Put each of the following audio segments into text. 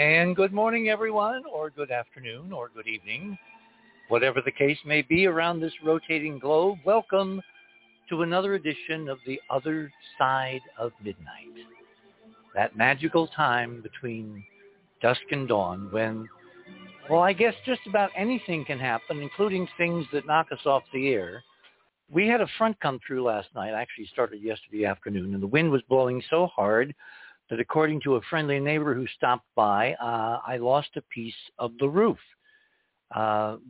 And good morning, everyone, or good afternoon, or good evening. Whatever the case may be around this rotating globe, welcome to another edition of The Other Side of Midnight. That magical time between dusk and dawn when, well, I guess just about anything can happen, including things that knock us off the air. We had a front come through last night, actually started yesterday afternoon, and the wind was blowing so hard that according to a friendly neighbor who stopped by, I lost a piece of the roof.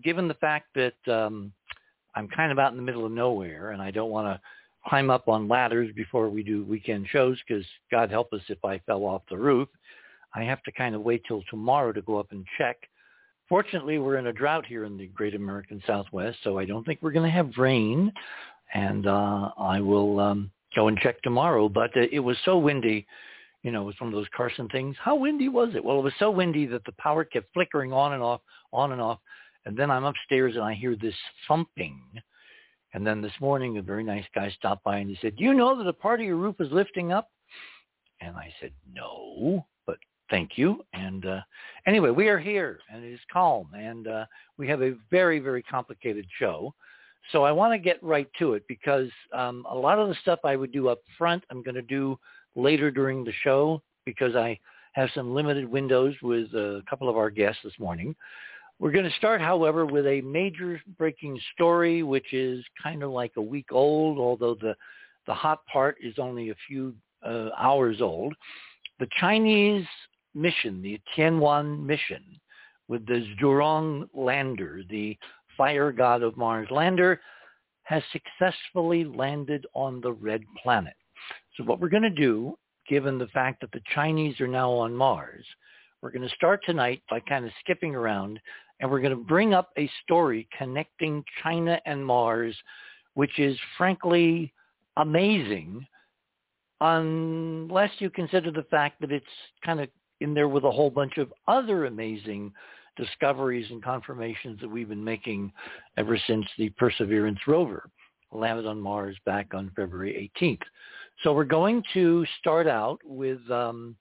Given the fact that I'm kind of out in the middle of nowhere and I don't want to climb up on ladders before we do weekend shows because God help us if I fell off the roof, I have to kind of wait till tomorrow to go up and check. Fortunately, we're in a drought here in the Great American Southwest, so I don't think we're going to have rain, and I will go and check tomorrow. But it was so windy. You know, it was one of those Carson things. How windy was it? Well, it was so windy that the power kept flickering on and off. And then I'm upstairs and I hear this thumping. And then this morning, a very nice guy stopped by and he said, "Do you know that a part of your roof is lifting up?" And I said, "No, but thank you." And anyway, we are here and it is calm. And we have a very, very complicated show. So I want to get right to it because a lot of the stuff I would do up front, I'm going to do later during the show because I have some limited windows with a couple of our guests this morning. We're going to start, however, with a major breaking story, which is kind of like a week old, although the hot part is only a few hours old. The Chinese mission, the Tianwan mission, with the Zhurong lander, the Fire God of Mars lander, has successfully landed on the red planet. So what we're going to do, given the fact that the Chinese are now on Mars, we're going to start tonight by kind of skipping around, and we're going to bring up a story connecting China and Mars, which is frankly amazing, unless you consider the fact that it's kind of in there with a whole bunch of other amazing discoveries and confirmations that we've been making ever since the Perseverance rover landed on Mars back on February 18th. So we're going to start out with Ron.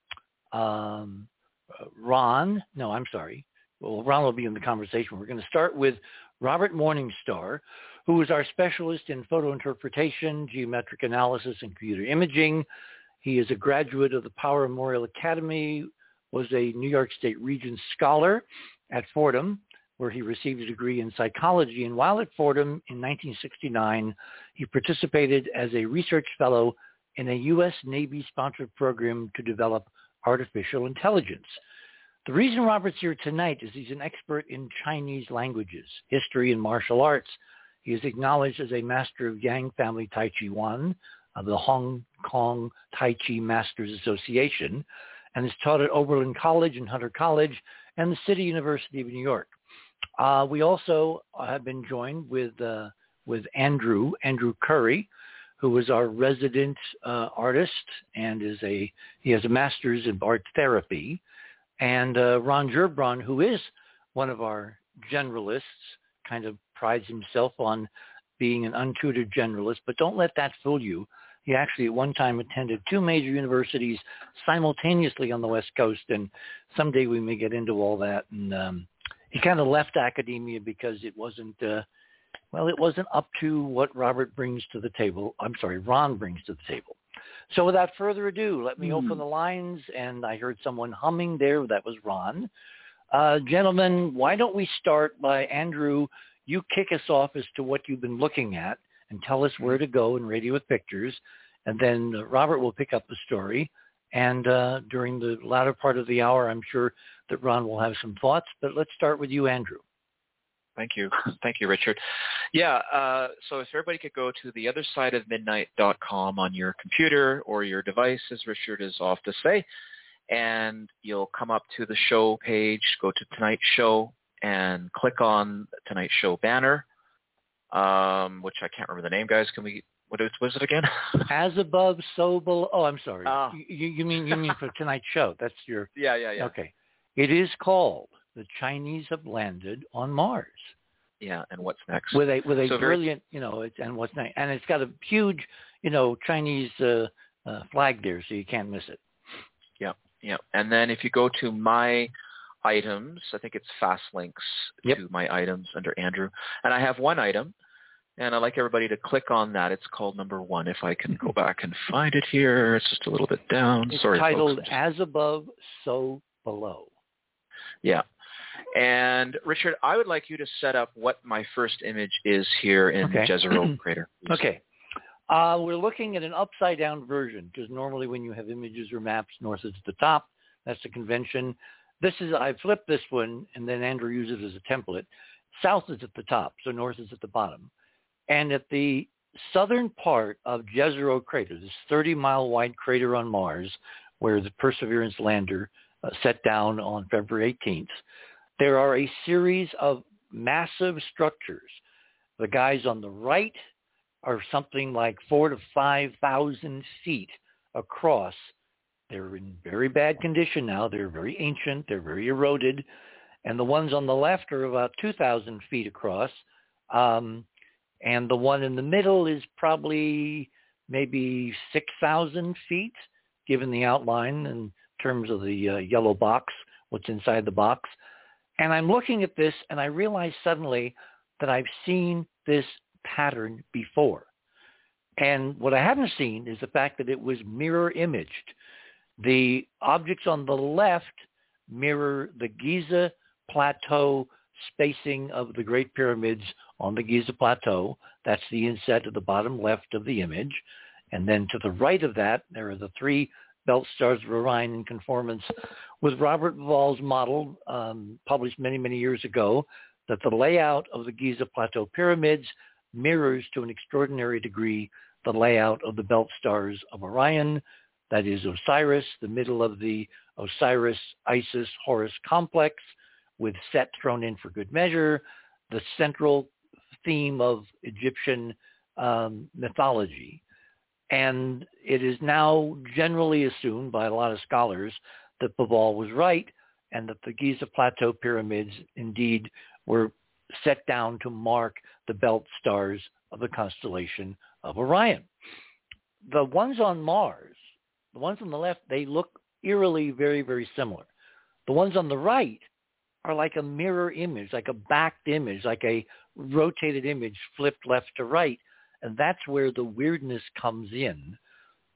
No, I'm sorry. Well, Ron will be in the conversation. We're going to start with Robert Morningstar, who is our specialist in photo interpretation, geometric analysis, and computer imaging. He is a graduate of the Power Memorial Academy, was a New York State Regents Scholar at Fordham, where he received a degree in psychology. And while at Fordham in 1969, he participated as a research fellow in a U.S. Navy-sponsored program to develop artificial intelligence. The reason Robert's here tonight is he's an expert in Chinese languages, history, and martial arts. He is acknowledged as a master of Yang Family Tai Chi Wan of the Hong Kong Tai Chi Masters Association, and is taught at Oberlin College and Hunter College and the City University of New York. We also have been joined with Andrew Curry, who is our resident artist and he has a master's in art therapy, and Ron Gerbron, who is one of our generalists, kind of prides himself on being an untutored generalist, but don't let that fool you. He actually at one time attended two major universities simultaneously on the West Coast, and someday we may get into all that. And he kind of left academia because it wasn't, it wasn't up to what Ron brings to the table. So without further ado, let me open the lines. And I heard someone humming there. That was Ron. Gentlemen, why don't we start by, Andrew, you kick us off as to what you've been looking at and tell us where to go in Radio with Pictures. And then Robert will pick up the story. And during the latter part of the hour, I'm sure that Ron will have some thoughts. But let's start with you, Andrew. Thank you, Richard. Yeah, so if everybody could go to theothersideofmidnight.com on your computer or your device, as Richard is off to say, and you'll come up to the show page, go to tonight's show, and click on tonight's show banner, which I can't remember the name, guys. Can we... What was it again? As above, so below. Oh, I'm sorry. You mean for tonight's show? That's your. Yeah. Okay. It is called "The Chinese Have Landed on Mars." Yeah, and what's next? With a brilliant, and what's next? And it's got a huge, Chinese flag there, so you can't miss it. Yeah. Yeah. And then if you go to my items, I think it's fast links to my items under Andrew. And I have one item, and I'd like everybody to click on that. It's called number one. If I can go back and find it here. It's just a little bit down. It's titled folks. As Above, So Below. Yeah. And Richard, I would like you to set up what my first image is here in Jezero Crater. Okay. We're looking at an upside-down version, because normally when you have images or maps, north is the top. That's the convention. This is, I flipped this one, and then Andrew uses it as a template. South is at the top, so north is at the bottom. And at the southern part of Jezero Crater, this 30-mile-wide crater on Mars, where the Perseverance lander set down on February 18th, there are a series of massive structures. The guys on the right are something like 4,000 to 5,000 feet across. They're in very bad condition now. They're very ancient. They're very eroded. And the ones on the left are about 2,000 feet across. And the one in the middle is probably maybe 6,000 feet, given the outline in terms of the yellow box, what's inside the box. And I'm looking at this, and I realize suddenly that I've seen this pattern before. And what I haven't seen is the fact that it was mirror imaged. The objects on the left mirror the Giza Plateau spacing of the Great Pyramids on the Giza Plateau. That's the inset at the bottom left of the image. And then to the right of that, there are the three belt stars of Orion in conformance with Robert Bauval's model, published many, many years ago, that the layout of the Giza Plateau pyramids mirrors to an extraordinary degree the layout of the belt stars of Orion, that is Osiris, the middle of the Osiris-Isis-Horus complex, with Set thrown in for good measure, the central theme of Egyptian mythology. And it is now generally assumed by a lot of scholars that Bauval was right, and that the Giza Plateau pyramids indeed were set down to mark the belt stars of the constellation of Orion. The ones on Mars, the ones on the left, they look eerily very, very similar. The ones on the right are like a mirror image, like a backed image, like a rotated image flipped left to right. And that's where the weirdness comes in,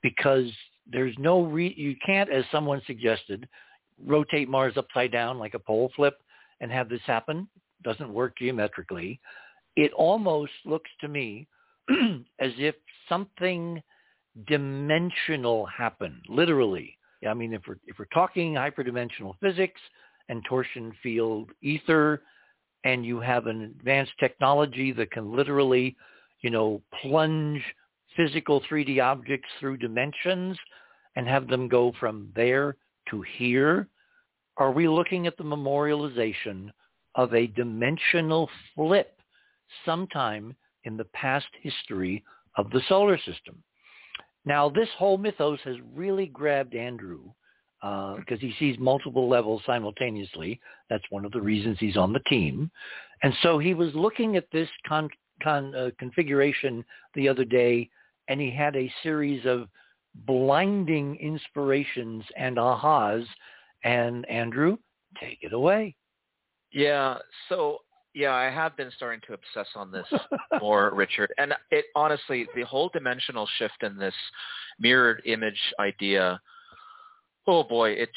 because there's no you can't, as someone suggested, rotate Mars upside down like a pole flip and have this happen. It doesn't work geometrically. It almost looks to me as if something dimensional happened, literally. I mean, if we're talking hyperdimensional physics and torsion field ether, and you have an advanced technology that can literally, plunge physical 3D objects through dimensions and have them go from there to here, are we looking at the memorialization of a dimensional flip sometime in the past history of the solar system? Now, this whole mythos has really grabbed Andrew because he sees multiple levels simultaneously. That's one of the reasons he's on the team. And so he was looking at this configuration the other day, and he had a series of blinding inspirations and ahas. And Andrew, take it away. Yeah. So, I have been starting to obsess on this more, Richard. And it honestly, the whole dimensional shift in this mirrored image idea, oh boy, it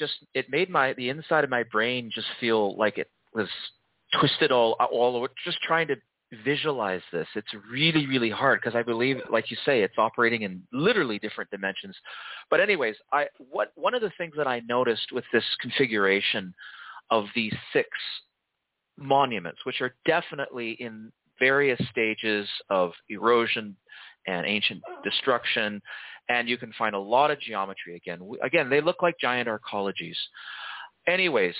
made the inside of my brain just feel like it was twisted all over, just trying to visualize this. It's really, really hard because I believe, like you say, it's operating in literally different dimensions. But anyways, one of the things that I noticed with this configuration of these six monuments, which are definitely in various stages of erosion and ancient destruction, and you can find a lot of geometry again, they look like giant arcologies. Anyways,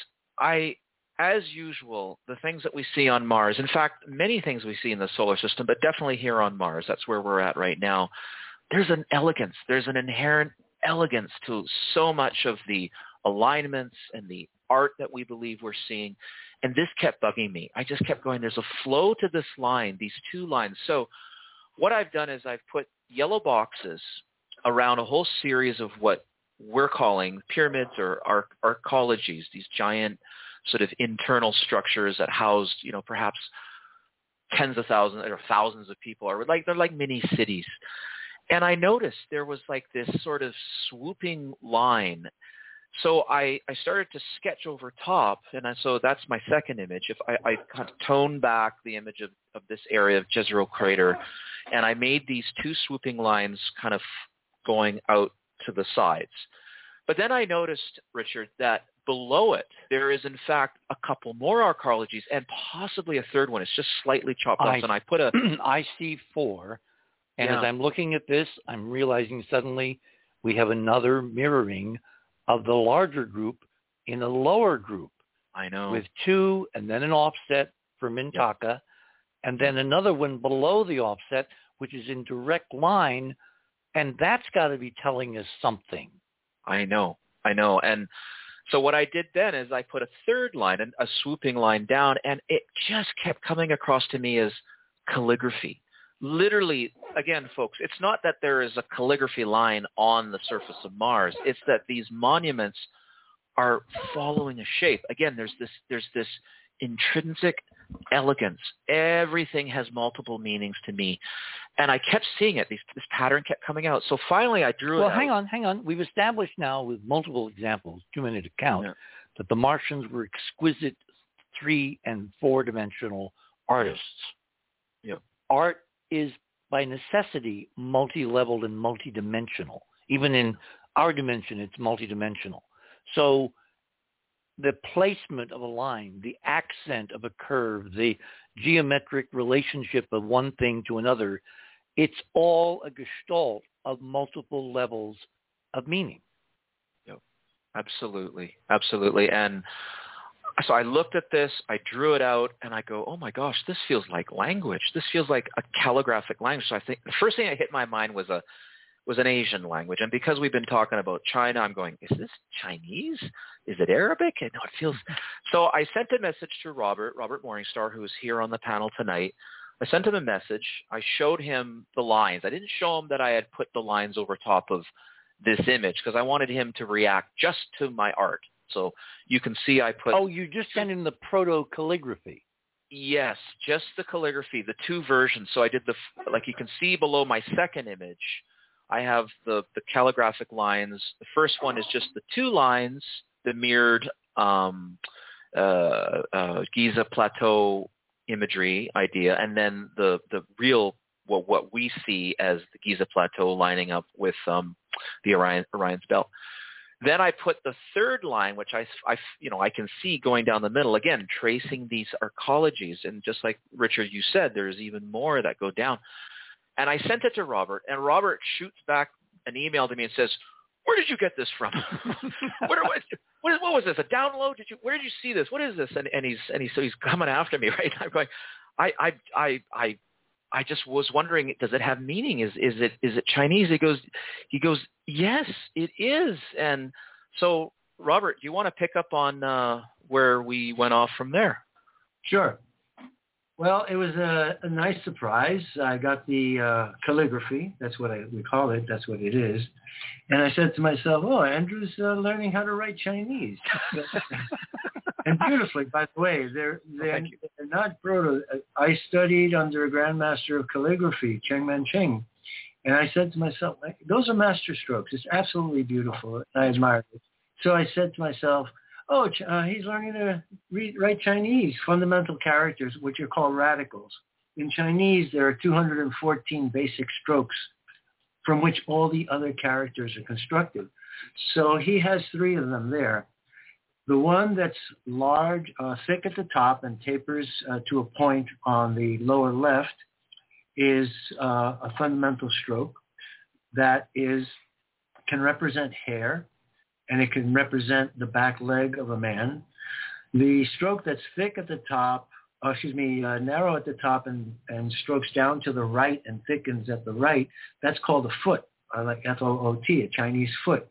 as usual, the things that we see on Mars, in fact, many things we see in the solar system, but definitely here on Mars, that's where we're at right now, there's an elegance. There's an inherent elegance to so much of the alignments and the art that we believe we're seeing. And this kept bugging me. I just kept going, there's a flow to this line, these two lines. So what I've done is I've put yellow boxes around a whole series of what we're calling pyramids or arcologies, these giant sort of internal structures that housed, you know, perhaps tens of thousands or thousands of people, or like they're like mini cities. And I noticed there was like this sort of swooping line. So I started to sketch over top, and so that's my second image. If I kind of toned back the image of this area of Jezero Crater, and I made these two swooping lines kind of going out to the sides. But then I noticed, Richard, that below it, there is in fact a couple more archaeologies and possibly a third one. It's just slightly chopped off, and I put a... I see four, and as I'm looking at this, I'm realizing suddenly we have another mirroring of the larger group in the lower group. I know. With two, and then an offset for Mintaka, and then another one below the offset, which is in direct line, and that's got to be telling us something. I know. And so what I did then is I put a third line, a swooping line down, and it just kept coming across to me as calligraphy. Literally, again, folks, it's not that there is a calligraphy line on the surface of Mars. It's that these monuments are following a shape. Again, there's this intrinsic elegance. Everything has multiple meanings to me. And I kept seeing it. This pattern kept coming out. So finally I drew it out. Well, hang on. We've established now with multiple examples, too many to count, that the Martians were exquisite 3- and 4-dimensional artists. Yeah. Art is by necessity multi-leveled and multi-dimensional. Even in our dimension, it's multi-dimensional. So the placement of a line, the accent of a curve, the geometric relationship of one thing to another, it's all a gestalt of multiple levels of meaning. Yep. Absolutely. And so I looked at this, I drew it out, and I go, oh my gosh, this feels like language. This feels like a calligraphic language. So I think the first thing that hit my mind was an Asian language. And because we've been talking about China, I'm going, is this Chinese? Is it Arabic? And no, it feels... So I sent a message to Robert Morningstar, who is here on the panel tonight. I sent him a message. I showed him the lines. I didn't show him that I had put the lines over top of this image because I wanted him to react just to my art. So you can see I put... Oh, you just sent in the proto-calligraphy. Yes, just the calligraphy, the two versions. So I did the... Like you can see below my second image, I have the calligraphic lines. The first one is just the two lines, the mirrored Giza Plateau imagery idea, and then the real... what we see as the Giza Plateau lining up with the Orion's belt. Then I put the third line, which I can see going down the middle, again, tracing these archaeologies. And just like, Richard, you said, there's even more that go down. And I sent it to Robert, and Robert shoots back an email to me and says, where did you get this from? What was this, a download? Where did you see this? What is this? And he's coming after me, right? I'm going, I just was wondering, does it have meaning? Is it Chinese? He goes, yes, it is. And so, Robert, do you want to pick up on where we went off from there? Sure. Well, it was a nice surprise. I got the calligraphy. That's what we call it. That's what it is. And I said to myself, oh, Andrew's learning how to write Chinese. And beautifully, by the way, they're not proto. I studied under a grandmaster of calligraphy, Cheng Man Cheng. And I said to myself, those are master strokes. It's absolutely beautiful. I admire it. So I said to myself, oh, he's learning to write Chinese, fundamental characters, which are called radicals. In Chinese, there are 214 basic strokes from which all the other characters are constructed. So he has three of them there. The one that's large, thick at the top and tapers to a point on the lower left is a fundamental stroke that can represent hair, and it can represent the back leg of a man. The stroke that's thick at the top, narrow at the top and strokes down to the right and thickens at the right, that's called a foot, or like F-O-O-T, a Chinese foot.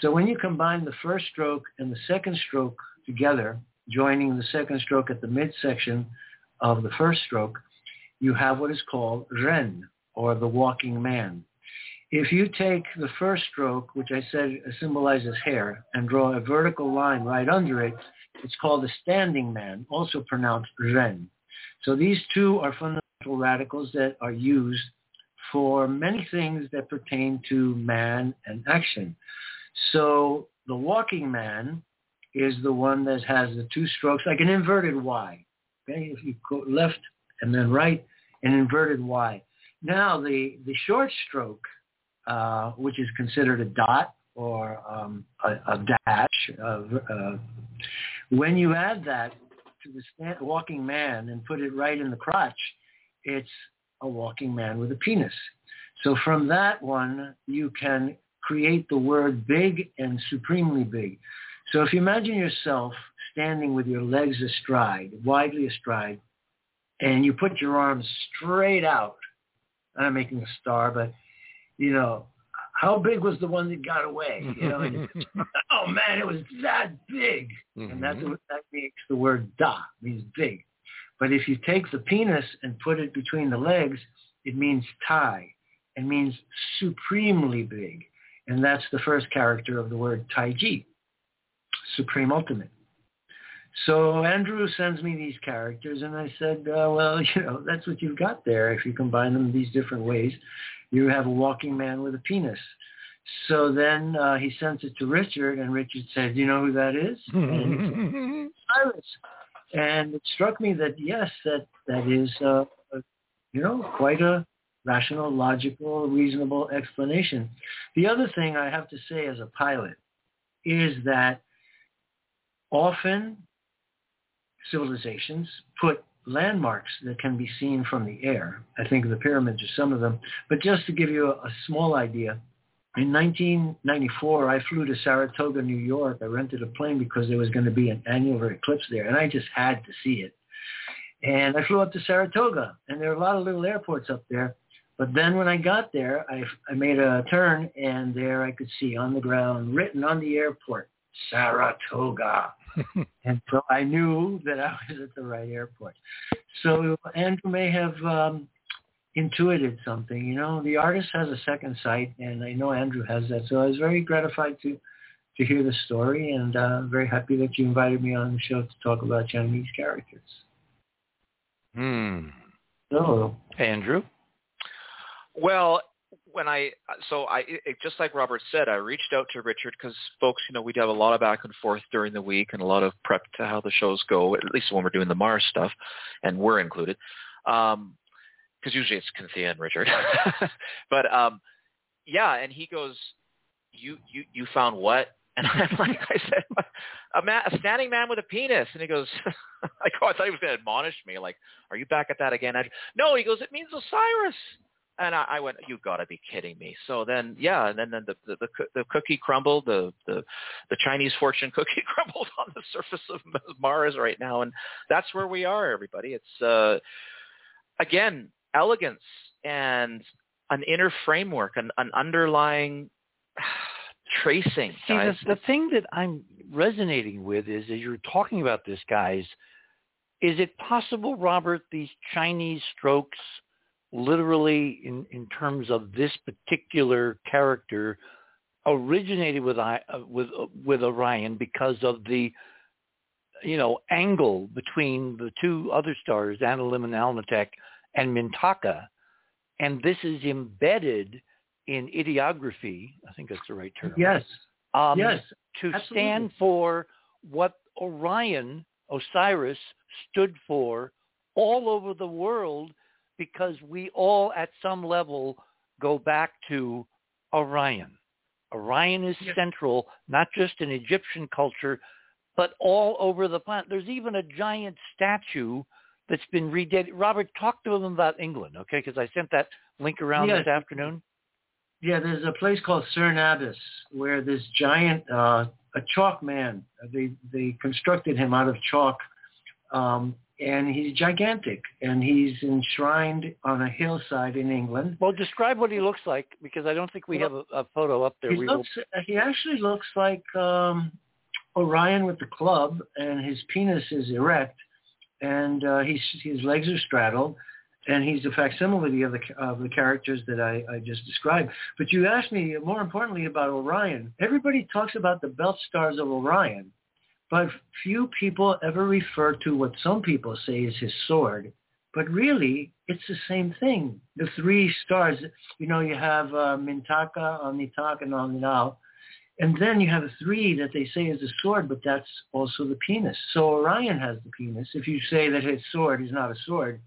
So when you combine the first stroke and the second stroke together, joining the second stroke at the midsection of the first stroke, you have what is called Ren, or the walking man. If you take the first stroke, which I said symbolizes hair, and draw a vertical line right under it, it's called a standing man, also pronounced Ren. So these two are fundamental radicals that are used for many things that pertain to man and action. So the walking man is the one that has the two strokes, like an inverted Y. Okay, if you go left and then right, an inverted Y. Now the short stroke, which is considered a dot or a dash, when you add that to the walking man and put it right in the crotch, it's a walking man with a penis. So from that one, you can create the word big and supremely big. So if you imagine yourself standing with your legs astride, widely astride, and you put your arms straight out, I'm making a star, but, you know, how big was the one that got away? You know, and, oh, man, it was that big. Mm-hmm. And that's what that makes the word da, means big. But if you take the penis and put it between the legs, it means Tai. It means supremely big. And that's the first character of the word Tai Ji, supreme ultimate. So Andrew sends me these characters, and I said, well, you know, that's what you've got there. If you combine them these different ways, you have a walking man with a penis. So then he sends it to Richard, and Richard said, do you know who that is? And Cyrus. And it struck me that, yes, that is, you know, quite a rational, logical, reasonable explanation. The other thing I have to say as a pilot is that often civilizations put landmarks that can be seen from the air. I think the pyramids are some of them. But just to give you a small idea, in 1994, I flew to Saratoga, New York. I rented a plane because there was going to be an annular eclipse there, and I just had to see it. And I flew up to Saratoga, and there are a lot of little airports up there. But then when I got there, I made a turn, and there I could see on the ground, written on the airport, Saratoga. And so I knew that I was at the right airport. So Andrew may have intuited something. You know, the artist has a second sight, and I know Andrew has that. So I was very gratified to hear the story, and very happy that you invited me on the show to talk about Chinese characters. Hmm. So, Andrew? Well, just like Robert said, I reached out to Richard because, folks, you know, we have a lot of back and forth during the week and a lot of prep to how the shows go, at least when we're doing the Mars stuff, and we're included, because usually it's Cynthia and Richard. But, yeah, and he goes, you found what? And I'm like, I said, a standing man with a penis. And he goes, like, oh, I thought he was going to admonish me, like, are you back at that again? No, he goes, it means Osiris. And I went, you've got to be kidding me. So then, yeah, and then the cookie crumbled, the Chinese fortune cookie crumbled on the surface of Mars right now, and that's where we are, everybody. It's again, elegance and an inner framework, an underlying tracing. See, the thing that I'm resonating with is, as you're talking about this, guys, is it possible, Robert, these Chinese strokes? Literally, in terms of this particular character, originated with Orion because of the, you know, angle between the two other stars, Alnilam and Alnitak, and Mintaka, and this is embedded in ideography. I think that's the right term. Yes. Yes. To absolutely. Stand for what Orion, Osiris, stood for all over the world. Because we all, at some level, go back to Orion. Orion is central, not just in Egyptian culture, but all over the planet. There's even a giant statue that's been rededicated. Robert, talk to him about England, okay? Because I sent that link around this afternoon. Yeah, there's a place called Cern Abbas where this giant, a chalk man, they constructed him out of chalk, and he's gigantic, and he's enshrined on a hillside in England. Well, describe what he looks like, because I don't think we have a photo up there. He actually looks like Orion with the club, and his penis is erect, and his legs are straddled, and he's a facsimile of the characters that I just described. But you asked me, more importantly, about Orion. Everybody talks about the belt stars of Orion, but few people ever refer to what some people say is his sword. But really, it's the same thing. The three stars, you know, you have Mintaka, Alnitak, and Alnilam. And then you have three that they say is the sword, but that's also the penis. So Orion has the penis. If you say that his sword is not a sword,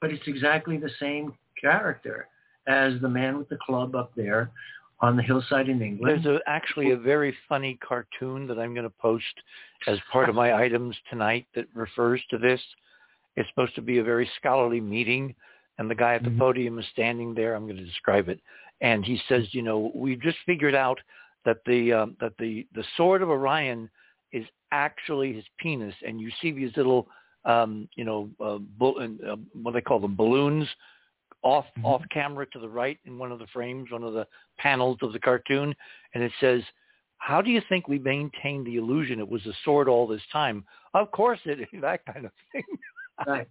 but it's exactly the same character as the man with the club up there on the hillside in England. There's actually a very funny cartoon that I'm going to post as part of my items tonight that refers to this. It's supposed to be a very scholarly meeting, and the guy at the podium is standing there. I'm going to describe it. And he says, you know, we've just figured out that the sword of Orion is actually his penis, and you see these little, what they call them, balloons, off camera to the right in one of the frames, one of the panels of the cartoon, and it says, "How do you think we maintained the illusion it was a sword all this time?" Of course, that kind of thing. Right.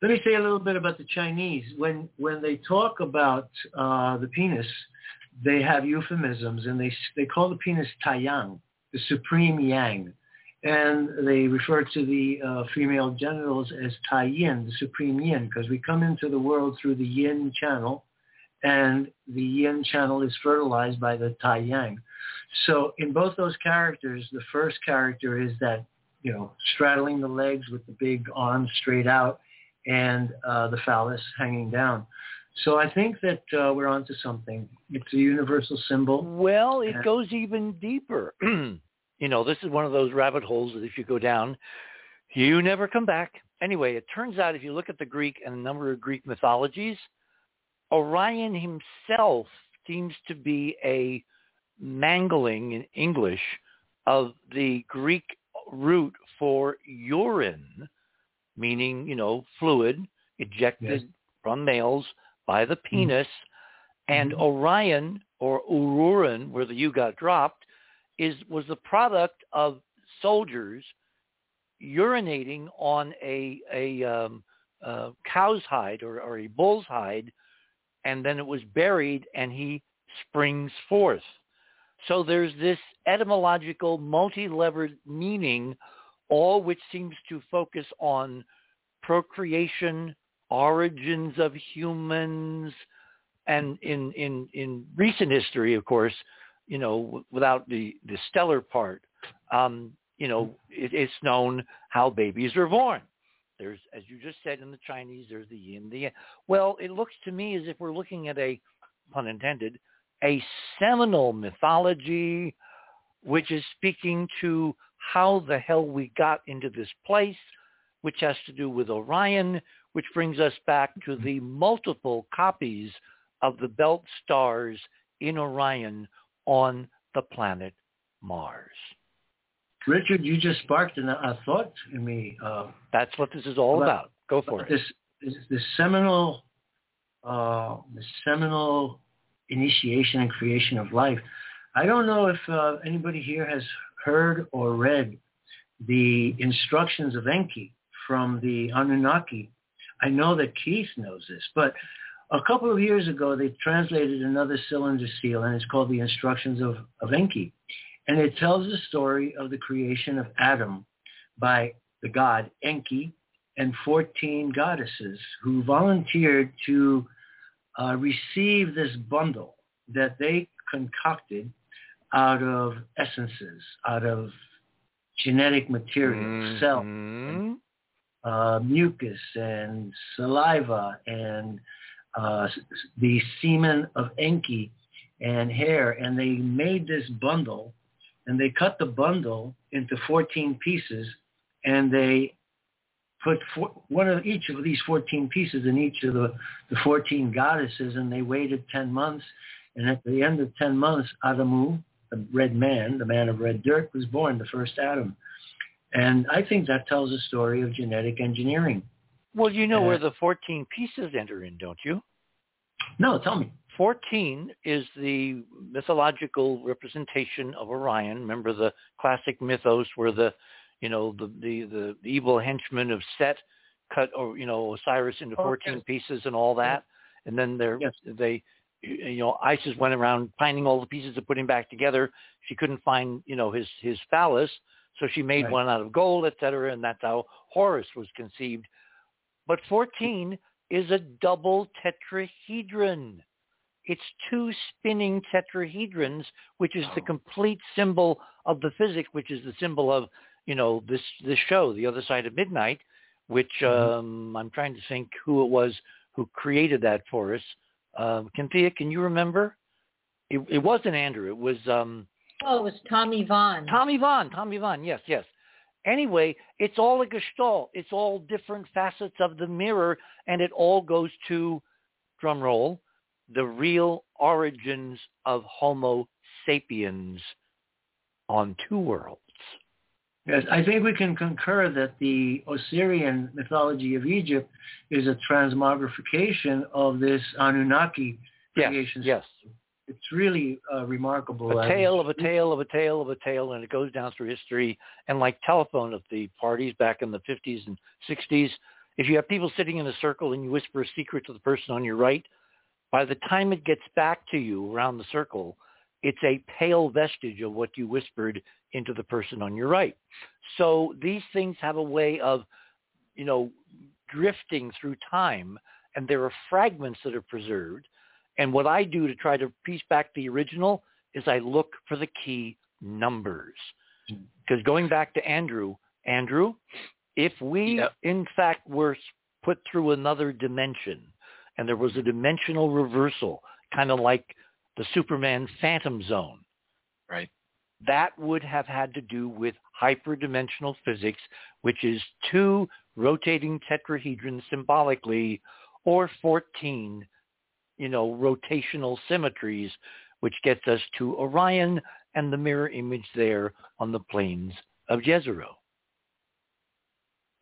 Let me say a little bit about the Chinese. When they talk about the penis, they have euphemisms, and they call the penis Tai Yang, the supreme yang, and they refer to the female genitals as Tai Yin, the supreme yin, because we come into the world through the yin channel, and the yin channel is fertilized by the Tai Yang. So in both those characters, the first character is that, you know, straddling the legs with the big arms straight out and the phallus hanging down. So I think that we're onto something. It's a universal symbol. Well, it goes even deeper. You know, this is one of those rabbit holes that if you go down, you never come back. Anyway, it turns out if you look at the Greek and a number of Greek mythologies, Orion himself seems to be a mangling in English of the Greek root for urine, meaning, you know, fluid ejected from males by the penis, and Orion, or Ururun, where the U got dropped, was the product of soldiers urinating on a cow's hide or a bull's hide, and then it was buried, and he springs forth. So there's this etymological, multi-levered meaning, all which seems to focus on procreation, origins of humans, and in recent history, of course, you know, without the stellar part, you know, it's known how babies are born. There's, as you just said, in the Chinese, there's the yin, the yang. Well, it looks to me as if we're looking at a, pun intended, a seminal mythology, which is speaking to how the hell we got into this place, which has to do with Orion, which brings us back to the multiple copies of the belt stars in Orion on the planet Mars. Richard, you just sparked a thought in me. That's what this is all about. Go for it. This seminal initiation and creation of life. I don't know if anybody here has heard or read the instructions of Enki from the Anunnaki. I know that Keith knows this, but a couple of years ago, they translated another cylinder seal, and it's called The Instructions of Enki. And it tells the story of the creation of Adam by the god Enki and 14 goddesses who volunteered to receive this bundle that they concocted out of essences, out of genetic material, cells, and mucus and saliva and the semen of Enki and hair. And they made this bundle, and they cut the bundle into 14 pieces, and they put one of each of these 14 pieces in each of the 14 goddesses, and they waited 10 months. And at the end of 10 months, Adamu, the red man, the man of red dirt, was born, the first Adam. And I think that tells a story of genetic engineering. Well, you know where the 14 pieces enter in, don't you? No, tell me. 14 is the mythological representation of Orion. Remember the classic mythos where the evil henchman of Set cut, or, you know, Osiris into 14 pieces and all that. And then they, you know, Isis went around finding all the pieces and putting back together. She couldn't find, you know, his phallus. So she made one out of gold, et cetera. And that's how Horus was conceived. But 14 is a double tetrahedron. It's two spinning tetrahedrons, which is the complete symbol of the physics, which is the symbol of, you know, this show, The Other Side of Midnight, which I'm trying to think who it was who created that for us. Cynthia, can you remember? It wasn't Andrew. It was... it was Tommy Vaughn. Tommy Vaughn, yes. Anyway, it's all a gestalt. It's all different facets of the mirror, and it all goes to, drum roll, the real origins of Homo sapiens on two worlds. Yes, I think we can concur that the Osirian mythology of Egypt is a transmogrification of this Anunnaki creation. Yes. It's really remarkable. A tale, and it goes down through history. And like telephone at the parties back in the 50s and 60s, if you have people sitting in a circle and you whisper a secret to the person on your right, by the time it gets back to you around the circle, it's a pale vestige of what you whispered into the person on your right. So these things have a way of, you know, drifting through time, and there are fragments that are preserved. And what I do to try to piece back the original is I look for the key numbers. Because going back to Andrew, if we, in fact, were put through another dimension, and there was a dimensional reversal, kind of like the Superman Phantom Zone. Right. That would have had to do with hyperdimensional physics, which is two rotating tetrahedrons symbolically, or 14, you know, rotational symmetries, which gets us to Orion and the mirror image there on the plains of Jezero.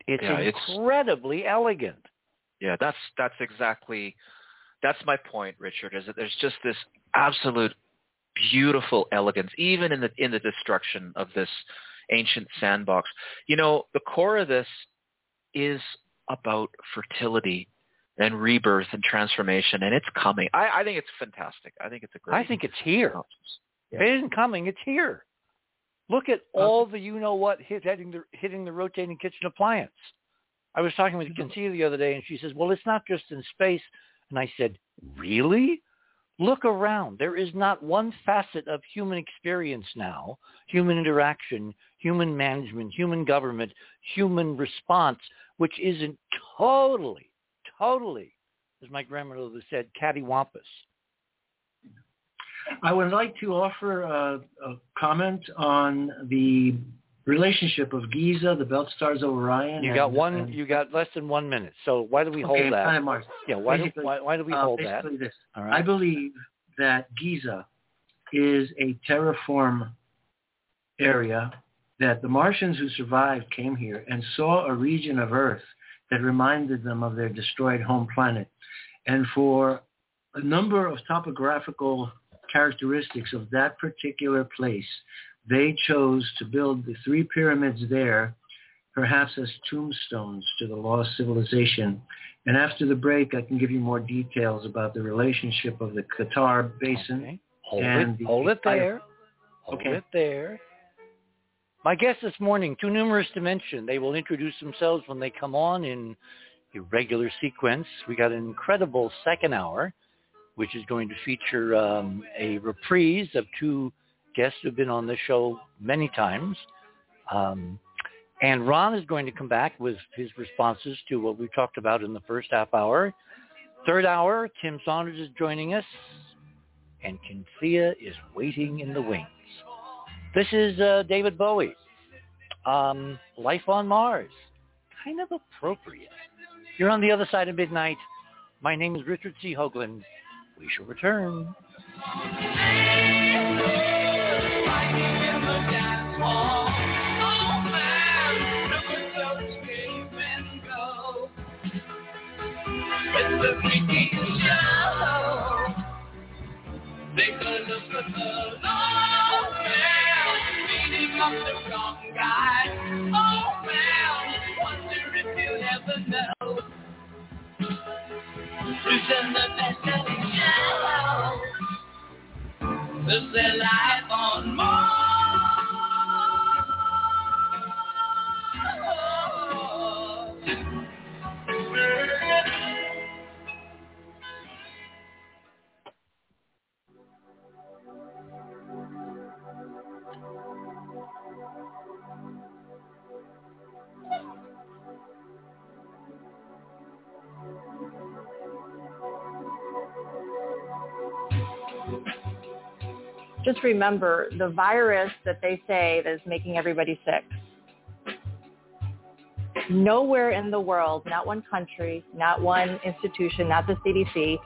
It's incredibly elegant. Yeah, that's exactly, that's my point, Richard, is that there's just this absolute beautiful elegance, even in the destruction of this ancient sandbox. You know, the core of this is about fertility and rebirth and transformation, and it's coming. I think it's fantastic. I think it's a great... I think it's here. Yeah. It isn't coming. It's here. Look at all the you-know-what hitting the rotating kitchen appliance. I was talking with Cynthia the other day, and she says, well, it's not just in space. And I said, really? Look around. There is not one facet of human experience now, human interaction, human management, human government, human response, which isn't totally, as my grandmother said, cattywampus. I would like to offer a comment on the relationship of Giza, the belt stars of Orion. You got less than 1 minute, so why do we hold that? Time, Mark. Yeah, why do we hold that? This. All right. I believe that Giza is a terraform area that the Martians who survived came here and saw a region of Earth that reminded them of their destroyed home planet, and for a number of topographical characteristics of that particular place, they chose to build the three pyramids there, perhaps as tombstones to the lost civilization. And after the break, I can give you more details about the relationship of the Qattara Basin. Okay. Hold it there. My guest this morning, Too Numerous to Mention. They will introduce themselves when they come on in irregular sequence. We got an incredible second hour, which is going to feature a reprise of two guests who've been on the show many times. And Ron is going to come back with his responses to what we talked about in the first half hour. Third hour, Tim Saunders is joining us, and Kinthea is waiting in the wings. This is David Bowie, Life on Mars, kind of appropriate. You're on The Other Side of Midnight. My name is Richard C. Hoagland. We shall return. even the best of the shallow lives their life on Mars. Just remember the virus that they say that is making everybody sick. Nowhere in the world, not one country, not one institution, not the CDC,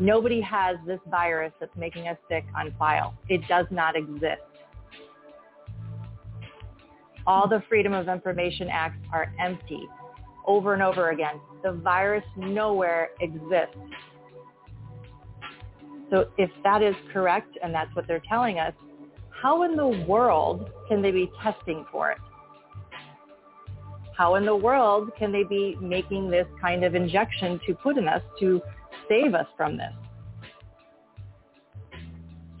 nobody has this virus that's making us sick on file. It does not exist. All the Freedom of Information Acts are empty over and over again. The virus nowhere exists. So if that is correct, and that's what they're telling us, how in the world can they be testing for it? How in the world can they be making this kind of injection to put in us to save us from this?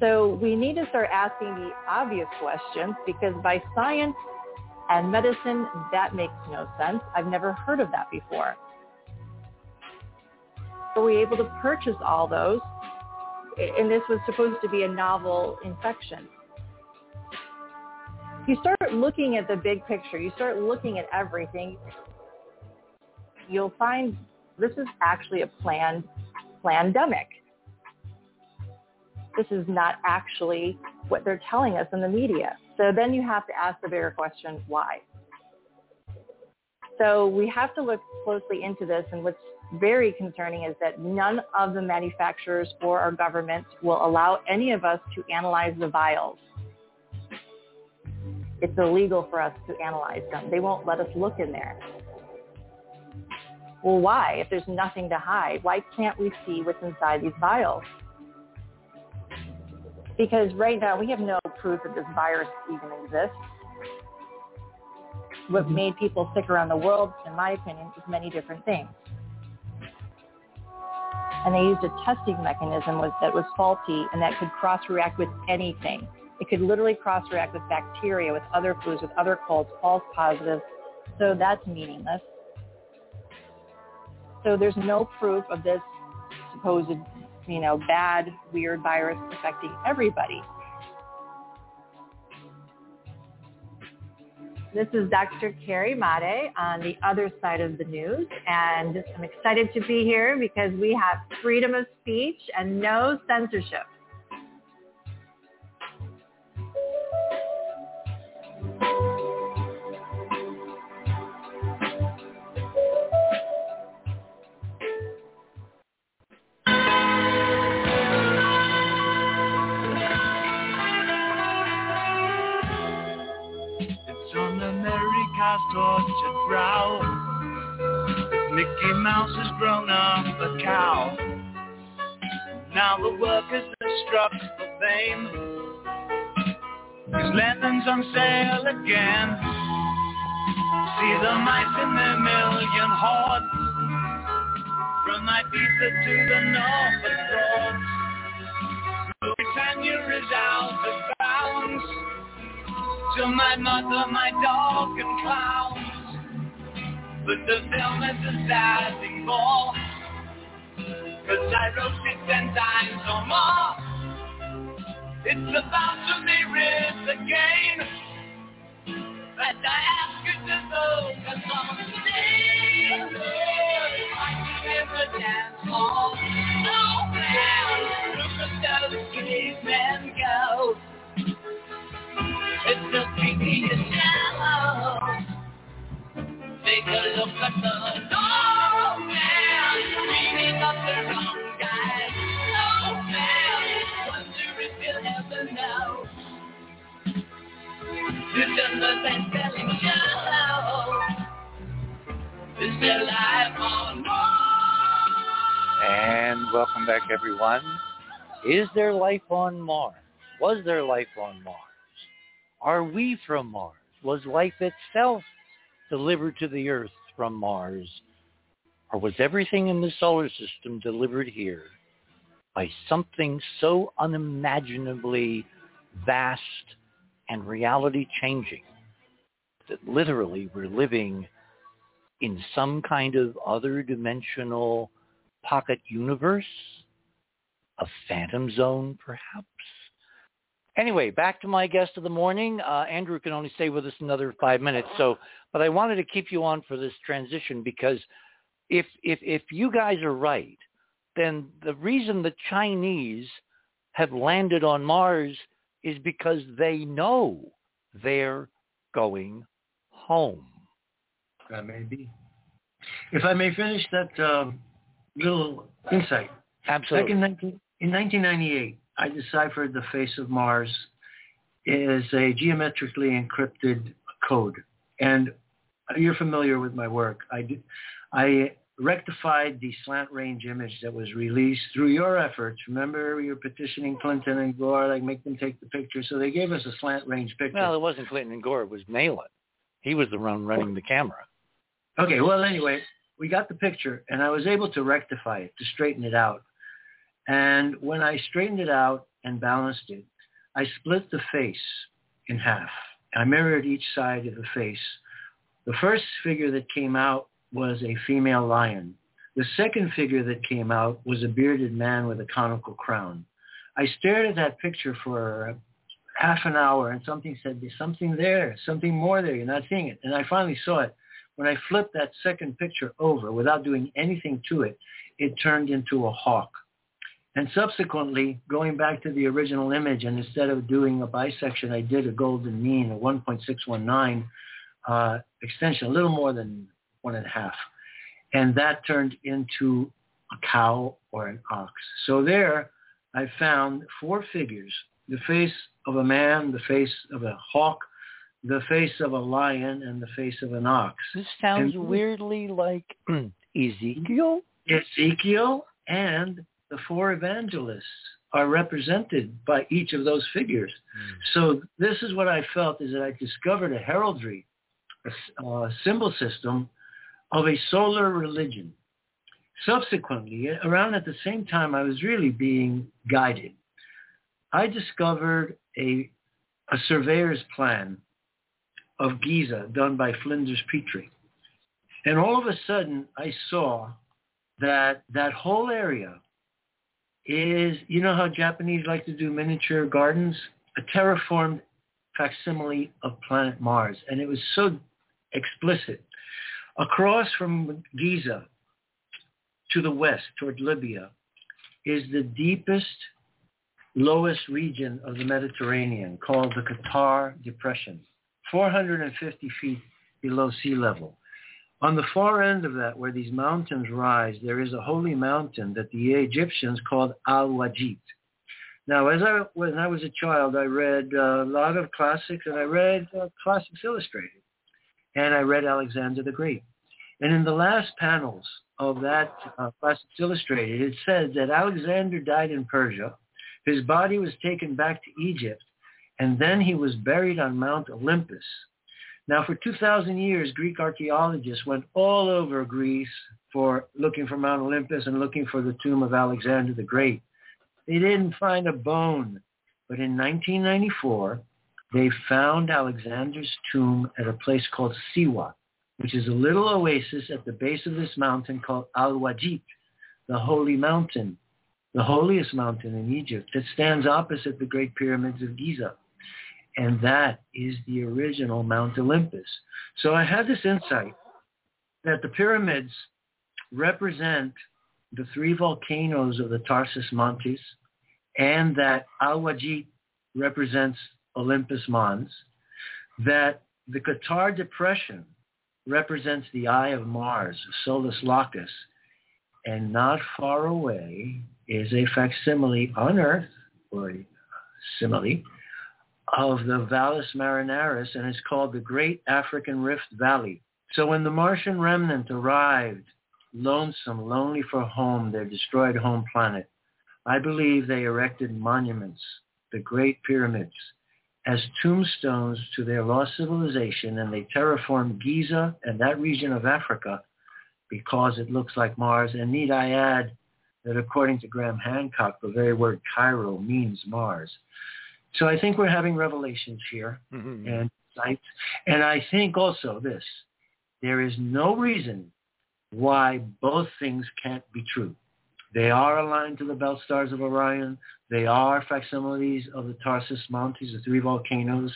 So we need to start asking the obvious questions, because by science and medicine, that makes no sense. I've never heard of that before. Were we able to purchase all those? And this was supposed to be a novel infection. You start looking at the big picture. You start looking at everything. You'll find this is actually a planned plandemic. This is not actually what they're telling us in the media. So then you have to ask the bigger question, why? So we have to look closely into this, and what's very concerning is that none of the manufacturers or our government will allow any of us to analyze the vials. It's illegal for us to analyze them. They won't let us look in there. Well, why? If there's nothing to hide, why can't we see what's inside these vials? Because right now we have no proof that this virus even exists. What made people sick around the world, in my opinion, is many different things. And they used a testing mechanism that was faulty, and that could cross-react with anything. It could literally cross-react with bacteria, with other foods, with other colds, false positives. So that's meaningless. So there's no proof of this supposed, bad, weird virus affecting everybody. This is Dr. Carrie Mate on the other side of the news, and I'm excited to be here because we have freedom of speech and no censorship. Tortured brow. Mickey Mouse has grown up a cow. Now the workers have struck for fame. His Lennon's on sale again. See the mice in their million hordes. From Ibiza to the Norfolk Broads. Britannia is out of bounds. To my mother, my dog and clowns. But the film is a sad thing more, 'cause I wrote it 10 times or more. It's about to be written again, and I ask you to focus on today. Fighting in the dance hall, no man, look at those cavemen go. It's the pinky and yellow. Take a look at the no man, reading up the wrong guy. No man, wonder if you'll ever know. It's in the best-selling show. Is there life on Mars? And welcome back, everyone. Is there life on Mars? Was there life on Mars? Are we from Mars? Was life itself delivered to the Earth from Mars? Or was everything in the solar system delivered here by something so unimaginably vast and reality-changing that literally we're living in some kind of other dimensional pocket universe? A phantom zone, perhaps? Anyway, back to my guest of the morning. Andrew can only stay with us another 5 minutes, but I wanted to keep you on for this transition because if you guys are right, then the reason the Chinese have landed on Mars is because they know they're going home. That may be. If I may finish that little insight. Absolutely. Back in 1998, I deciphered the face of Mars as a geometrically encrypted code. And you're familiar with my work. I rectified the slant range image that was released through your efforts. Remember, you were petitioning Clinton and Gore, like make them take the picture. So they gave us a slant range picture. Well, it wasn't Clinton and Gore. It was Nalen. He was the one running the camera. Okay. Well, anyway, we got the picture, and I was able to rectify it, to straighten it out. And when I straightened it out and balanced it, I split the face in half. I mirrored each side of the face. The first figure that came out was a female lion. The second figure that came out was a bearded man with a conical crown. I stared at that picture for half an hour, and something said, there's something there, something more there. You're not seeing it. And I finally saw it. When I flipped that second picture over without doing anything to it, it turned into a hawk. And subsequently, going back to the original image, and instead of doing a bisection, I did a golden mean, a 1.619 extension, a little more than 1.5. And that turned into a cow or an ox. So there, I found four figures, the face of a man, the face of a hawk, the face of a lion, and the face of an ox. This sounds weirdly like Ezekiel and... the four evangelists are represented by each of those figures. So this is what I felt, is that I discovered a heraldry, a symbol system of a solar religion. Subsequently, around at the same time I was really being guided, I discovered a surveyor's plan of Giza done by Flinders Petrie. And all of a sudden I saw that whole area is, you know how Japanese like to do miniature gardens? A terraformed facsimile of planet Mars. And it was so explicit. Across from Giza to the west, toward Libya, is the deepest, lowest region of the Mediterranean called the Qattara Depression, 450 feet below sea level. On the far end of that, where these mountains rise, there is a holy mountain that the Egyptians called Al-Wajit. Now, when I was a child, I read a lot of classics, and I read Classics Illustrated, and I read Alexander the Great. And in the last panels of that Classics Illustrated, it said that Alexander died in Persia, his body was taken back to Egypt, and then he was buried on Mount Olympus. Now, for 2,000 years, Greek archaeologists went all over Greece for looking for Mount Olympus and looking for the tomb of Alexander the Great. They didn't find a bone, but in 1994, they found Alexander's tomb at a place called Siwa, which is a little oasis at the base of this mountain called Al-Wajit, the holy mountain, the holiest mountain in Egypt that stands opposite the Great Pyramids of Giza. And that is the original Mount Olympus. So I had this insight that the pyramids represent the three volcanoes of the Tarsus Montes, and that Al-Wajit represents Olympus Mons, that the Qattara Depression represents the Eye of Mars, Solus Locus, and not far away is a facsimile on Earth, or a simile, of the Valles Marineris, and it's called the Great African Rift Valley. So when the Martian remnant arrived, lonesome, lonely for home, their destroyed home planet, I believe they erected monuments, the Great Pyramids, as tombstones to their lost civilization, and they terraformed Giza and that region of Africa because it looks like Mars. And need I add that according to Graham Hancock, the very word Cairo means Mars. So I think we're having revelations here and sights. And I think also this, there is no reason why both things can't be true. They are aligned to the belt stars of Orion. They are facsimiles of the Tarsus Montes, the three volcanoes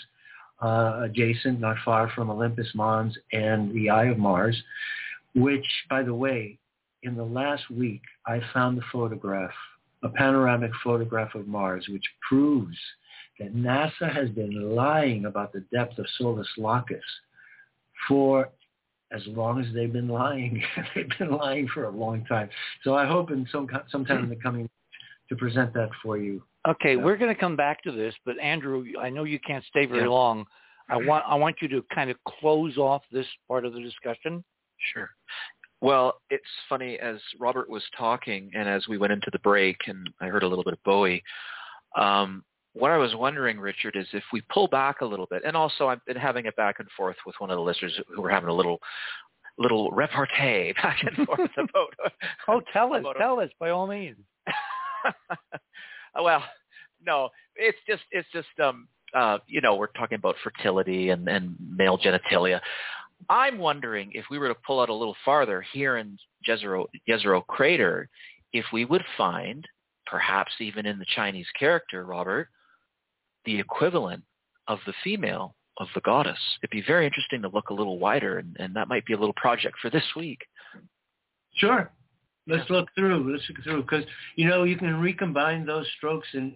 adjacent, not far from Olympus Mons and the Eye of Mars, which, by the way, in the last week, I found the photograph, a panoramic photograph of Mars, which proves that NASA has been lying about the depth of Solus Locus for as long as they've been lying. They've been lying for a long time. So I hope in sometime in the coming weeks to present that for you. Okay, so we're going to come back to this, but Andrew, I know you can't stay very long. I want you to kind of close off this part of the discussion. Sure. Well, it's funny, as Robert was talking and as we went into the break and I heard a little bit of Bowie, what I was wondering, Richard, is if we pull back a little bit, and also I've been having it back and forth with one of the listeners who were having a little repartee back and forth about. Oh, tell us by all means. Well, no, it's just you know, we're talking about fertility and male genitalia. I'm wondering if we were to pull out a little farther here in Jezero Crater, if we would find, perhaps even in the Chinese character, Robert, the equivalent of the female of the goddess. It'd be very interesting to look a little wider, and that might be a little project for this week. Sure. Let's look through, because, you know, you can recombine those strokes in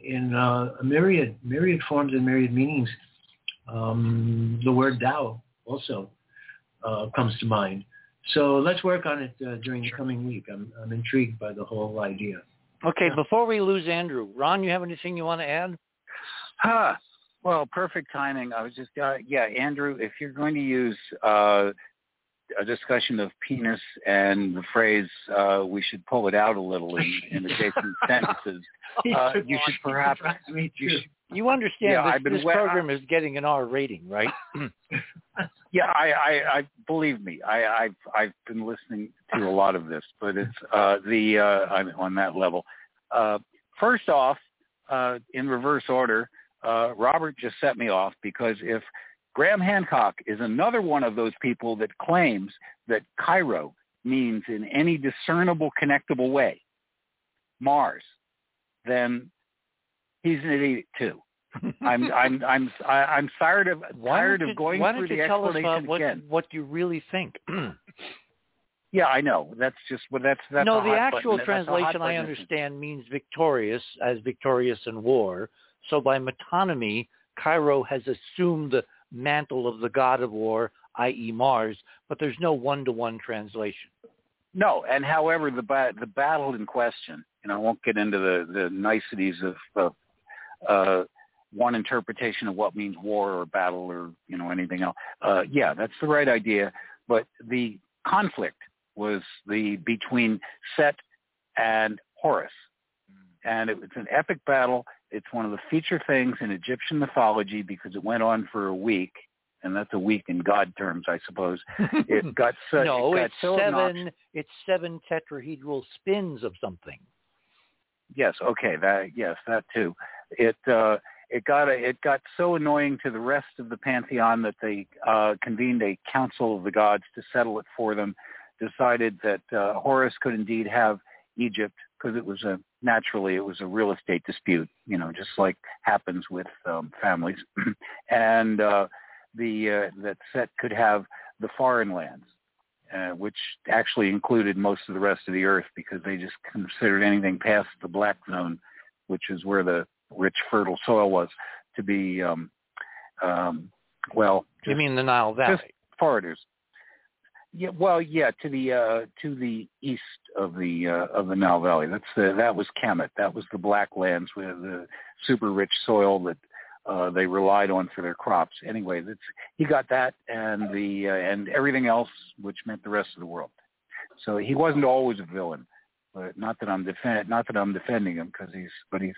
myriad forms and myriad meanings. The word Tao also comes to mind. So let's work on it during the coming week. I'm intrigued by the whole idea. Okay, before we lose Andrew, Ron, you have anything you want to add? Well, perfect timing. I was just, Andrew, if you're going to use a discussion of penis and the phrase, we should pull it out a little in adjacent sentences, you should perhaps... You understand this program is getting an R rating, right? I believe me. I've been listening to a lot of this, but it's I'm on that level. First off, in reverse order, Robert just set me off, because if Graham Hancock is another one of those people that claims that Cairo means in any discernible, connectable way Mars, then he's an idiot too. I'm tired of going through the explanation again. Why don't you tell us what you really think? Yeah, I know. That's just what that's. No, the actual translation I understand means victorious, as victorious in war. So by metonymy, Cairo has assumed the mantle of the god of war, i.e. Mars, but there's no one-to-one translation. No, and however, the battle in question, and I won't get into the niceties of one interpretation of what means war or battle or, you know, anything else. That's the right idea. But the conflict was between Set and Horus. And it's an epic battle. It's one of the feature things in Egyptian mythology because it went on for a week. And that's a week in God terms, I suppose. It got such... No, it's seven tetrahedral spins of something. Yes. Okay. That too. It got so annoying to the rest of the pantheon that they convened a council of the gods to settle it for them. Decided that Horus could indeed have Egypt, because it was a real estate dispute, you know, just like happens with families, and that Set could have the foreign lands, which actually included most of the rest of the earth, because they just considered anything past the black zone, which is where the rich, fertile soil was, to be, You mean the Nile Valley? Just foreigners. Yeah, to the east of the Nile Valley. That was Kemet. That was the black lands with the super rich soil that they relied on for their crops. Anyway, he got that and the and everything else, which meant the rest of the world. So he wasn't always a villain. But not that I'm defending him, because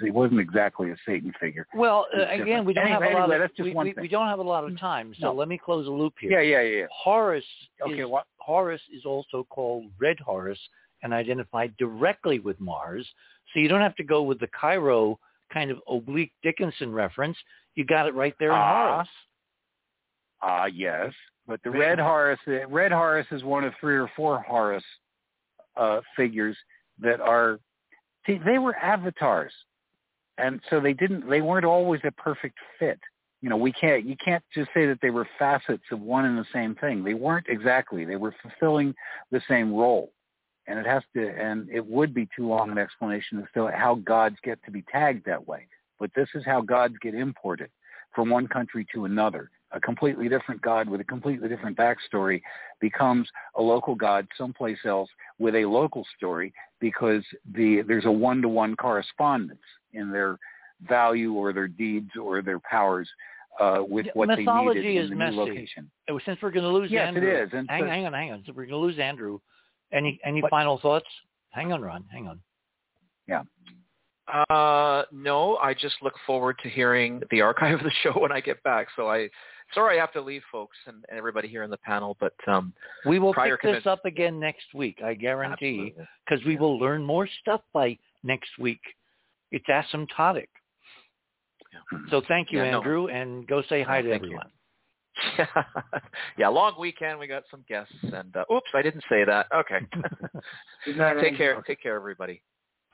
he wasn't exactly a Satan figure. Well, again, we don't have a lot of time, so let me close a loop here. Yeah. Horus is also called Red Horus and identified directly with Mars, so you don't have to go with the Cairo kind of oblique Dickinson reference. You got it right there in Horus. Yes, but the Red Horus is one of three or four Horus figures that are, see, they were avatars, and so they weren't always a perfect fit. You know, you can't just say that they were facets of one and the same thing. They weren't exactly. They were fulfilling the same role, and it would be too long an explanation as to how gods get to be tagged that way. But this is how gods get imported from one country to another. A completely different god with a completely different backstory becomes a local god someplace else with a local story, because there's a one-to-one correspondence in their value or their deeds or their powers with what they needed in the new location. Since we're going to lose Andrew. Yes, it is. Hang on. Since we're going to lose Andrew, any final thoughts? Hang on, Ron. Hang on. Yeah. No, I just look forward to hearing the archive of the show when I get back. So sorry I have to leave, folks, and everybody here in the panel, but we will pick this up again next week, I guarantee, because we will learn more stuff by next week. It's asymptotic. Yeah. So thank you, Andrew, and go say hi to everyone. Yeah, long weekend. We got some guests, and oops, I didn't say that. Okay. Take care, everybody.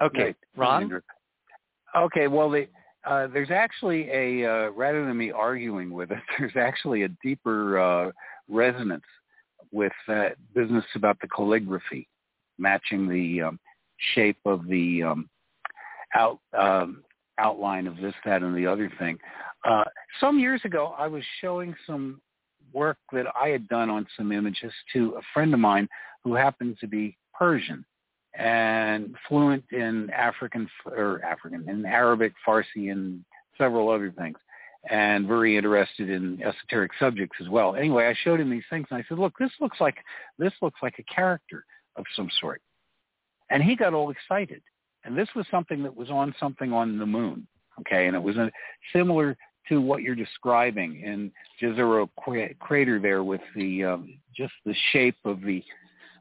Okay, right. Ron? Andrew. Okay, well, there's actually rather than me arguing with it, there's actually a deeper resonance with that business about the calligraphy, matching the shape of the outline of this, that, and the other thing. Some years ago, I was showing some work that I had done on some images to a friend of mine who happens to be Persian and fluent in in Arabic, Farsi, and several other things, and very interested in esoteric subjects as well. Anyway, I showed him these things, and I said, "Look, this looks like a character of some sort," and he got all excited. And this was something that was on something on the moon, okay, and it was similar to what you're describing in Jezero Crater there, with the just the shape of the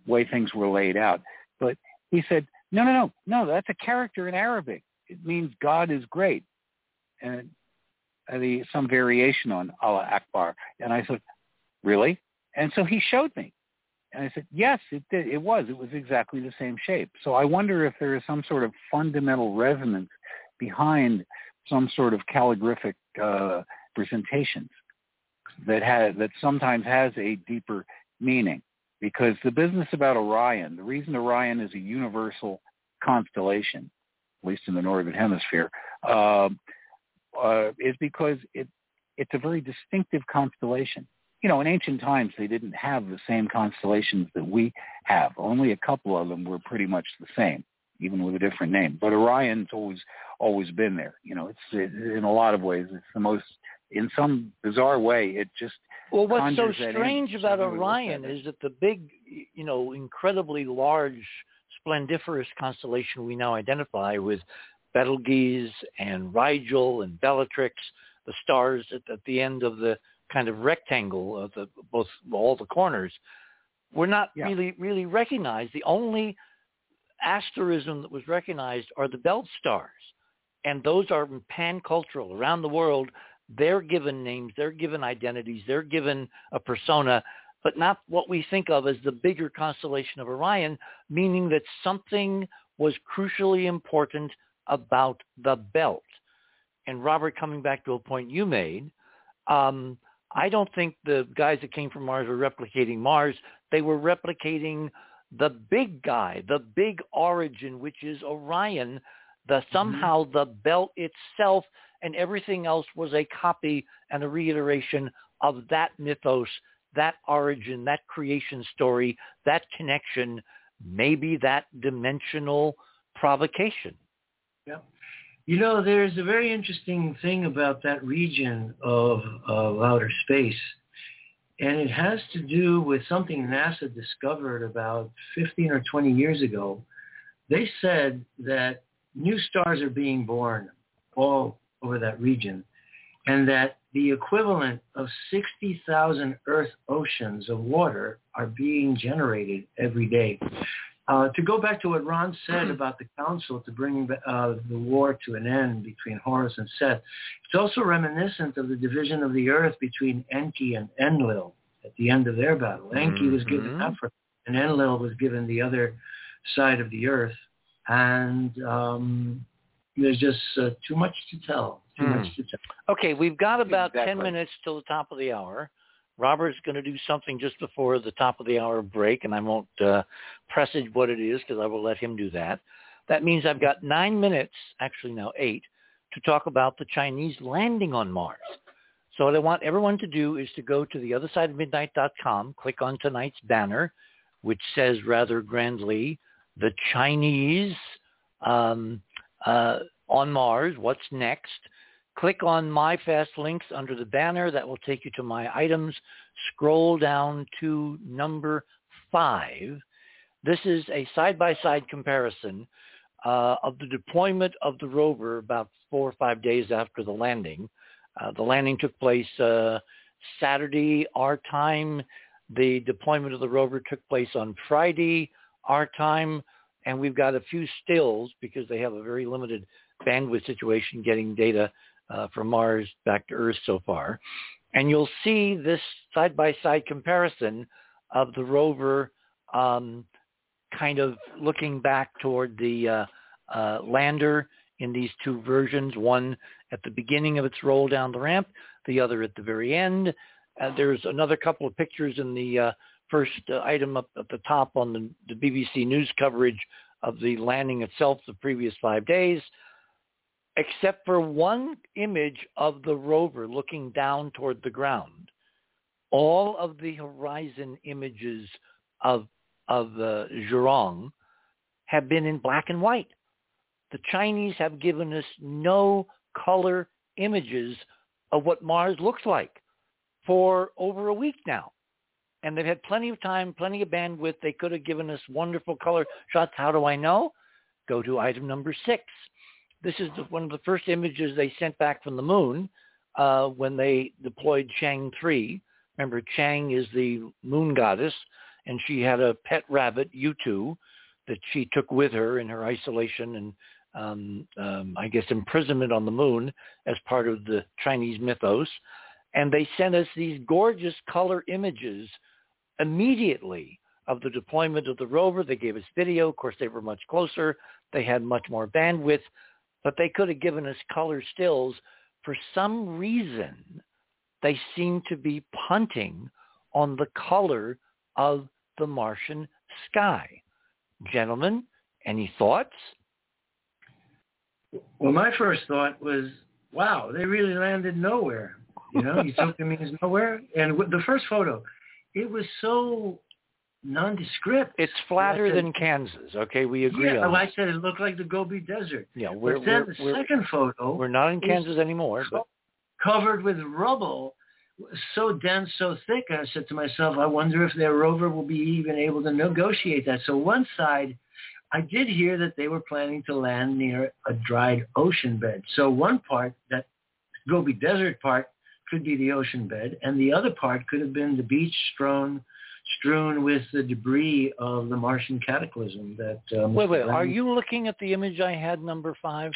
way things were laid out, but. He said, no, that's a character in Arabic. It means God is great. And some variation on Allah Akbar. And I said, really? And so he showed me. And I said, yes, it did. It was exactly the same shape. So I wonder if there is some sort of fundamental resonance behind some sort of calligraphic presentations that sometimes has a deeper meaning. Because the business about Orion, the reason Orion is a universal constellation, at least in the northern hemisphere, is because it's a very distinctive constellation. You know, in ancient times, they didn't have the same constellations that we have. Only a couple of them were pretty much the same, even with a different name. But Orion's always been there. You know, it's in a lot of ways, it's the most, in some bizarre way, it just... Well, what's so strange about Orion is that the big, you know, incredibly large, splendiferous constellation we now identify with Betelgeuse and Rigel and Bellatrix, the stars at the end of the kind of rectangle of all the corners, were not really recognized. The only asterism that was recognized are the belt stars, and those are pan-cultural around the world. They're given names, they're given identities, they're given a persona, but not what we think of as the bigger constellation of Orion, meaning that something was crucially important about the belt. And Robert, coming back to a point you made, I don't think the guys that came from Mars were replicating Mars. They were replicating the big guy, the big origin, which is Orion, somehow the belt itself, and everything else was a copy and a reiteration of that mythos, that origin, that creation story, that connection, maybe that dimensional provocation. Yeah. You know, there's a very interesting thing about that region of outer space, and it has to do with something NASA discovered about 15 or 20 years ago they said that new stars are being born all over that region, and that the equivalent of 60,000 Earth oceans of water are being generated every day. To go back to what Ron said about the council to bring the war to an end between Horus and Set, it's also reminiscent of the division of the Earth between Enki and Enlil at the end of their battle. Enki was given Africa, and Enlil was given the other side of the Earth. And there's just too much to tell. Okay, we've got about 10 minutes till the top of the hour. Robert's going to do something just before the top of the hour break, and I won't presage what it is because I will let him do that. That means I've got 9 minutes, actually now 8, to talk about the Chinese landing on Mars. So what I want everyone to do is to go to the othersideofmidnight.com, click on tonight's banner, which says rather grandly, the Chinese on Mars, what's next? Click on My Fast Links under the banner. That will take you to my items. Scroll down to number 5. This is a side-by-side comparison of the deployment of the rover about 4 or 5 days after the landing. The landing took place Saturday, our time. The deployment of the rover took place on Friday, our time. And we've got a few stills because they have a very limited bandwidth situation getting data from Mars back to Earth so far. And you'll see this side-by-side comparison of the rover kind of looking back toward the lander in these two versions, one at the beginning of its roll down the ramp, the other at the very end. There's another couple of pictures in the first item up at the top on the BBC news coverage of the landing itself the previous 5 days, except for one image of the rover looking down toward the ground. All of the horizon images of Zhurong have been in black and white. The Chinese have given us no color images of what Mars looks like for over a week now. And they've had plenty of time, plenty of bandwidth. They could have given us wonderful color shots. How do I know? Go to item number 6. This is one of the first images they sent back from the moon when they deployed Chang 3. Remember, Chang is the moon goddess, and she had a pet rabbit, U2, that she took with her in her isolation and, I guess, imprisonment on the moon as part of the Chinese mythos. And they sent us these gorgeous color images immediately of the deployment of the rover. They gave us video. Of course, they were much closer. They had much more bandwidth. But they could have given us color stills. For some reason, they seem to be punting on the color of the Martian sky. Gentlemen, any thoughts? Well, my first thought was, wow, they really landed nowhere. You know, Utopia means nowhere. And the first photo, it was so nondescript. It's flatter than Kansas. Okay, we agree on that. I said it looked like the Gobi Desert. Yeah, but then the second photo. We're not in Kansas anymore. But covered with rubble, so dense, so thick. I said to myself, I wonder if their rover will be even able to negotiate that. So one side, I did hear that they were planning to land near a dried ocean bed. So one part, that Gobi Desert part, could be the ocean bed, and the other part could have been the beach strewn with the debris of the Martian cataclysm. That wait, are you looking at the image I had, number 5?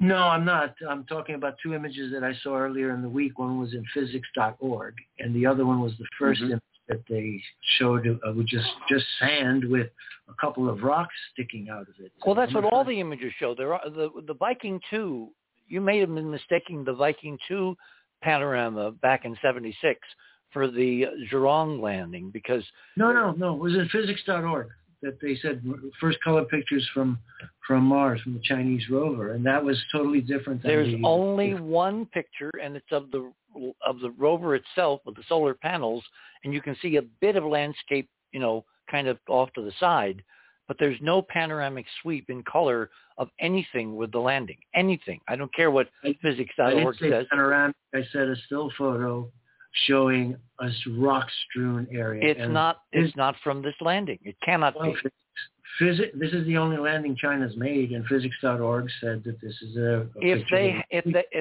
No, I'm not. I'm talking about two images that I saw earlier in the week. One was in physics.org, and the other one was the first image that they showed, with just sand with a couple of rocks sticking out of it. Well, that's what all the images show. There are the Viking 2. You may have been mistaking the Viking 2 panorama back in 76 for the Zhurong landing because... No. It was in physics.org that they said first color pictures from Mars, from the Chinese rover, and that was totally different. There's only one picture, and it's of the rover itself with the solar panels, and you can see a bit of landscape, you know, kind of off to the side, but there's no panoramic sweep in color of anything with the landing. Anything. I don't care what physics.org says. I didn't say panoramic. I said a still photo showing a rock-strewn area. It's not from this landing. It cannot be. This is the only landing China's made, and physics.org said that this is a if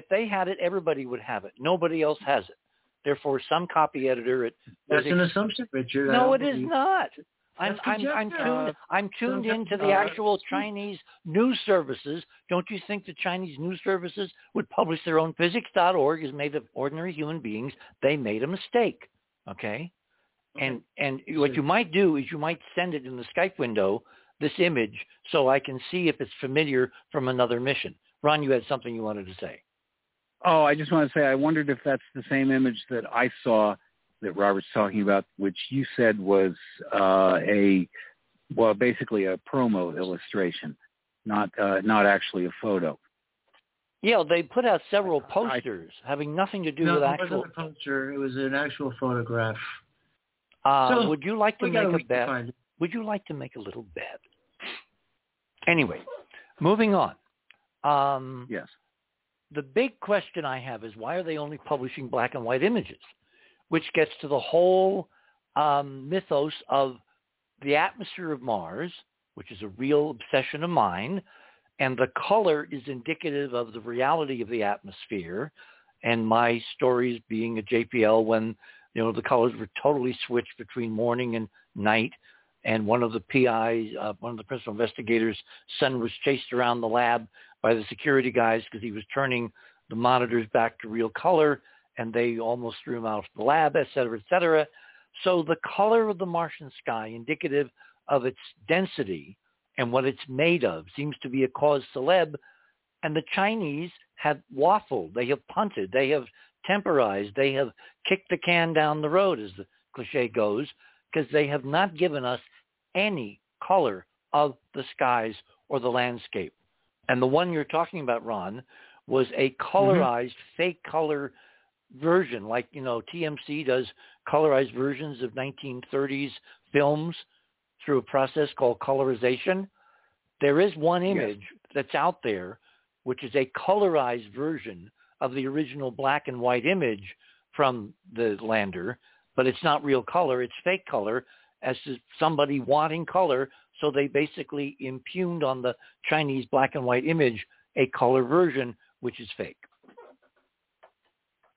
they had it, everybody would have it. Nobody else has it. Therefore, some copy editor at that's an assumption, Richard. No, it is not. I'm tuned into the actual Chinese news services. Don't you think the Chinese news services would publish their own? Physics.org is made of ordinary human beings. They made a mistake. Okay? And what you might do is you might send it in the Skype window, this image, so I can see if it's familiar from another mission. Ron, you had something you wanted to say. Oh, I just want to say I wondered if that's the same image that I saw that Robert's talking about, which you said was basically a promo illustration, not actually a photo. Yeah, they put out several posters having nothing to do with actual. No, it wasn't a poster. It was an actual photograph. So would you like to make a bet? Would you like to make a little bet? Anyway, moving on. Yes. The big question I have is why are they only publishing black and white images? Which gets to the whole mythos of the atmosphere of Mars, which is a real obsession of mine, and the color is indicative of the reality of the atmosphere, and my stories being a JPL when, you know, the colors were totally switched between morning and night, and one of the PIs, one of the principal investigators' son was chased around the lab by the security guys because he was turning the monitors back to real color, and they almost threw him out of the lab, et cetera, et cetera. So the color of the Martian sky, indicative of its density and what it's made of, seems to be a cause célèbre. And the Chinese have waffled. They have punted. They have temporized. They have kicked the can down the road, as the cliche goes, because they have not given us any color of the skies or the landscape. And the one you're talking about, Ron, was a colorized, fake color version, like, you know, TMC does colorized versions of 1930s films through a process called colorization. There is one image that's out there, which is a colorized version of the original black and white image from the lander, but it's not real color. It's fake color, as to somebody wanting color. So they basically impugned on the Chinese black and white image a color version, which is fake.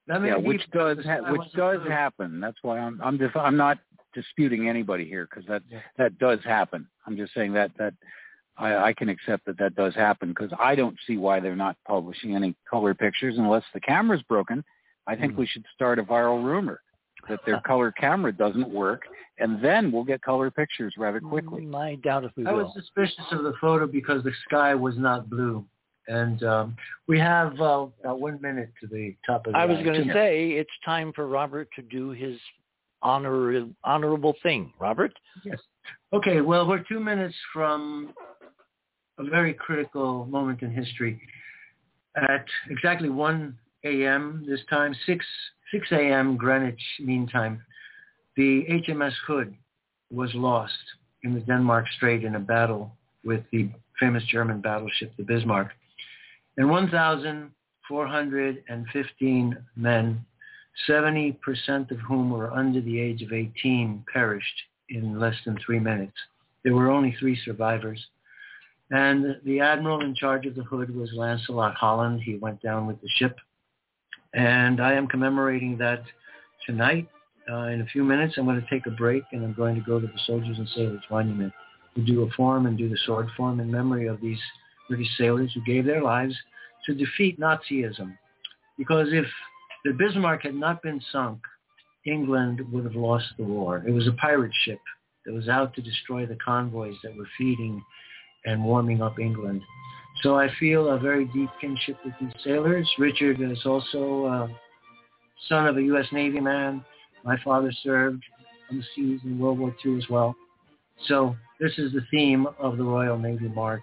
Yeah, which does happen. That's why I'm not disputing anybody here, because that does happen. I'm just saying that I can accept that does happen, because I don't see why they're not publishing any color pictures unless the camera's broken. I think we should start a viral rumor that their color camera doesn't work, and then we'll get color pictures rather quickly. I doubt if we will. I was suspicious of the photo because the sky was not blue. And we have about 1 minute to the top of the hour. I was going to say it's time for Robert to do his honorable thing. Robert? Yes. Okay, well, we're 2 minutes from a very critical moment in history. At exactly 1 a.m. this time, 6 a.m. Greenwich Mean Time, the HMS Hood was lost in the Denmark Strait in a battle with the famous German battleship, the Bismarck. And 1,415 men, 70% of whom were under the age of 18, perished in less than 3 minutes. There were only three survivors. And the admiral in charge of the Hood was Lancelot Holland. He went down with the ship. And I am commemorating that tonight. In a few minutes, I'm going to take a break, and I'm going to go to the Soldiers and Sailors Monument to do a form and do the sword form in memory of these British sailors who gave their lives to defeat Nazism. Because if the Bismarck had not been sunk, England would have lost the war. It was a pirate ship that was out to destroy the convoys that were feeding and warming up England. So I feel a very deep kinship with these sailors. Richard is also son of a U.S. Navy man. My father served on the seas in World War II as well. So this is the theme of the Royal Navy March.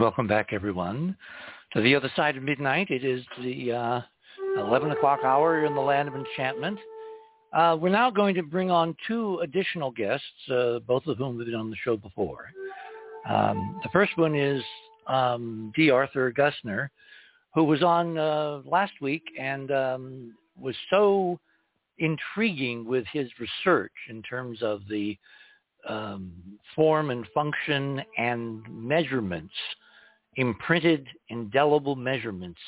Welcome back, everyone, to The Other Side of Midnight. It is the 11 o'clock hour in the Land of Enchantment. We're now going to bring on two additional guests, both of whom have been on the show before. The first one is D. Arthur Gusner, who was on last week and was so intriguing with his research in terms of the form and function and measurements, imprinted indelible measurements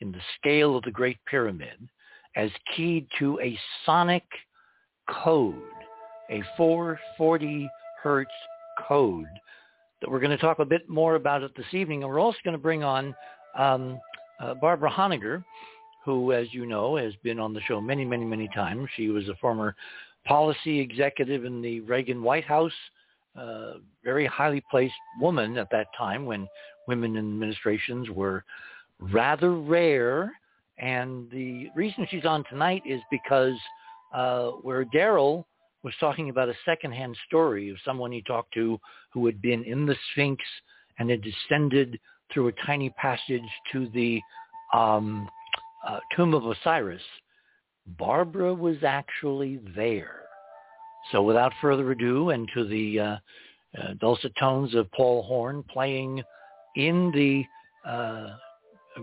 in the scale of the Great Pyramid as keyed to a sonic code, a 440 hertz code that we're going to talk a bit more about it this evening. And we're also going to bring on Barbara Honegger, who, as you know, has been on the show many, many, many times. She was a former policy executive in the Reagan White House, very highly placed woman at that time when women in administrations were rather rare. And the reason she's on tonight is because where Daryl was talking about a secondhand story of someone he talked to who had been in the Sphinx and had descended through a tiny passage to the tomb of Osiris, Barbara was actually there. So without further ado, and to the dulcet tones of Paul Horn playing in the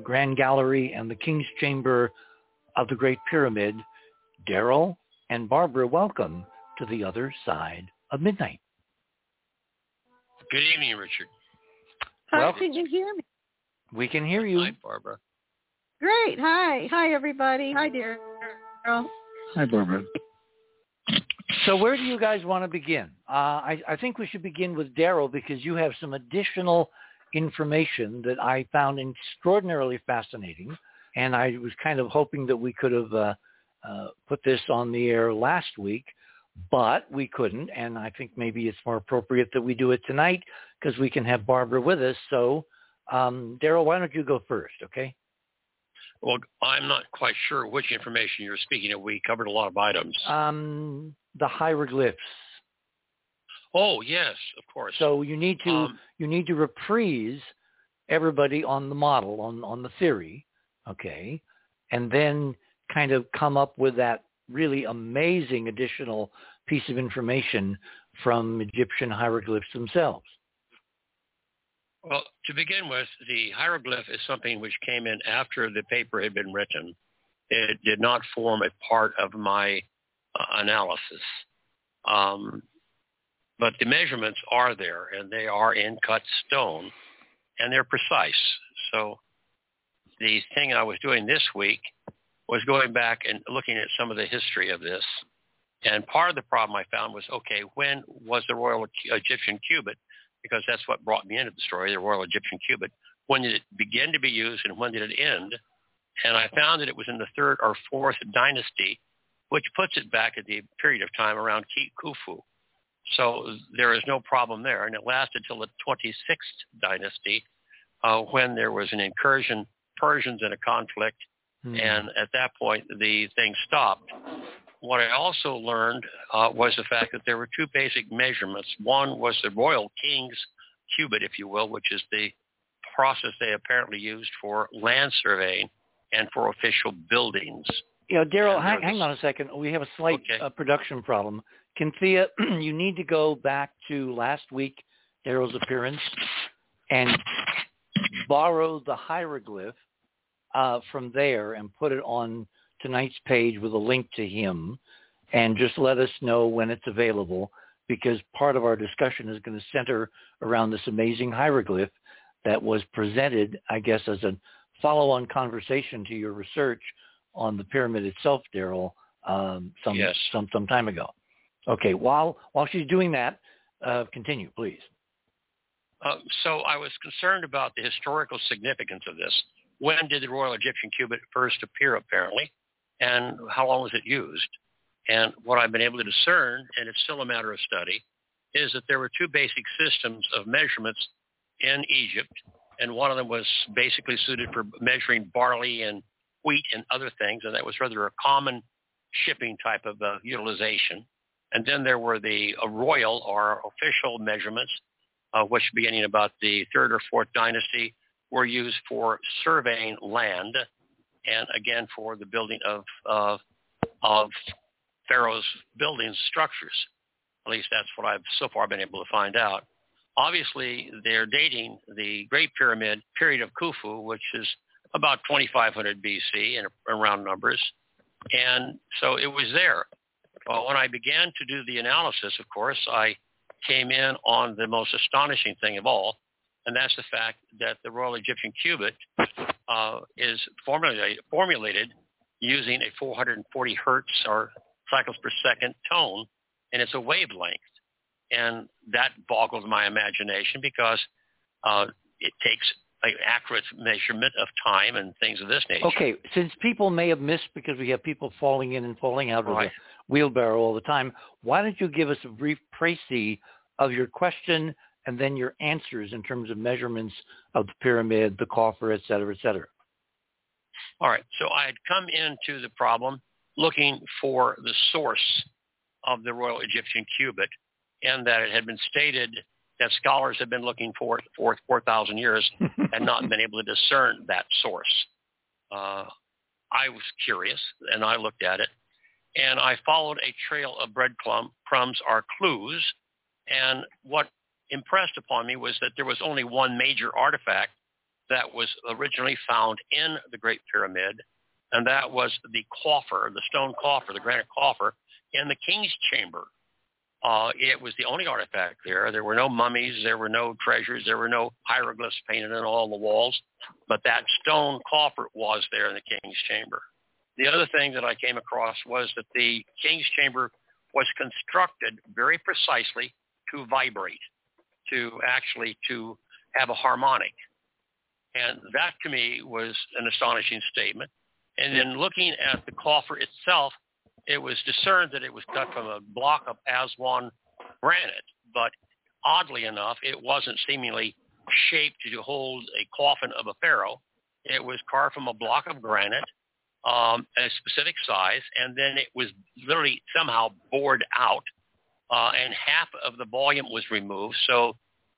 Grand Gallery and the King's Chamber of the Great Pyramid, Daryl and Barbara, welcome to The Other Side of Midnight. Good evening, Richard. Hi, can you hear me? We can hear you. Hi, Barbara. Great. Hi. Hi, everybody. Hi, Daryl. Hi, Barbara. So where do you guys want to begin? I think we should begin with Daryl because you have some additional information that I found extraordinarily fascinating, and I was kind of hoping that we could have put this on the air last week, but we couldn't, and I think maybe it's more appropriate that we do it tonight because we can have Barbara with us. So, Daryl, why don't you go first, okay? Well, I'm not quite sure which information you're speaking of. We covered a lot of items. The hieroglyphs. Oh, yes, of course. So you need to reprise everybody on the model, on the theory, okay, and then kind of come up with that really amazing additional piece of information from Egyptian hieroglyphs themselves. Well, to begin with, the hieroglyph is something which came in after the paper had been written. It did not form a part of my analysis. But the measurements are there, and they are in cut stone, and they're precise. So the thing I was doing this week was going back and looking at some of the history of this And part of the problem I found was, okay, when was the Royal Egyptian Cubit? Because that's what brought me into the story, the Royal Egyptian Cubit. When did it begin to be used and when did it end? And I found that it was in the third or fourth dynasty, which puts it back at the period of time around Khufu. So there is no problem there. And it lasted till the 26th dynasty when there was an incursion, Persians in a conflict. Mm. And at that point, the thing stopped. What I also learned was the fact that there were two basic measurements. One was the royal king's cubit, if you will, which is the process they apparently used for land surveying and for official buildings. You know, Daryl, hang on a second. We have a slight production problem. Kinthea, you need to go back to last week, Daryl's appearance, and borrow the hieroglyph from there and put it on tonight's page with a link to him, and just let us know when it's available, because part of our discussion is going to center around this amazing hieroglyph that was presented, I guess, as a follow-on conversation to your research on the pyramid itself, Daryl, some time ago. Okay, while she's doing that, continue, please. So I was concerned about the historical significance of this. When did the Royal Egyptian Cubit first appear, apparently, and how long was it used? And what I've been able to discern, and it's still a matter of study, is that there were two basic systems of measurements in Egypt, and one of them was basically suited for measuring barley and wheat and other things, and that was rather a common shipping type of utilization. And then there were the royal or official measurements, which beginning about the third or fourth dynasty were used for surveying land and, again, for the building of pharaoh's building structures. At least that's what I've so far been able to find out. Obviously, they're dating the Great Pyramid period of Khufu, which is about 2500 BC in round numbers. And so it was there. Well, when I began to do the analysis, of course, I came in on the most astonishing thing of all, and that's the fact that the Royal Egyptian Cubit is formulated using a 440 hertz or cycles per second tone, and it's a wavelength. And that boggled my imagination because it takes an accurate measurement of time and things of this nature. Okay, since people may have missed, because we have people falling in and falling out of the wheelbarrow all the time, why don't you give us a brief précis of your question and then your answers in terms of measurements of the pyramid, the coffer, et cetera, et cetera. All right, so I had come into the problem looking for the source of the Royal Egyptian Cubit, and that it had been stated that scholars had been looking for it for 4,000 years and not been able to discern that source. I was curious, and I looked at it, and I followed a trail of breadcrumbs or clues, and what impressed upon me was that there was only one major artifact that was originally found in the Great Pyramid, and that was the coffer, the stone coffer, the granite coffer, in the king's chamber. It was the only artifact there. There were no mummies. There were no treasures. There were no hieroglyphs painted on all the walls. But that stone coffer was there in the king's chamber. The other thing that I came across was that the king's chamber was constructed very precisely to vibrate, to have a harmonic. And that to me was an astonishing statement. And then looking at the coffer itself, it was discerned that it was cut from a block of Aswan granite, but oddly enough, it wasn't seemingly shaped to hold a coffin of a pharaoh. It was carved from a block of granite, a specific size, and then it was literally somehow bored out, and half of the volume was removed so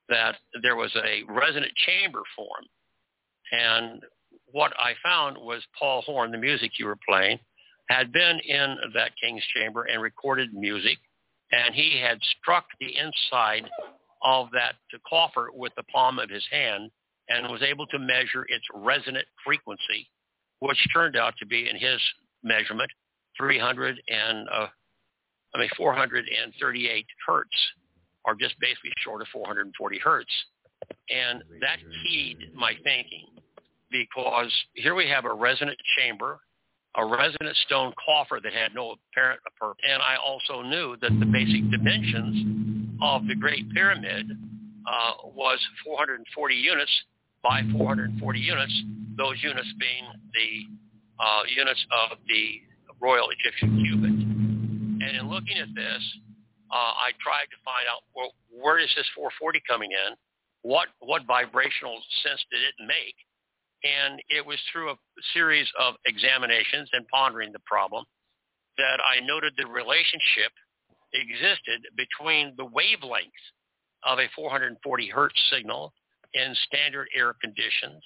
that there was a resonant chamber formed. And what I found was Paul Horn, the music you were playing, had been in that king's chamber and recorded music, and he had struck the inside of that coffer with the palm of his hand and was able to measure its resonant frequency, which turned out to be, in his measurement, 438 hertz, or just basically short of 440 hertz. And that keyed my thinking, because here we have a resonant chamber a resonant stone coffer that had no apparent purpose. And I also knew that the basic dimensions of the Great Pyramid was 440 units by 440 units, those units being the units of the Royal Egyptian Cubit. And in looking at this, I tried to find out, well, where is this 440 coming in? What vibrational sense did it make? And it was through a series of examinations and pondering the problem that I noted the relationship existed between the wavelengths of a 440 hertz signal in standard air conditions.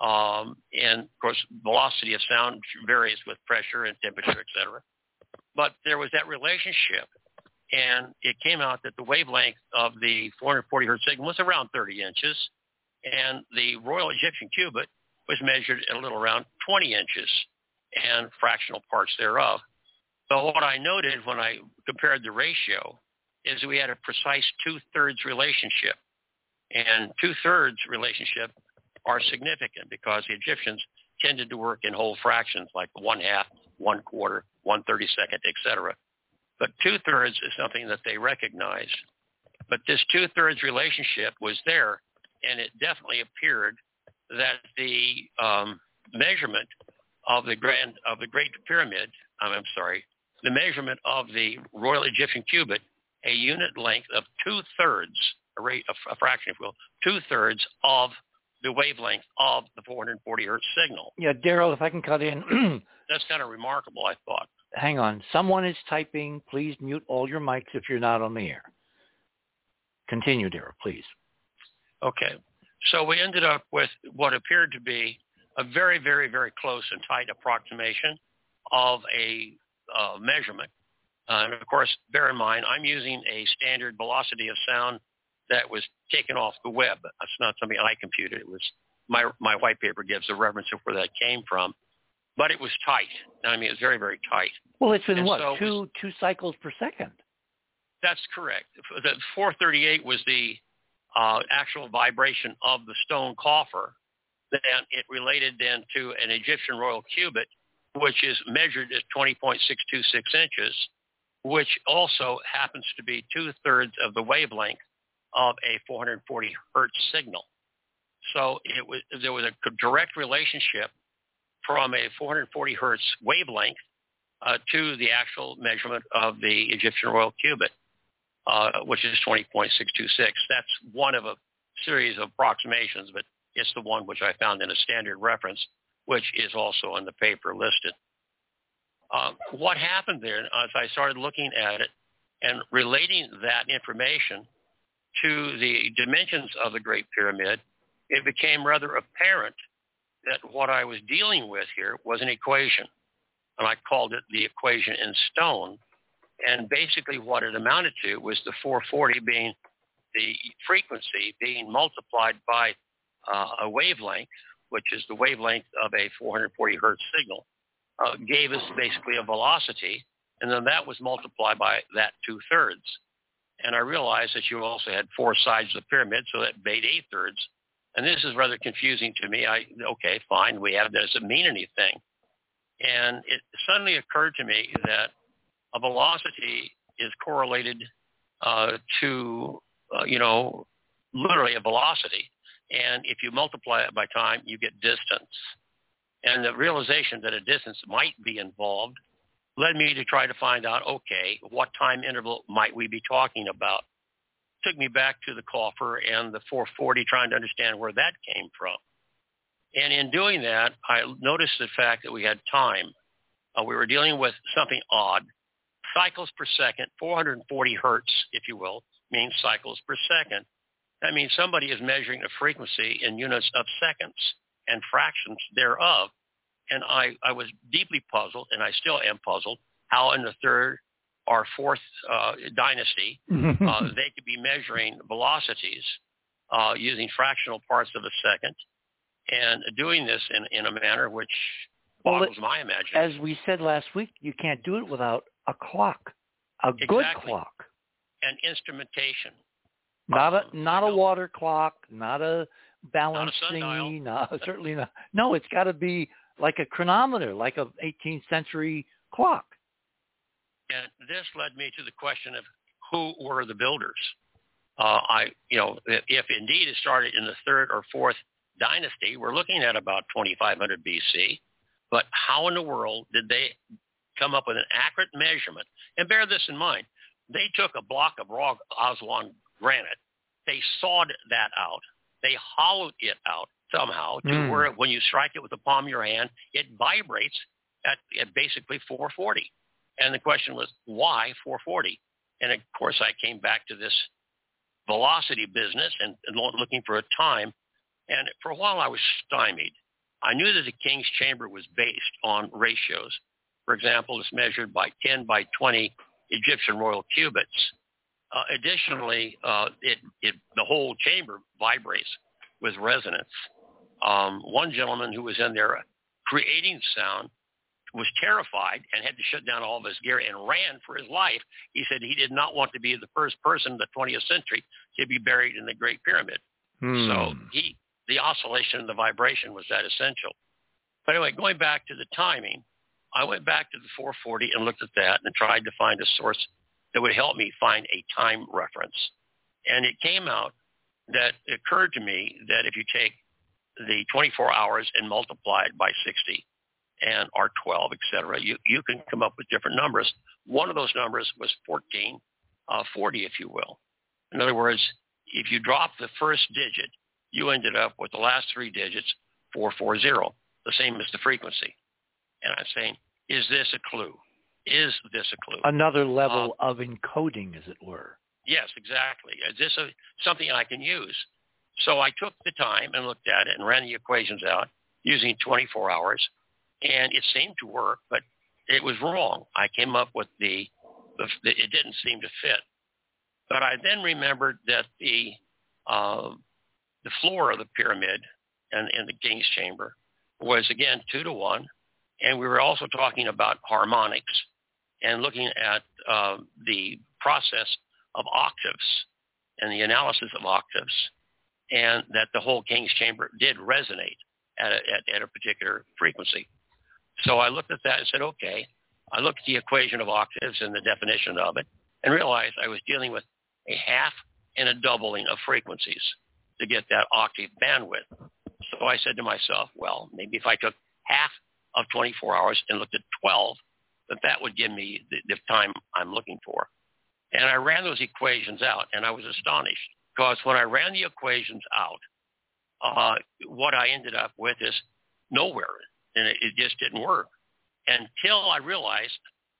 And, of course, velocity of sound varies with pressure and temperature, et cetera. But there was that relationship, and it came out that the wavelength of the 440 hertz signal was around 30 inches, and the Royal Egyptian Cubit was measured at a little around 20 inches and fractional parts thereof. So what I noted when I compared the ratio is we had a precise two-thirds relationship. And two-thirds relationship are significant because the Egyptians tended to work in whole fractions like 1/2, 1/4, 1/32, et cetera. But two-thirds is something that they recognized. But this two-thirds relationship was there, and it definitely appeared that the measurement of the measurement of the Royal Egyptian Cubit, a unit length of two-thirds, a fraction, if you will, two-thirds of the wavelength of the 440 hertz signal. Yeah, Daryl, if I can cut in. That's kind of remarkable, I thought. Hang on. Someone is typing. Please mute all your mics if you're not on the air. Continue, Daryl, please. Okay. So we ended up with what appeared to be a very, very, very close and tight approximation of a measurement. And, of course, bear in mind, I'm using a standard velocity of sound that was taken off the web. That's not something I computed. It was my white paper gives a reference of where that came from. But it was tight. I mean, it was very, very tight. Well, it's in two cycles per second. That's correct. The 438 was the actual vibration of the stone coffer. Then it related then to an Egyptian royal cubit, which is measured as 20.626 inches, which also happens to be two-thirds of the wavelength of a 440 hertz signal. So there was a direct relationship from a 440 hertz wavelength to the actual measurement of the Egyptian royal cubit, which is 20.626. That's one of a series of approximations, but it's the one which I found in a standard reference, which is also in the paper listed. What happened there, as I started looking at it and relating that information to the dimensions of the Great Pyramid, it became rather apparent that what I was dealing with here was an equation, and I called it the equation in stone. And basically what it amounted to was the 440 being the frequency being multiplied by a wavelength, which is the wavelength of a 440 hertz signal, gave us basically a velocity, and then that was multiplied by that two-thirds. And I realized that you also had four sides of the pyramid, so that made eight-thirds. And this is rather confusing to me. Okay, fine, we have that. Does it mean anything? And it suddenly occurred to me that a velocity is correlated to literally a velocity. And if you multiply it by time, you get distance. And the realization that a distance might be involved led me to try to find out, okay, what time interval might we be talking about? Took me back to the coffer and the 440, trying to understand where that came from. And in doing that, I noticed the fact that we had time. We were dealing with something odd. Cycles per second, 440 hertz, if you will, means cycles per second. That means somebody is measuring a frequency in units of seconds and fractions thereof. And I was deeply puzzled, and I still am puzzled, how in the third or fourth dynasty they could be measuring velocities using fractional parts of a second and doing this in a manner which boggles my imagination. As we said last week, you can't do it without a clock, good clock. And instrumentation. Not a water clock, not a balancing, certainly not. No, it's got to be like a chronometer, like an 18th century clock. And this led me to the question of who were the builders. If indeed it started in the third or fourth dynasty, we're looking at about 2500 BC. But how in the world did they come up with an accurate measurement? And bear this in mind. They took a block of raw Aswan granite. They sawed that out. They hollowed it out somehow to where when you strike it with the palm of your hand, it vibrates at basically 440. And the question was, why 440? And, of course, I came back to this velocity business and looking for a time. And for a while I was stymied. I knew that the king's chamber was based on ratios. For example, it's measured by 10 by 20 Egyptian royal cubits. Additionally, the whole chamber vibrates with resonance. One gentleman who was in there creating sound was terrified and had to shut down all of his gear and ran for his life. He said he did not want to be the first person in the 20th century to be buried in the Great Pyramid. So the oscillation and the vibration was that essential. But anyway, going back to the timing, I went back to the 440 and looked at that and tried to find a source that would help me find a time reference. And it came out that it occurred to me that if you take the 24 hours and multiply it by 60 and or 12, et cetera, you can come up with different numbers. One of those numbers was 1440, if you will. In other words, if you drop the first digit, you ended up with the last three digits, 440, the same as the frequency. And I'm saying, is this a clue? Is this a clue? Another level of encoding, as it were. Yes, exactly. Is this something I can use? So I took the time and looked at it and ran the equations out using 24 hours, and it seemed to work, but it was wrong. I came up with it didn't seem to fit. But I then remembered that the floor of the pyramid and in the king's chamber was, again, 2 to 1. And we were also talking about harmonics and looking at the process of octaves and the analysis of octaves, and that the whole king's chamber did resonate at a particular frequency. So I looked at that and said, okay, I looked at the equation of octaves and the definition of it and realized I was dealing with a half and a doubling of frequencies to get that octave bandwidth. So I said to myself, well, maybe if I took half of 24 hours and looked at 12, that would give me the time I'm looking for. And I ran those equations out, and I was astonished, because when I ran the equations out, what I ended up with is nowhere, and it just didn't work, until I realized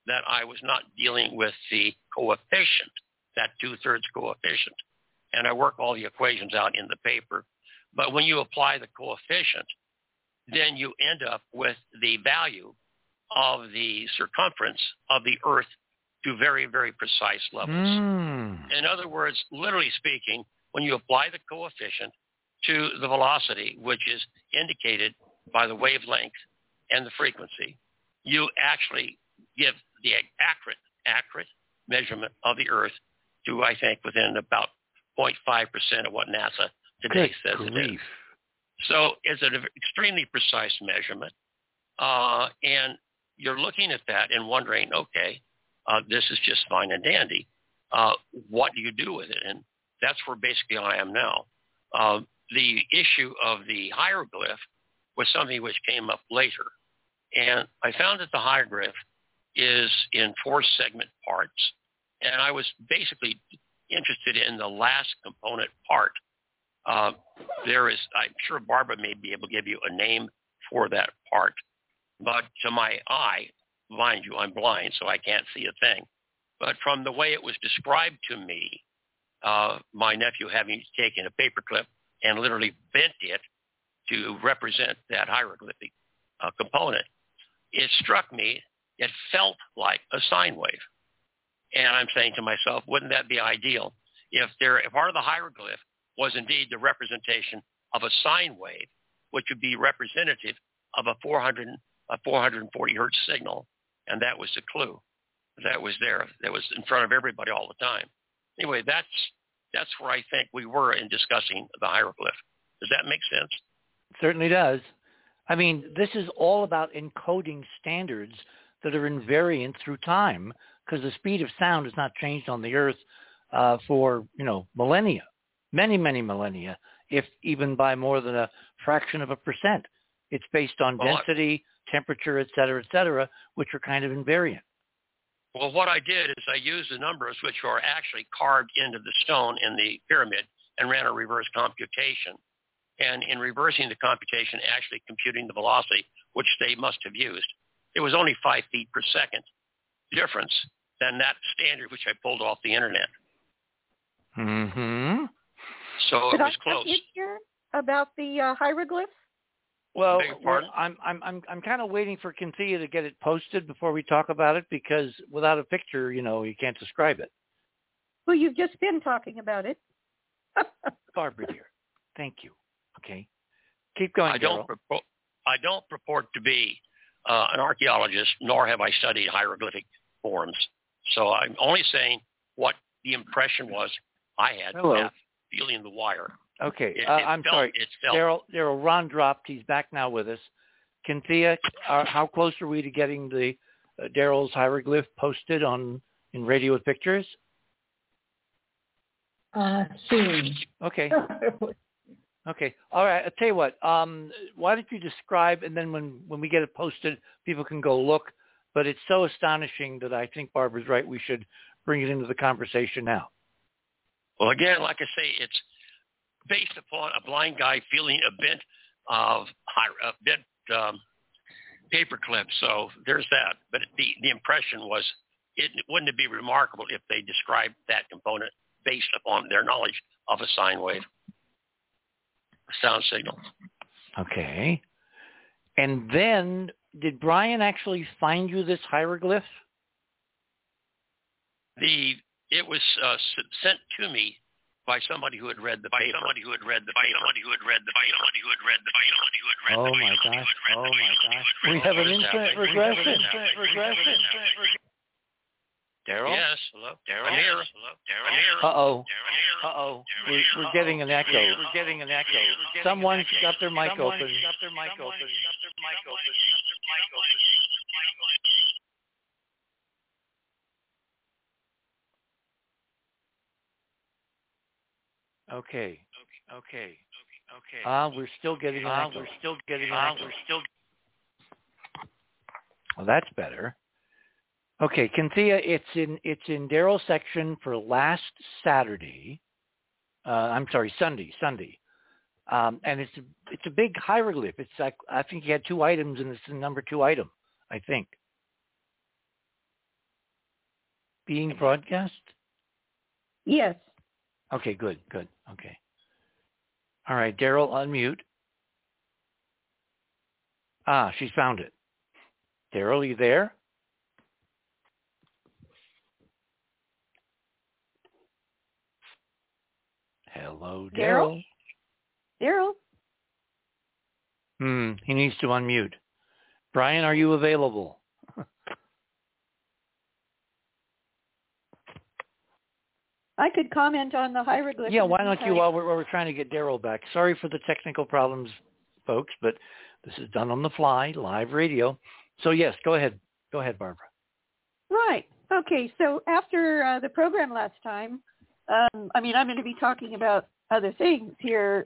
that I was not dealing with the coefficient, that two-thirds coefficient. And I work all the equations out in the paper. But when you apply the coefficient, then you end up with the value of the circumference of the Earth to very, very precise levels. In other words, literally speaking, when you apply the coefficient to the velocity, which is indicated by the wavelength and the frequency, you actually give the accurate measurement of the Earth to, I think, within about 0.5% of what NASA today says it is. So it's an extremely precise measurement, and you're looking at that and wondering, okay, this is just fine and dandy. What do you do with it? And that's where basically I am now. The issue of the hieroglyph was something which came up later, and I found that the hieroglyph is in 4 segment parts, and I was basically interested in the last component part. There is, I'm sure Barbara may be able to give you a name for that part, but to my eye, mind you, I'm blind, so I can't see a thing. But from the way it was described to me, my nephew having taken a paperclip and literally bent it to represent that hieroglyphic component, it struck me, it felt like a sine wave. And I'm saying to myself, wouldn't that be ideal if part of the hieroglyph was indeed the representation of a sine wave, which would be representative of a 440 hertz signal, and that was the clue that was there, that was in front of everybody all the time. Anyway, that's where I think we were in discussing the hieroglyph. Does that make sense? It certainly does. I mean, this is all about encoding standards that are invariant through time, because the speed of sound has not changed on the Earth for, you know, millennia, many, many millennia, if even by more than a fraction of a percent. It's based on density, temperature, et cetera, which are kind of invariant. Well, what I did is I used the numbers which are actually carved into the stone in the pyramid and ran a reverse computation. And in reversing the computation, actually computing the velocity, which they must have used, it was only 5 feet per second difference than that standard which I pulled off the internet. Mm-hmm. So it was close. Did I hear about the hieroglyphs? Well, I'm kind of waiting for Kinthea to get it posted before we talk about it, because without a picture, you know, you can't describe it. Well, you've just been talking about it. Barbara, dear, thank you. Okay, keep going. I don't purport to be an archaeologist, nor have I studied hieroglyphic forms. So I'm only saying what the impression was I had feeling the wire. Okay, sorry, Daryl, Ron dropped. He's back now with us. Kinthea, how close are we to getting the Daryl's hieroglyph posted in Radio with Pictures? Soon. Okay. Okay. All right. I'll tell you what. Why don't you describe, and then when we get it posted, people can go look. But it's so astonishing that I think Barbara's right. We should bring it into the conversation now. Well, again, like I say, it's based upon a blind guy feeling a bent of paperclip. So there's that. But the impression was, wouldn't it be remarkable if they described that component based upon their knowledge of a sine wave? Sound signal. Okay. And then, did Brian actually find you this hieroglyph? It was sent to me by somebody who had read the paper. Oh my gosh! We have an infinite regression. Daryl? Yes. Hello? Daryl? I'm here. Uh-oh. We're getting an echo. Someone's got their mic open. Okay. We're still getting an echo. Well, that's better. Okay, Kinthea, it's in Daryl's section for last Saturday. Sunday. And it's a big hieroglyph. It's like, I think he had two items, and it's the number 2 item, I think. Being broadcast? Yes. Okay, good. Okay. All right, Daryl, unmute. Ah, she's found it. Daryl, are you there? Hello, Daryl. Daryl? He needs to unmute. Brian, are you available? I could comment on the hieroglyph. Yeah, why don't you, while we're trying to get Daryl back. Sorry for the technical problems, folks, but this is done on the fly, live radio. So, yes, go ahead. Go ahead, Barbara. Right. Okay, so after the program last time, I'm going to be talking about other things here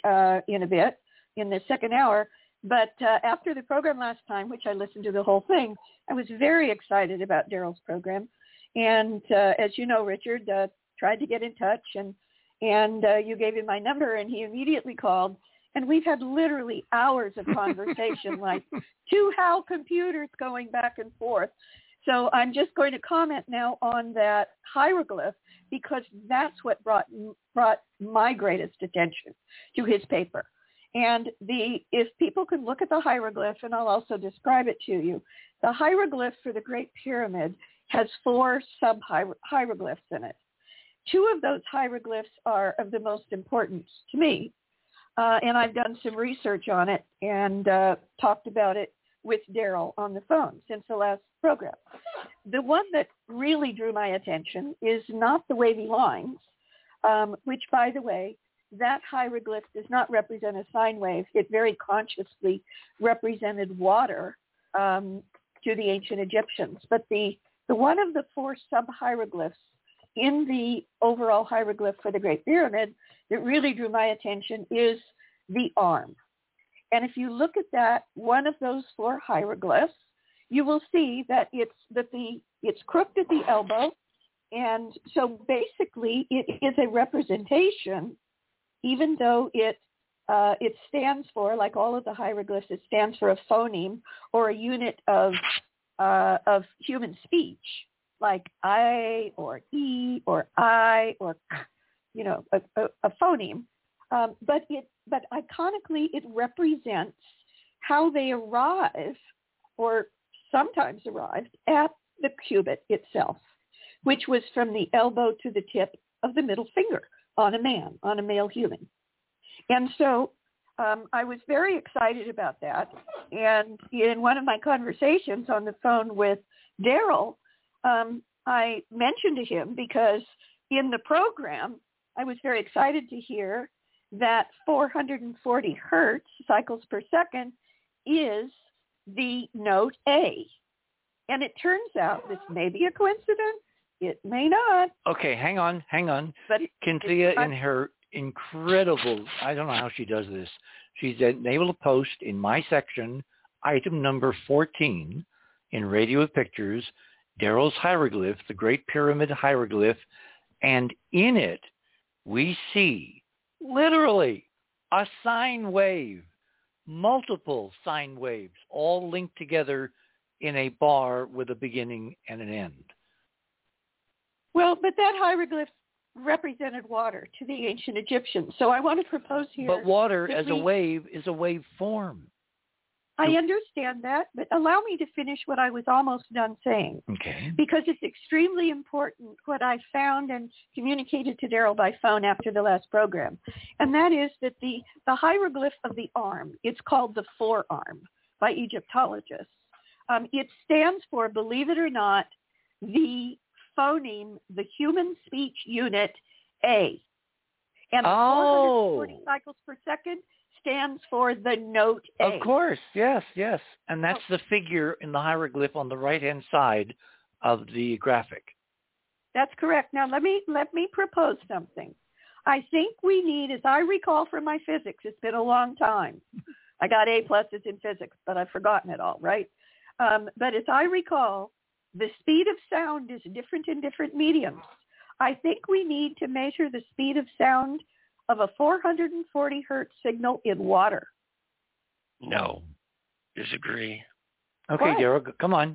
in a bit, in the second hour. But after the program last time, which I listened to the whole thing, I was very excited about Daryl's program. And as you know, Richard tried to get in touch, and you gave him my number, and he immediately called. And we've had literally hours of conversation, like two HAL computers going back and forth. So I'm just going to comment now on that hieroglyph, because that's what brought my greatest attention to his paper. And if people can look at the hieroglyph, and I'll also describe it to you, the hieroglyph for the Great Pyramid has 4 sub-hieroglyphs in it. 2 of those hieroglyphs are of the most importance to me, and I've done some research on it and talked about it with Daryl on the phone since the last program. The one that really drew my attention is not the wavy lines, which, by the way, that hieroglyph does not represent a sine wave. It very consciously represented water to the ancient Egyptians. But the one of the four sub-hieroglyphs in the overall hieroglyph for the Great Pyramid that really drew my attention is the arm. And if you look at that, one of those four hieroglyphs, you will see that it's crooked at the elbow. And so basically it is a representation, even though it stands for, like all of the hieroglyphs, it stands for a phoneme or a unit of human speech, like I or E or I or, you know, a phoneme. But iconically it represents how they arrive or sometimes arrived at the cubit itself, which was from the elbow to the tip of the middle finger on a man, on a male human. And so I was very excited about that. And in one of my conversations on the phone with Daryl, I mentioned to him, because in the program, I was very excited to hear that 440 hertz cycles per second is the note A. And it turns out this may be a coincidence. It may not. Okay, hang on. But Kintia, in her incredible, I don't know how she does this, she's able to post in my section, item number 14, in Radio Pictures, Daryl's Hieroglyph, the Great Pyramid Hieroglyph, and in it, we see, literally, a sine wave, multiple sine waves, all linked together in a bar with a beginning and an end. Well, but that hieroglyph represented water to the ancient Egyptians. So I want to propose here. But water as a wave is a wave form. I understand that, but allow me to finish what I was almost done saying. Okay. Because it's extremely important what I found and communicated to Daryl by phone after the last program. And that is that the hieroglyph of the arm, it's called the forearm by Egyptologists. It stands for, believe it or not, the phoneme, the human speech unit A. And 440 cycles per second stands for the note A. Of course, yes. And that's the figure in the hieroglyph on the right-hand side of the graphic. That's correct. Now, let me propose something. I think we need, as I recall from my physics, it's been a long time. I got A pluses in physics, but I've forgotten it all, right? But as I recall, the speed of sound is different in different mediums. I think we need to measure the speed of sound of a 440 hertz signal in water. No. Disagree. Okay, Daryl, come on.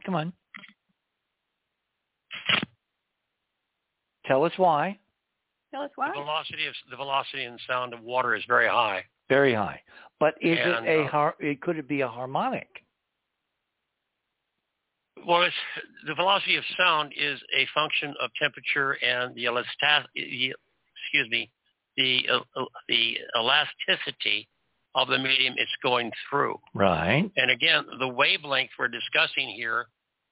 Tell us why. The velocity and sound of water is very high. Very high. But could it be a harmonic? Well, the velocity of sound is a function of temperature and the elasticity of the medium it's going through. Right. And again, the wavelength we're discussing here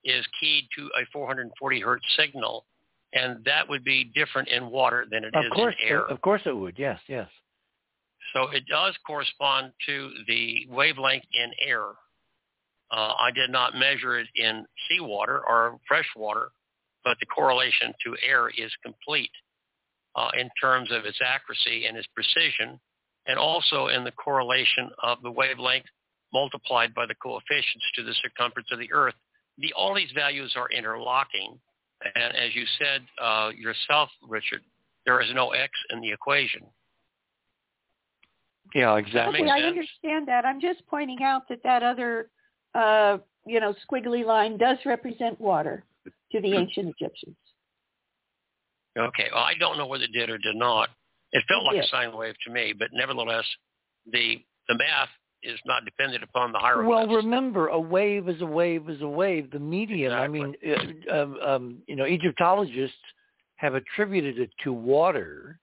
is keyed to a 440 hertz signal, and that would be different in water than it is in air. Of course it would, yes. So it does correspond to the wavelength in air. I did not measure it in seawater or fresh water, but the correlation to air is complete in terms of its accuracy and its precision, and also in the correlation of the wavelength multiplied by the coefficients to the circumference of the Earth. All these values are interlocking, and as you said yourself, Richard, there is no X in the equation. Yeah, exactly. Okay, I understand that. I'm just pointing out that other squiggly line does represent water to the ancient Egyptians. Okay. Well, I don't know whether it did or did not. It felt like a sine wave to me, but nevertheless, the math is not dependent upon the hieroglyphs. Well, remember, a wave is a wave is a wave. The medium, exactly. I mean, Egyptologists have attributed it to water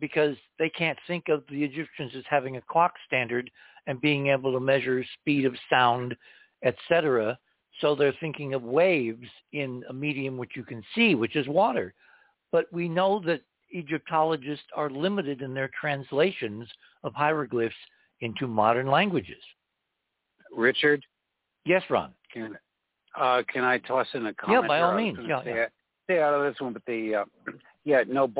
because they can't think of the Egyptians as having a clock standard and being able to measure speed of sound, etc. So they're thinking of waves in a medium which you can see, which is water. But we know that Egyptologists are limited in their translations of hieroglyphs into modern languages. Richard? Yes, Ron? Can I toss in a comment? Yeah, by all means. Yeah. Stay out of this one, but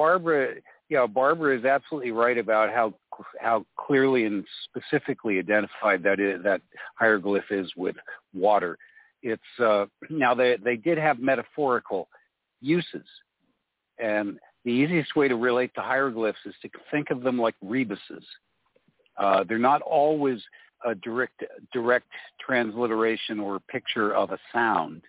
Barbara is absolutely right about how clearly and specifically identified that hieroglyph is with water. It's now they did have metaphorical uses, and the easiest way to relate to hieroglyphs is to think of them like rebuses. They're not always a direct transliteration or picture of a sound,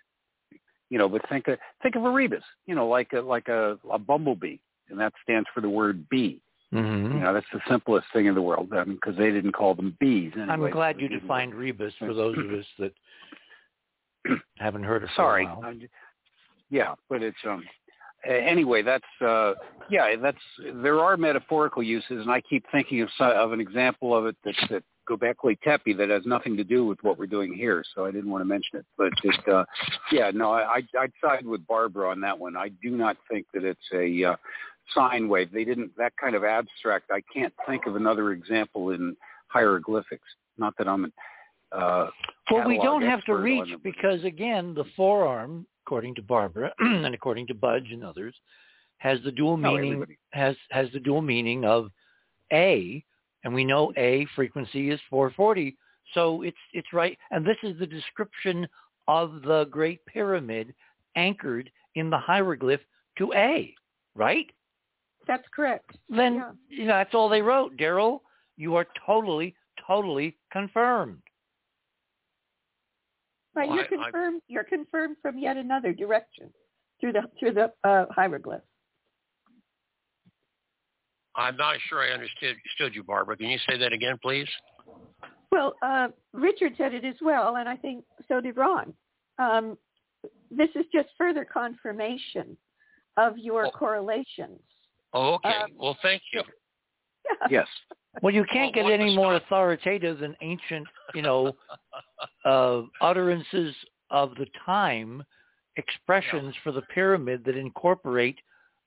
but think of a rebus, like a bumblebee, and that stands for the word bee. Mm-hmm. That's the simplest thing in the world, because they didn't call them bees. Anyway. I'm glad you defined rebus for those of us that haven't heard it. Sorry. For a while. But it's anyway. That's there are metaphorical uses, and I keep thinking of an example of it that Göbekli Tepe that has nothing to do with what we're doing here, so I didn't want to mention it. But I'd side with Barbara on that one. I do not think that it's a sine wave. They didn't that kind of abstract. I can't think of another example in hieroglyphics. Not that I'm we don't have to reach because again, the forearm, according to Barbara and according to Budge and others, has the dual meaning. Has the dual meaning of A. And we know A frequency is 440, so it's right. And this is the description of the Great Pyramid anchored in the hieroglyph to A, right? That's correct. Then that's all they wrote. Daryl, you are totally, totally confirmed. Right, well, you're confirmed. You're confirmed from yet another direction through the hieroglyph. I'm not sure I understood you, Barbara. Can you say that again, please? Well, Richard said it as well, and I think so did Ron. This is just further confirmation of your correlations. Oh, okay. Well, thank you. Yeah. Yes. Well, you can't get any more authoritative than ancient, utterances of the time, expressions for the pyramid that incorporate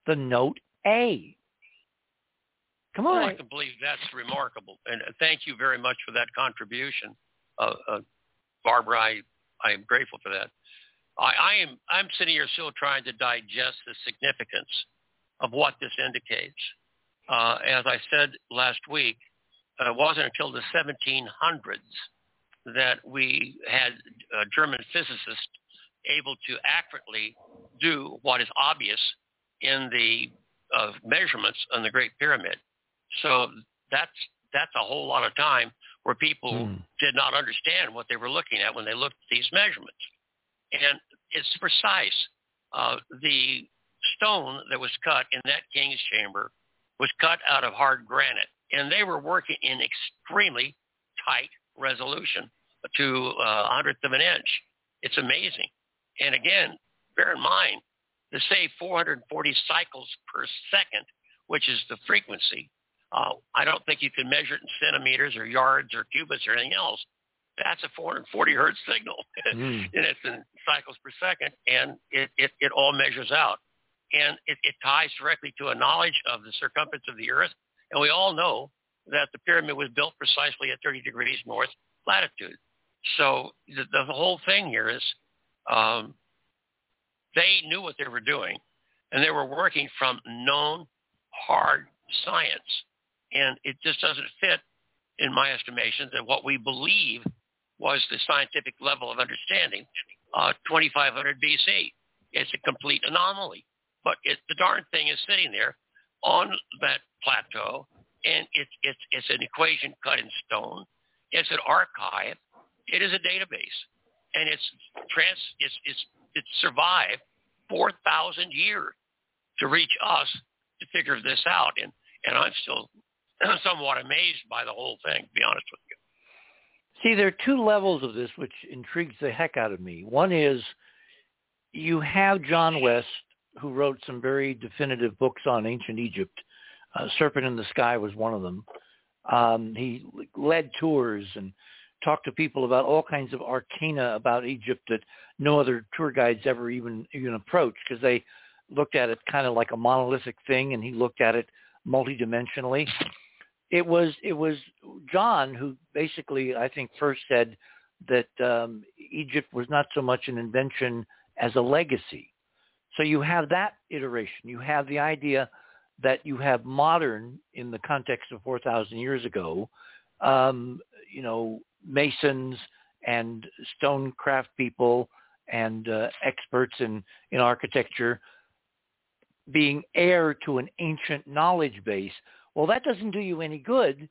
the note A. Come on. I can believe that's remarkable. And thank you very much for that contribution. Barbara, I am grateful for that. I'm sitting here still trying to digest the significance of what this indicates. As I said last week, it wasn't until the 1700s that we had a German physicist able to accurately do what is obvious in the measurements on the Great Pyramid. So that's a whole lot of time where people did not understand what they were looking at when they looked at these measurements. And it's precise. The stone that was cut in that king's chamber was cut out of hard granite, and they were working in extremely tight resolution to a hundredth of an inch. It's amazing. And again, bear in mind, to say 440 cycles per second, which is the frequency, I don't think you can measure it in centimeters or yards or cubits or anything else. That's a 440 hertz signal, and it's in cycles per second, and it all measures out. And it ties directly to a knowledge of the circumference of the Earth, and we all know that the pyramid was built precisely at 30 degrees north latitude. So the whole thing here is they knew what they were doing, and they were working from known hard science. And it just doesn't fit, in my estimation, that what we believe was the scientific level of understanding 2500 BC. It's a complete anomaly. But the darn thing is sitting there on that plateau, and it's an equation cut in stone. It's an archive. It is a database, and it survived 4,000 years to reach us to figure this out. And I'm still somewhat amazed by the whole thing, to be honest with you. See, there are two levels of this which intrigues the heck out of me. One is you have John West, who wrote some very definitive books on ancient Egypt. Serpent in the Sky was one of them. He led tours and talk to people about all kinds of arcana about Egypt that no other tour guides ever even approach because they looked at it kind of like a monolithic thing, and he looked at it multidimensionally. It was John who basically, I think, first said that Egypt was not so much an invention as a legacy. So you have that iteration. You have the idea that you have modern, in the context of 4,000 years ago, masons and stonecraft people and experts in architecture being heir to an ancient knowledge base. Well, that doesn't do you any good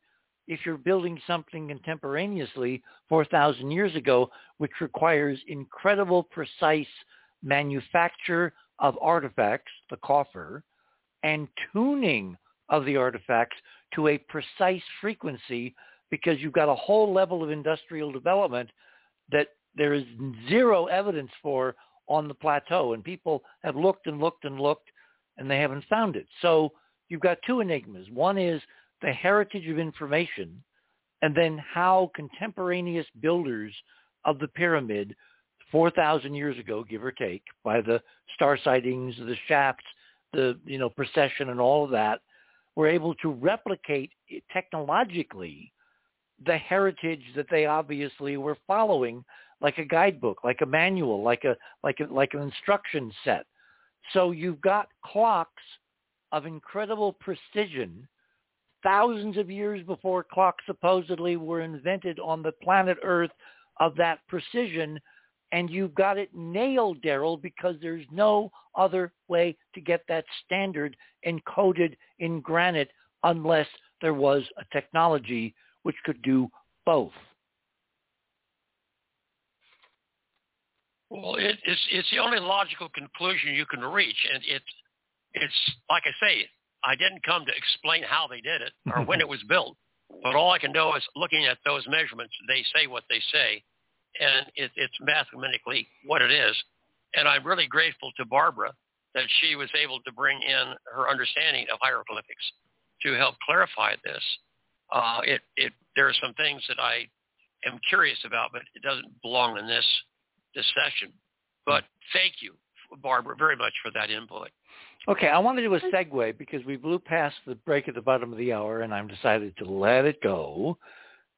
if you're building something contemporaneously 4,000 years ago, which requires incredible precise manufacture of artifacts, the coffer, and tuning of the artifacts to a precise frequency, because you've got a whole level of industrial development that there is zero evidence for on the plateau. And people have looked and looked and looked, and they haven't found it. So you've got two enigmas. One is the heritage of information, and then how contemporaneous builders of the pyramid 4,000 years ago, give or take, by the star sightings, the shafts, the precession and all of that, were able to replicate technologically the heritage that they obviously were following, like a guidebook, like a manual, like an instruction set. So you've got clocks of incredible precision, thousands of years before clocks supposedly were invented on the planet Earth of that precision, and you've got it nailed, Daryl, because there's no other way to get that standard encoded in granite unless there was a technology which could do both. Well, it's the only logical conclusion you can reach, and it's like I say, I didn't come to explain how they did it or when it was built, but all I can do is looking at those measurements. They say what they say, and it's mathematically what it is. And I'm really grateful to Barbara that she was able to bring in her understanding of hieroglyphics to help clarify this. There are some things that I am curious about, but it doesn't belong in this session. But thank you, Barbara, very much for that input. Okay, I want to do a segue because we blew past the break at the bottom of the hour, and I've decided to let it go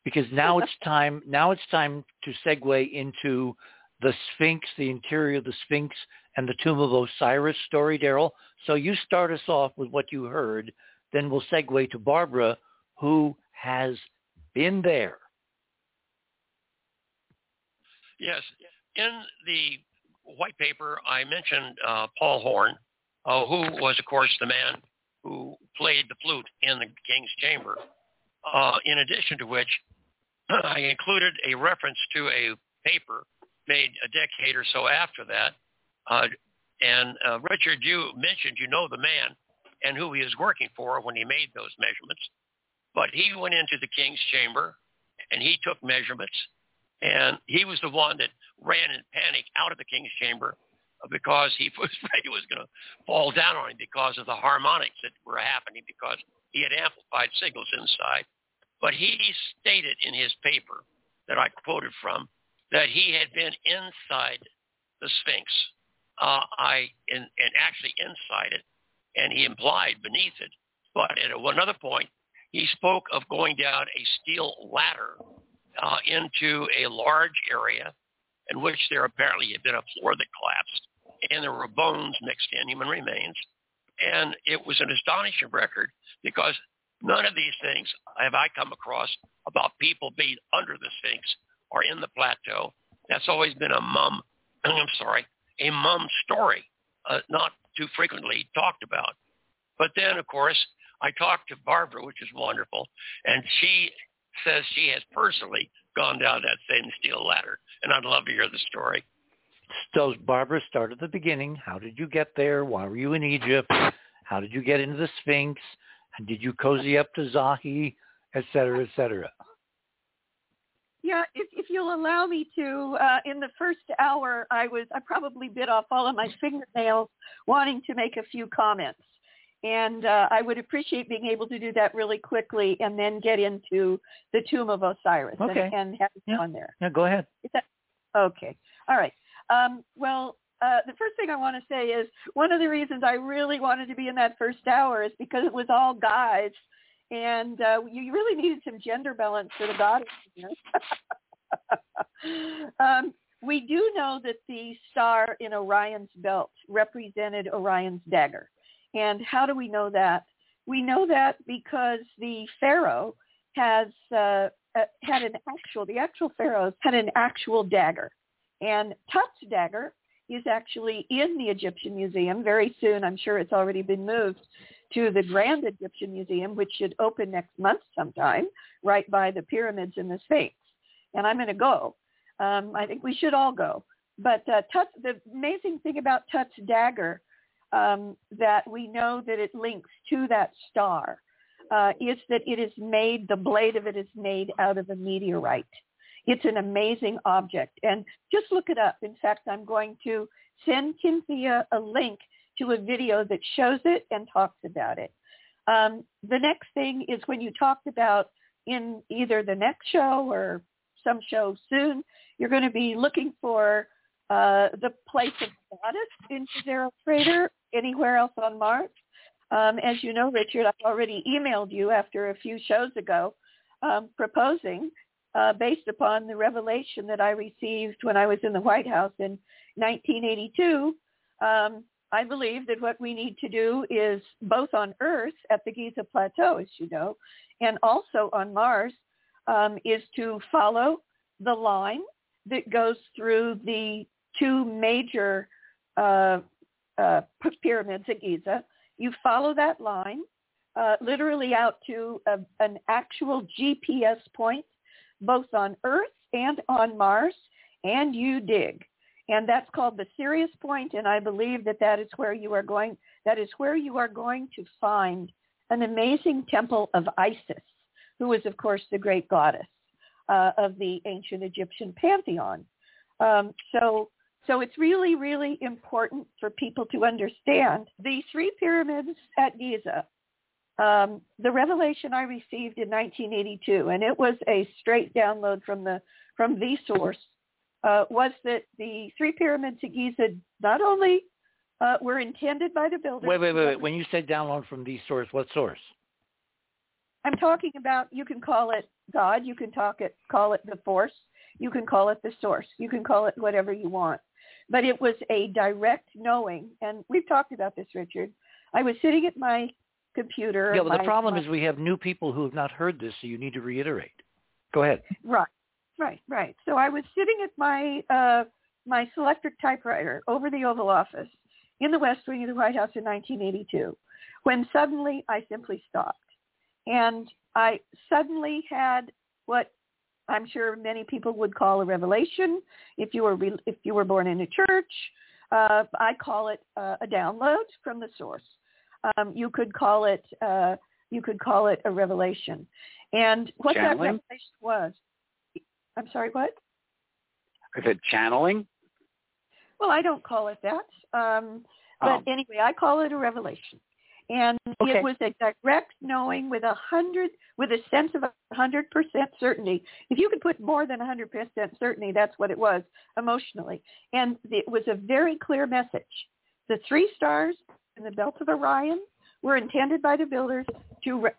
because now it's time. Now it's time to segue into the Sphinx, the interior of the Sphinx, and the Tomb of Osiris story, Daryl. So you start us off with what you heard, then we'll segue to Barbara, who has been there. Yes. In the white paper, I mentioned Paul Horn, who was, of course, the man who played the flute in the King's Chamber, in addition to which I included a reference to a paper made a decade or so after that. And Richard, you mentioned you know the man and who he was working for when he made those measurements. But he went into the King's Chamber, and he took measurements, and he was the one that ran in panic out of the King's Chamber because he was afraid he was going to fall down on him because of the harmonics that were happening, because he had amplified signals inside. But he stated in his paper that I quoted from that he had been inside the Sphinx, and actually inside it, and he implied beneath it. But at another point, he spoke of going down a steel ladder into a large area in which there apparently had been a floor that collapsed, and there were bones mixed in, human remains. And it was an astonishing record because none of these things have I come across about people being under the Sphinx or in the plateau. That's always been a mum story, not too frequently talked about. But then, of course, I talked to Barbara, which is wonderful, and she says she has personally gone down that same steel ladder, and I'd love to hear the story. So, Barbara, start at the beginning. How did you get there? Why were you in Egypt? How did you get into the Sphinx? Did you cozy up to Zahi, et cetera, et cetera? Yeah, if you'll allow me to, in the first hour, I probably bit off all of my fingernails wanting to make a few comments. And I would appreciate being able to do that really quickly and then get into the Tomb of Osiris and have it on there. Yeah, go ahead. Okay. All right. Well, The first thing I want to say is one of the reasons I really wanted to be in that first hour is because it was all guys, and you really needed some gender balance for the goddess. You know? We do know that the star in Orion's belt represented Orion's dagger. And how do we know that? We know that because the pharaoh has had an actual dagger. And Tut's dagger is actually in the Egyptian Museum. Very soon, I'm sure it's already been moved to the Grand Egyptian Museum, which should open next month sometime, right by the pyramids and the Sphinx. And I'm going to go. I think we should all go. But the amazing thing about Tut's dagger that we know that it links to that star is that it is made, the blade of it is made out of a meteorite. It's an amazing object. And just look it up. In fact, I'm going to send Cynthia a link to a video that shows it and talks about it. The next thing is when you talked about in either the next show or some show soon, you're going to be looking for the place of the goddess in Jezero Crater, anywhere else on Mars. As you know, Richard, I've already emailed you after a few shows ago proposing based upon the revelation that I received when I was in the White House in 1982, I believe that what we need to do is both on Earth at the Giza Plateau, as you know, and also on Mars, is to follow the line that goes through the two major pyramids at Giza. You follow that line literally out to an actual GPS point, both on Earth and on Mars, and you dig. And that's called the Sirius Point, and I believe that is where you are going. That is where you are going to find an amazing temple of Isis, who is, of course, the great goddess of the ancient Egyptian pantheon. So it's really, really important for people to understand the three pyramids at Giza. The revelation I received in 1982, and it was a straight download from the source, was that the three pyramids at Giza not only were intended by the builder. Wait. When you say download from the source, what source? I'm talking about, you can call it God, you can call it the force, you can call it the source, you can call it whatever you want. But it was a direct knowing, and we've talked about this, Richard. I was sitting at my computer. Yeah, well, the problem is we have new people who have not heard this, so you need to reiterate. Go ahead. Right. So I was sitting at my Selectric typewriter over the Oval Office in the West Wing of the White House in 1982, when suddenly I simply stopped. And I suddenly had what I'm sure many people would call a revelation. If you were born in a church, I call it a download from the source. You could call it a revelation. And what channeling? That revelation was, I'm sorry, what? Is it channeling? Well, I don't call it that. But anyway, I call it a revelation. And okay. It was a direct knowing with a sense of 100% certainty. If you could put more than 100% certainty, that's what it was emotionally. And it was a very clear message. The three stars in the belt of Orion were intended by the builders the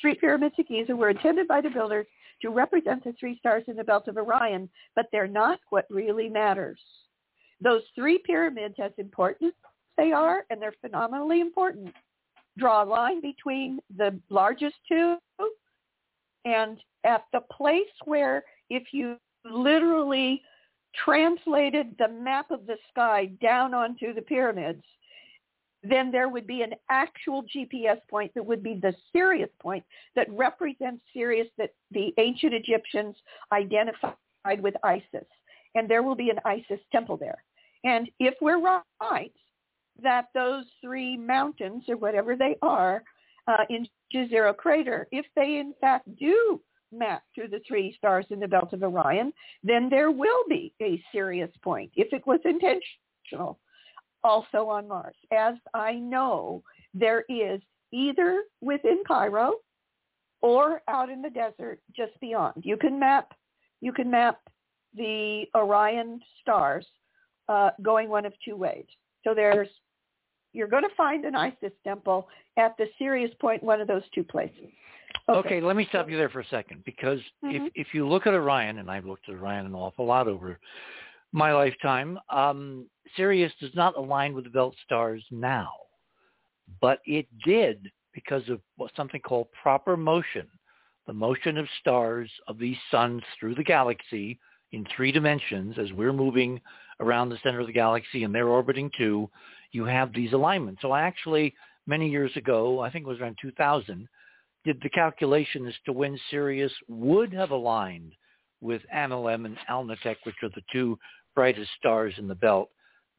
three pyramids of Giza were intended by the builders to represent the three stars in the belt of Orion, but they're not what really matters. Those three pyramids, as important they are, and they're phenomenally important, draw a line between the largest two, and at the place where, if you literally translated the map of the sky down onto the pyramids, then there would be an actual GPS point that would be the Sirius point that represents Sirius, that the ancient Egyptians identified with Isis. And there will be an Isis temple there. And if we're right that those three mountains or whatever they are in Jezero Crater, if they in fact do map to the three stars in the belt of Orion, then there will be a Sirius point if it was intentional. Also on Mars, as I know there is either within Cairo or out in the desert just beyond. You can map the Orion stars going one of two ways. So you're going to find an Isis temple at the Sirius Point, one of those two places. Okay, let me stop you there for a second, because if you look at Orion, and I've looked at Orion an awful lot over my lifetime, Sirius does not align with the belt stars now, but it did because of something called proper motion, the motion of stars of these suns through the galaxy in three dimensions. As we're moving around the center of the galaxy and they're orbiting too, you have these alignments. So I actually, many years ago, I think it was around 2000, did the calculation as to when Sirius would have aligned with Alnilam and Alnitak, which are the two brightest stars in the belt,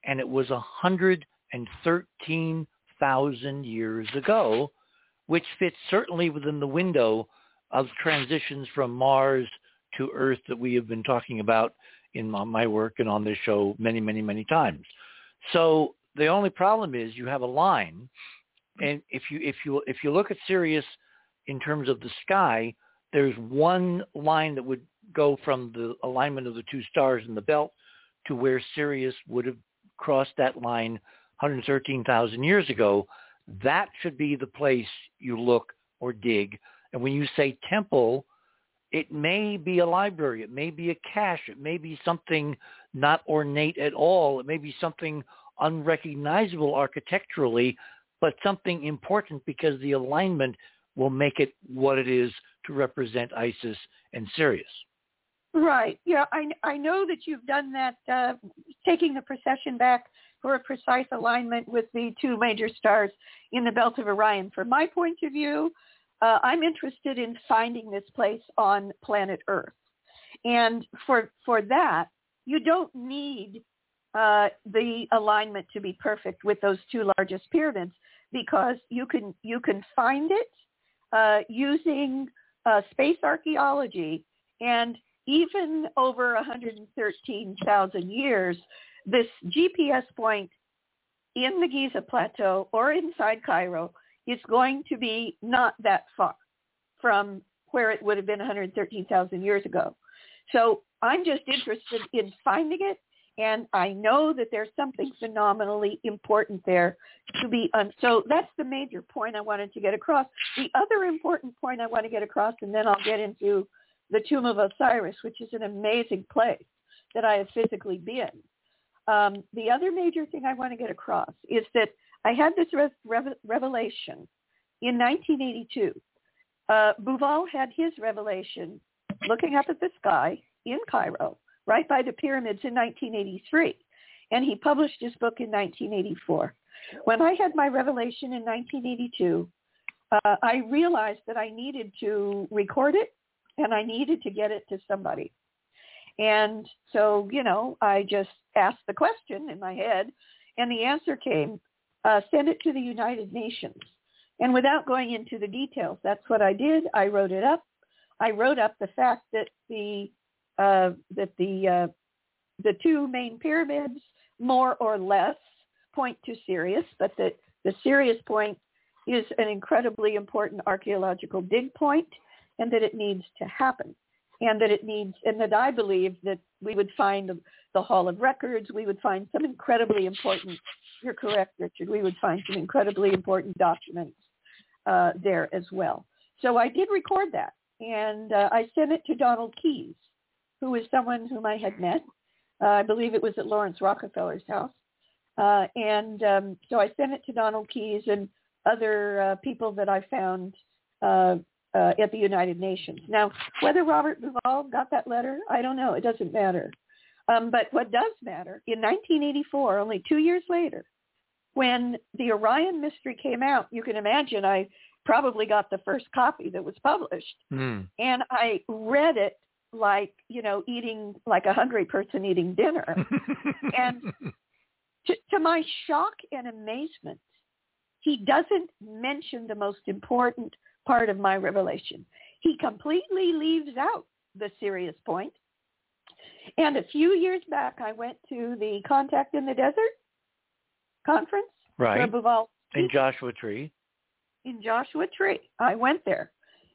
and it was 113,000 years ago, which fits certainly within the window of transitions from Mars to Earth that we have been talking about in my work and on this show many, many, many times. So the only problem is you have a line, and if you look at Sirius in terms of the sky, there's one line that would go from the alignment of the two stars in the belt to where Sirius would have crossed that line 113,000 years ago. That should be the place you look or dig. And when you say temple, it may be a library, it may be a cache, it may be something not ornate at all, it may be something unrecognizable architecturally, but something important because the alignment will make it what it is to represent Isis and Sirius. Right. Yeah, I know that you've done that, taking the precession back for a precise alignment with the two major stars in the belt of Orion. From my point of view, I'm interested in finding this place on planet Earth. And for that, you don't need the alignment to be perfect with those two largest pyramids, because you can find it using space archaeology, and even over 113,000 years, this GPS point in the Giza Plateau or inside Cairo is going to be not that far from where it would have been 113,000 years ago. So I'm just interested in finding it, and I know that there's something phenomenally important there to be. So that's the major point I wanted to get across. The other important point I want to get across, and then I'll get into the Tomb of Osiris, which is an amazing place that I have physically been. The other major thing I want to get across is that I had this revelation in 1982. Bauval had his revelation looking up at the sky in Cairo, right by the pyramids, in 1983, and he published his book in 1984. When I had my revelation in 1982, I realized that I needed to record it, and I needed to get it to somebody. And so, I just asked the question in my head, and the answer came, send it to the United Nations. And without going into the details, that's what I did. I wrote it up. I wrote up the fact that the two main pyramids, more or less, point to Sirius, but that the Sirius point is an incredibly important archaeological dig point, and that it needs to happen, and that I believe that we would find the Hall of Records, we would find some incredibly important, you're correct, Richard, we would find some incredibly important documents there as well. So I did record that, and I sent it to Donald Keyes, who is someone whom I had met. I believe it was at Lawrence Rockefeller's house. So I sent it to Donald Keyes and other people that I found at the United Nations. Now, whether Robert Bauval got that letter, I don't know. It doesn't matter. But what does matter, in 1984, only 2 years later, when the Orion mystery came out, you can imagine I probably got the first copy that was published. And I read it like, eating like a hungry person eating dinner. And to my shock and amazement, he doesn't mention the most important part of my revelation. He completely leaves out the Sirius point. And a few years back, I went to the Contact in the Desert conference. Right. In Joshua Tree. In Joshua Tree. I went there.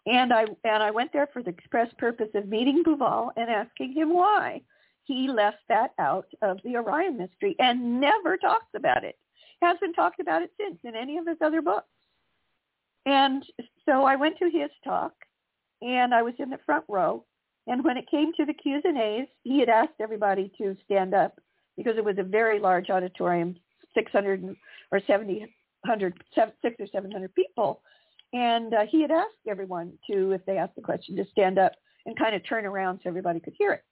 And I went there for the express purpose of meeting Bauval and asking him why he left that out of the Orion mystery and never talks about it. Hasn't talked about it since in any of his other books. And so I went to his talk, and I was in the front row. And when it came to the Q's and A's, he had asked everybody to stand up because it was a very large auditorium, 600 or 700 people. And he had asked everyone to, if they asked the question, to stand up and kind of turn around so everybody could hear it.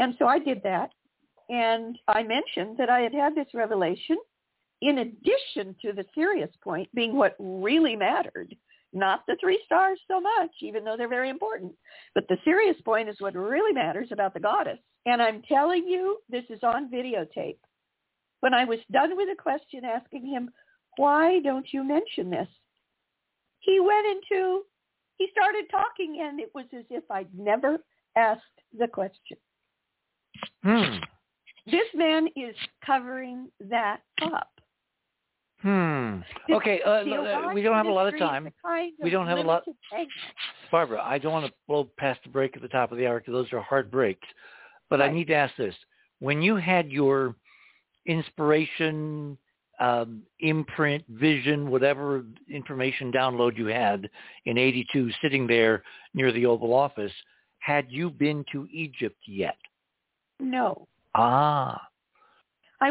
And so I did that. And I mentioned that I had had this revelation in addition to the Sirius Point being what really mattered, not the 3 stars so much, even though they're very important. But the Sirius Point is what really matters about the goddess. And I'm telling you, this is on videotape. When I was done with a question asking him, why don't you mention this? He started talking, and it was as if I'd never asked the question. Hmm. This man is covering that up. Hmm. Okay. We don't have a lot of time. We don't have a lot. Barbara, I don't want to blow past the break at the top of the hour because those are hard breaks. But right. I need to ask this. When you had your inspiration, imprint, vision, whatever information download you had in 82 sitting there near the Oval Office, had you been to Egypt yet? No. I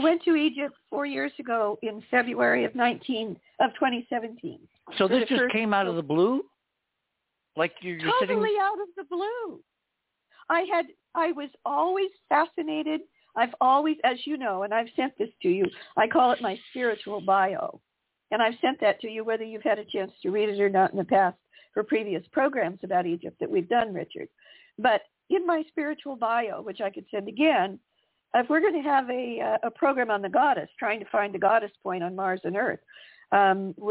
went to Egypt 4 years ago in February of 2017. So this just came out of the blue? Like you're totally sitting out of the blue. I was always fascinated. I've always, as you know, and I've sent this to you, I call it my spiritual bio. And I've sent that to you whether you've had a chance to read it or not in the past for previous programs about Egypt that we've done, Richard. But in my spiritual bio, which I could send again, if we're going to have a program on the goddess, trying to find the goddess point on Mars and Earth,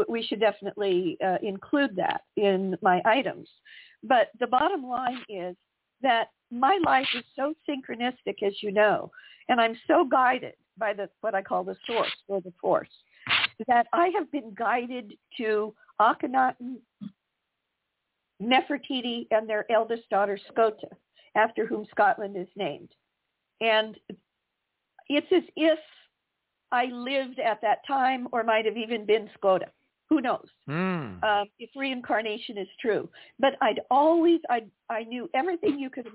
we should definitely include that in my items. But the bottom line is that my life is so synchronistic, as you know, and I'm so guided by what I call the source or the force, that I have been guided to Akhenaten, Nefertiti, and their eldest daughter, Skota, after whom Scotland is named. And it's as if I lived at that time or might have even been Skota. Who knows if reincarnation is true? But I knew everything you could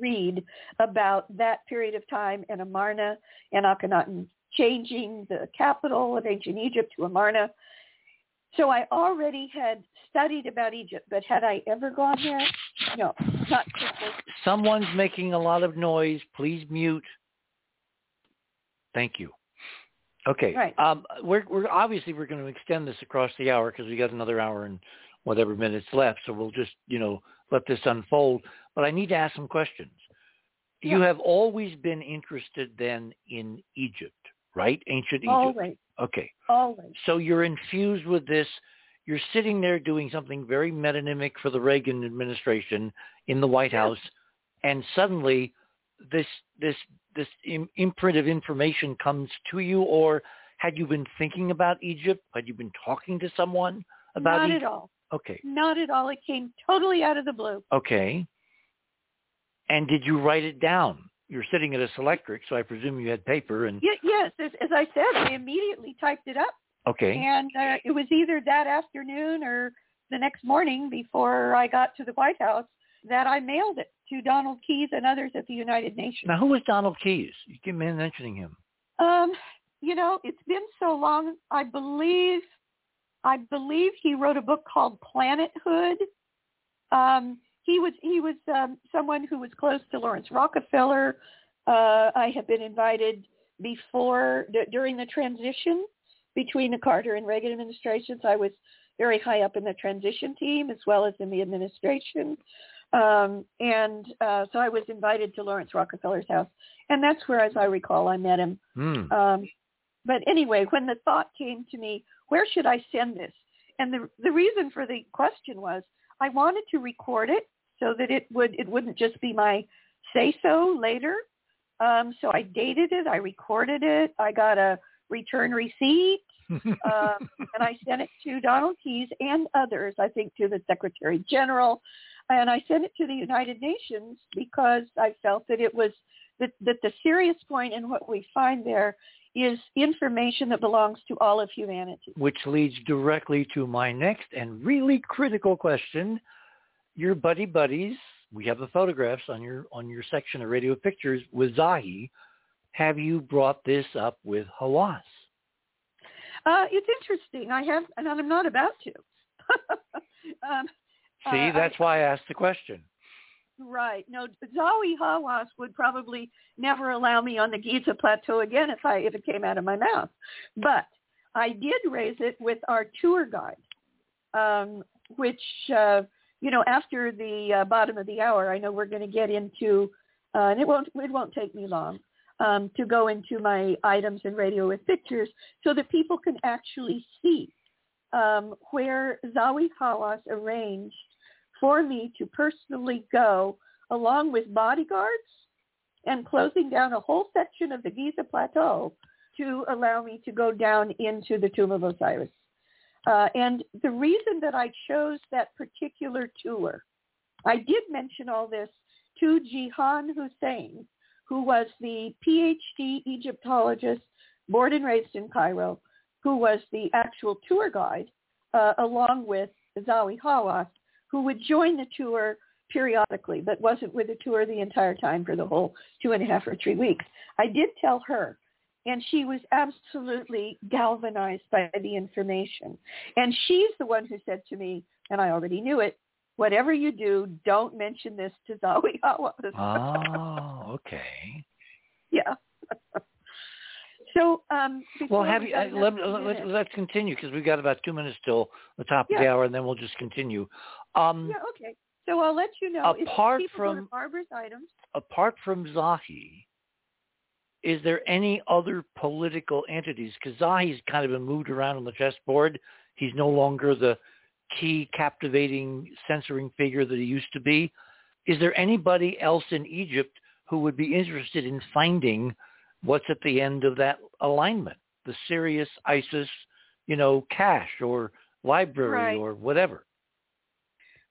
read about that period of time and Amarna and Akhenaten changing the capital of ancient Egypt to Amarna. So I already had studied about Egypt, but had I ever gone there? No, not quickly. Someone's making a lot of noise. Please mute. Thank you. Okay. Right. We're going to extend this across the hour because we got another hour and whatever minutes left. So we'll just, let this unfold. But I need to ask some questions. Yeah. You have always been interested then in Egypt, right? Ancient Egypt. Always. Okay. Always. So you're infused with this. You're sitting there doing something very metonymic for the Reagan administration in the White House. And suddenly this imprint of information comes to you, or had you been thinking about Egypt? Had you been talking to someone about Egypt? Not at all. Okay. Not at all. It came totally out of the blue. Okay. And did you write it down? You're sitting at a selectric, so I presume you had paper. And yes, as I said, I immediately typed it up. Okay. And it was either that afternoon or the next morning before I got to the White House that I mailed it to Donald Keyes and others at the United Nations. Now, who was Donald Keyes? You keep mentioning him. It's been so long. I believe he wrote a book called Planethood. He was someone who was close to Lawrence Rockefeller. I have been invited before during the transition between the Carter and Reagan administrations. I was very high up in the transition team as well as in the administration. So I was invited to Lawrence Rockefeller's house. And that's where, as I recall, I met him. Mm. But anyway, when the thought came to me, where should I send this? And the reason for the question was I wanted to record it so that it wouldn't just be my say-so later. So I dated it. I recorded it. I got a return receipt. And I sent it to Donald Keyes and others, I think to the Secretary General. And I sent it to the United Nations because I felt that it was that the Sirius Point and what we find there is information that belongs to all of humanity. Which leads directly to my next and really critical question. Your buddies, we have the photographs on your section of Radio Pictures with Zahi. Have you brought this up with Hawass? It's interesting. I have, and I'm not about to. See, that's why I asked the question. Right. No, Zahi Hawass would probably never allow me on the Giza Plateau again if it came out of my mouth. But I did raise it with our tour guide, which, after the bottom of the hour, I know we're going to get into, and it won't take me long, to go into my items in Radio with Pictures so that people can actually see where Zahi Hawass arranged for me to personally go along with bodyguards and closing down a whole section of the Giza Plateau to allow me to go down into the Tomb of Osiris. And the reason that I chose that particular tour, I did mention all this to Jihan Hussein, who was the PhD Egyptologist, born and raised in Cairo, who was the actual tour guide, along with Zahi Hawass, who would join the tour periodically, but wasn't with the tour the entire time for the whole 2.5 or 3 weeks. I did tell her, and she was absolutely galvanized by the information. And she's the one who said to me, and I already knew it, whatever you do, don't mention this to Zahi Hawass. Oh, okay. Yeah. So, well, let's continue, because we've got about 2 minutes till the top of the hour, and then we'll just continue. Okay. So I'll let you know. Apart from Zahi, is there any other political entities? Because Zahi's kind of been moved around on the chessboard. He's no longer the key, captivating, censoring figure that he used to be. Is there anybody else in Egypt who would be interested in finding what's at the end of that alignment, the Sirius, Isis, cache or library or whatever?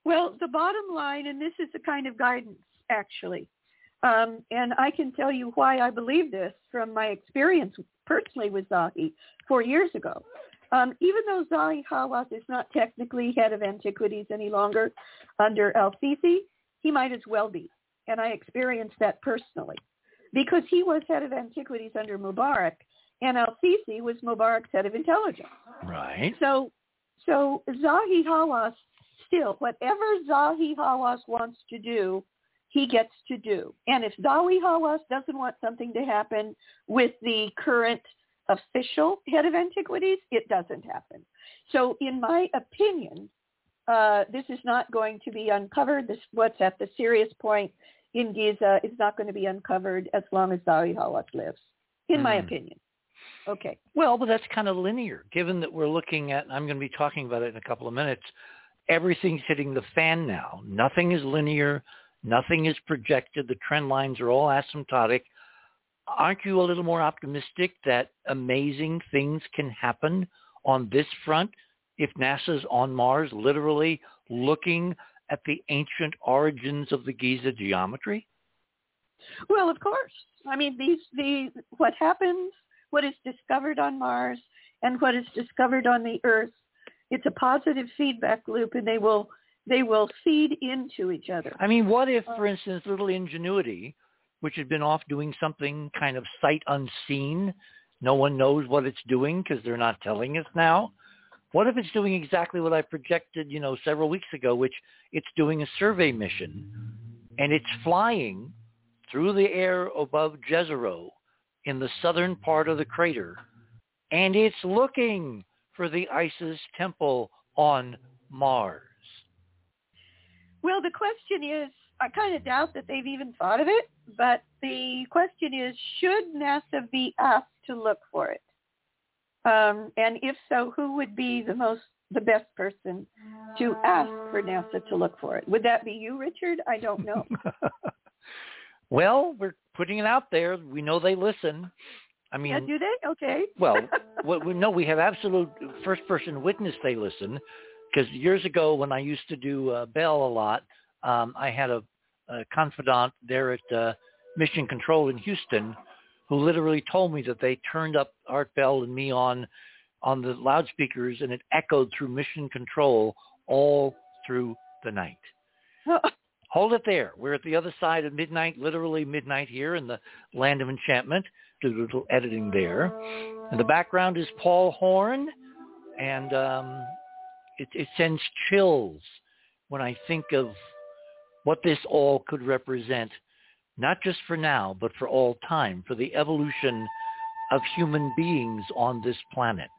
Well, the bottom line, and this is the kind of guidance, actually, and I can tell you why I believe this from my experience personally with Zahi 4 years ago. Even though Zahi Hawass is not technically head of antiquities any longer under al-Sisi, he might as well be, and I experienced that personally. Because he was head of antiquities under Mubarak, and al-Sisi was Mubarak's head of intelligence. Right. So Zahi Hawass still, whatever Zahi Hawass wants to do, he gets to do. And if Zahi Hawass doesn't want something to happen with the current official head of antiquities, it doesn't happen. So in my opinion, this is not going to be uncovered. This what's at the Sirius Point in Giza is not going to be uncovered as long as Zahi Hawass lives, in my opinion. Okay. Well, but that's kind of linear, given that we're looking at, and I'm going to be talking about it in a couple of minutes, everything's hitting the fan now. Nothing is linear. Nothing is projected. The trend lines are all asymptotic. Aren't you a little more optimistic that amazing things can happen on this front if NASA's on Mars literally looking at the ancient origins of the Giza geometry? Well, of course. I mean, what happens, what is discovered on Mars, and what is discovered on the Earth, it's a positive feedback loop, and they will feed into each other. I mean, what if, for instance, little Ingenuity, which had been off doing something kind of sight unseen, no one knows what it's doing because they're not telling us now. What if it's doing exactly what I projected, several weeks ago, which it's doing a survey mission, and it's flying through the air above Jezero in the southern part of the crater, and it's looking for the Isis temple on Mars? Well, the question is, I kind of doubt that they've even thought of it, but the question is, should NASA be asked to look for it? And if so, who would be the best person to ask for NASA to look for it? Would that be you, Richard? I don't know. Well, we're putting it out there. We know they listen. I mean, do they? Okay. Well, no, we have absolute first-person witness. They listen, because years ago when I used to do Bell a lot, I had a confidant there at Mission Control in Houston, who literally told me that they turned up Art Bell and me on the loudspeakers, and it echoed through Mission Control all through the night. Hold it there. We're at the other side of midnight, literally midnight here in the Land of Enchantment. Did a little editing there. And the background is Paul Horn, and it sends chills when I think of what this all could represent, not just for now, but for all time, for the evolution of human beings on this planet.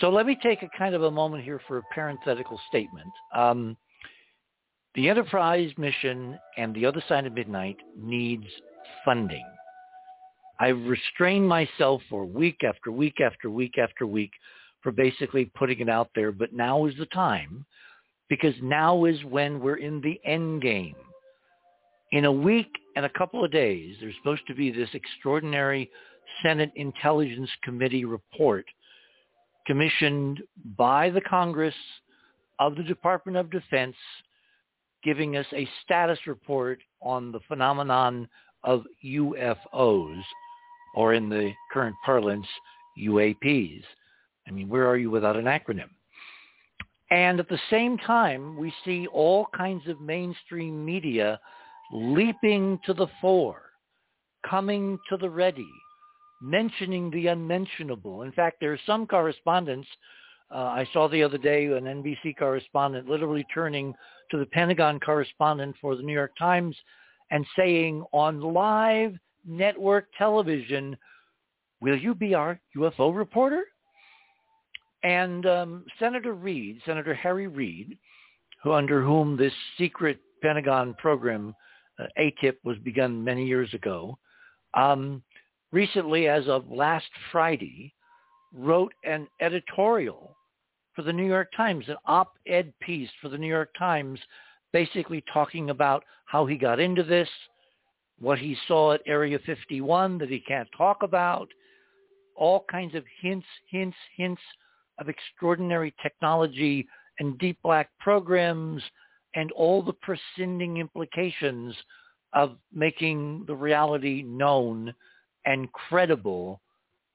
So let me take a kind of a moment here for a parenthetical statement. The Enterprise mission and the other side of midnight needs funding. I've restrained myself for week after week after week after week for basically putting it out there, but now is the time, because now is when we're in the end game. In a week and a couple of days, there's supposed to be this extraordinary Senate Intelligence Committee report commissioned by the Congress of the Department of Defense, giving us a status report on the phenomenon of UFOs, or in the current parlance, UAPs. I mean, where are you without an acronym? And at the same time, we see all kinds of mainstream media leaping to the fore, coming to the ready, mentioning the unmentionable. In fact, there are some correspondents, I saw the other day an NBC correspondent literally turning to the Pentagon correspondent for the New York Times and saying on live network television, "Will you be our UFO reporter?" And Senator Harry Reid, under whom this secret Pentagon program, ATIP, was begun many years ago, recently, as of last Friday, wrote an editorial for the New York Times, an op-ed piece for the New York Times, basically talking about how he got into this, what he saw at Area 51 that he can't talk about, all kinds of hints of extraordinary technology and deep black programs and all the prescinding implications of making the reality known and credible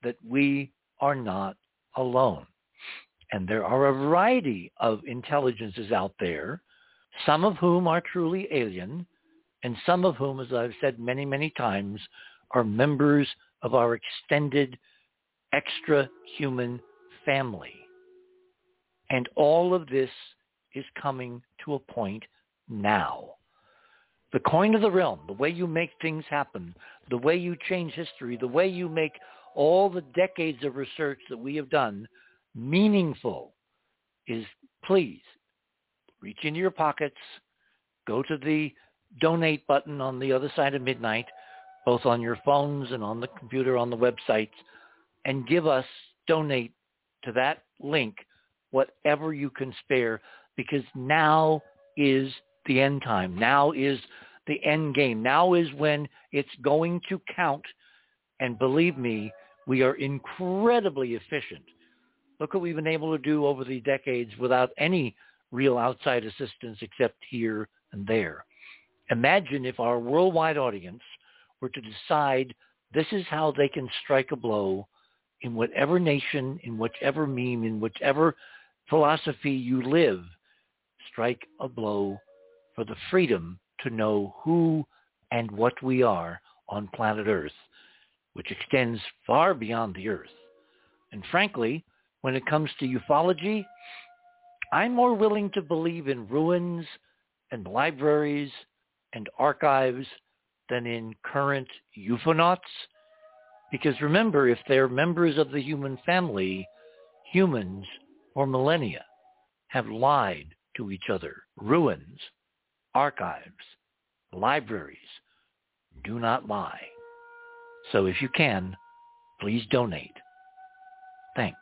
that we are not alone. And there are a variety of intelligences out there, some of whom are truly alien, and some of whom, as I've said many, many times, are members of our extended extra-human family. And all of this is coming to a point now. The coin of the realm, the way you make things happen, the way you change history, the way you make all the decades of research that we have done meaningful, is please reach into your pockets, go to the donate button on the other side of midnight, both on your phones and on the computer, on the websites, and donate to that link whatever you can spare, because now is the end time. Now is the end game. Now is when it's going to count. And believe me, we are incredibly efficient. Look what we've been able to do over the decades without any real outside assistance except here and there. Imagine if our worldwide audience were to decide this is how they can strike a blow in whatever nation, in whichever meme, in whichever philosophy you live, strike a blow for the freedom to know who and what we are on planet Earth, which extends far beyond the Earth. And frankly, when it comes to ufology, I'm more willing to believe in ruins and libraries and archives than in current ufonauts. Because remember, if they're members of the human family, humans for millennia have lied to each other. Ruins, archives, libraries do not lie. So if you can, please donate. Thanks.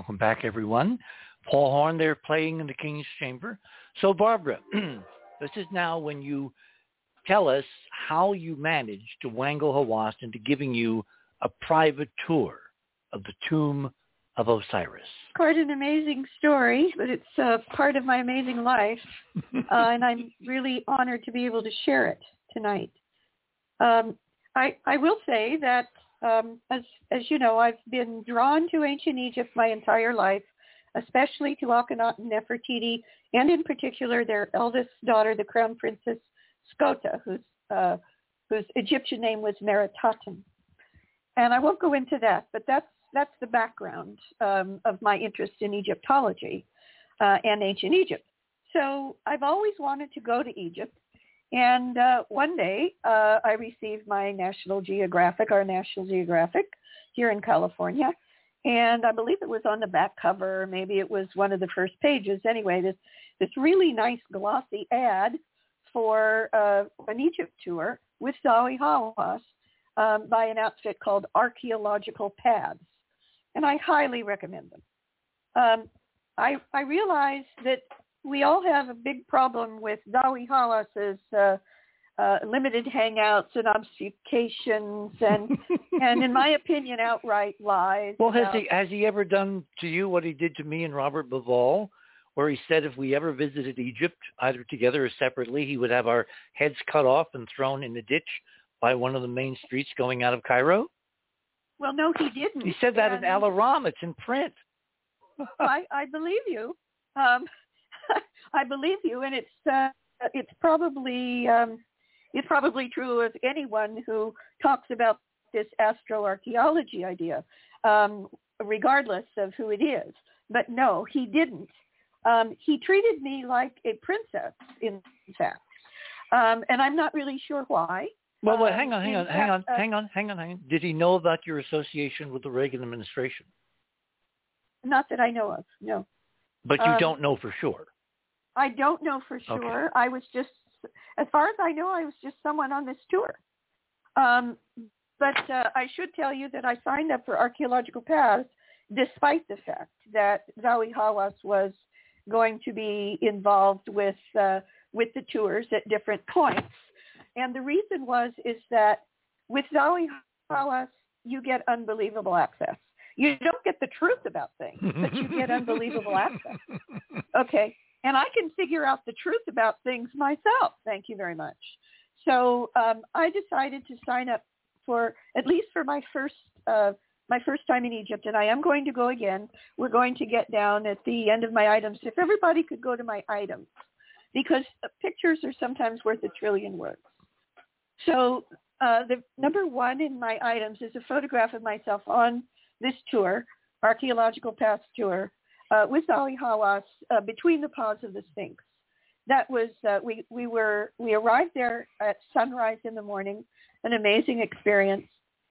Welcome back, everyone. Paul Horn there playing in the King's Chamber. So, Barbara, this is now when you tell us how you managed to wangle Hawass into giving you a private tour of the tomb of Osiris. Quite an amazing story, but it's part of my amazing life, and I'm really honored to be able to share it tonight. I will say that, as you know, I've been drawn to ancient Egypt my entire life, especially to Akhenaten and Nefertiti, and in particular their eldest daughter, the crown princess Skota, whose Egyptian name was Meritaten. And I won't go into that, but that's the background of my interest in Egyptology and ancient Egypt. So I've always wanted to go to Egypt. And one day I received my National Geographic here in California. And I believe it was on the back cover. Maybe it was one of the first pages. Anyway, this really nice glossy ad for an Egypt tour with Zahi Hawass by an outfit called Archaeological Paths. And I highly recommend them. I realize that we all have a big problem with Zahi Hawass's limited hangouts and obfuscations and, and in my opinion, outright lies. Well, has he ever done to you what he did to me and Robert Bauval, where he said if we ever visited Egypt, either together or separately, he would have our heads cut off and thrown in the ditch by one of the main streets going out of Cairo? Well, no, he didn't. He said that in Al-Aram. It's in print. I believe you. I believe you, and it's probably true of anyone who talks about this astroarchaeology idea, regardless of who it is. But no, he didn't. He treated me like a princess, in fact, and I'm not really sure why. Well, hang on. Did he know about your association with the Reagan administration? Not that I know of, no. But you don't know for sure. I don't know for sure. Okay. I was just, as far as I know, I was just someone on this tour. But I should tell you that I signed up for Archaeological Paths despite the fact that Zahi Hawass was going to be involved with the tours at different points. And the reason is that with Zahi Hawass, you get unbelievable access. You don't get the truth about things, but you get unbelievable access. Okay. And I can figure out the truth about things myself. Thank you very much. So I decided to sign up for, at least for my first time in Egypt, and I am going to go again. We're going to get down at the end of my items. If everybody could go to my items, because pictures are sometimes worth a trillion words. So the number one in my items is a photograph of myself on this tour, Archaeological Paths tour, with Zahi Hawass between the paws of the Sphinx. That was we arrived there at sunrise in the morning, an amazing experience,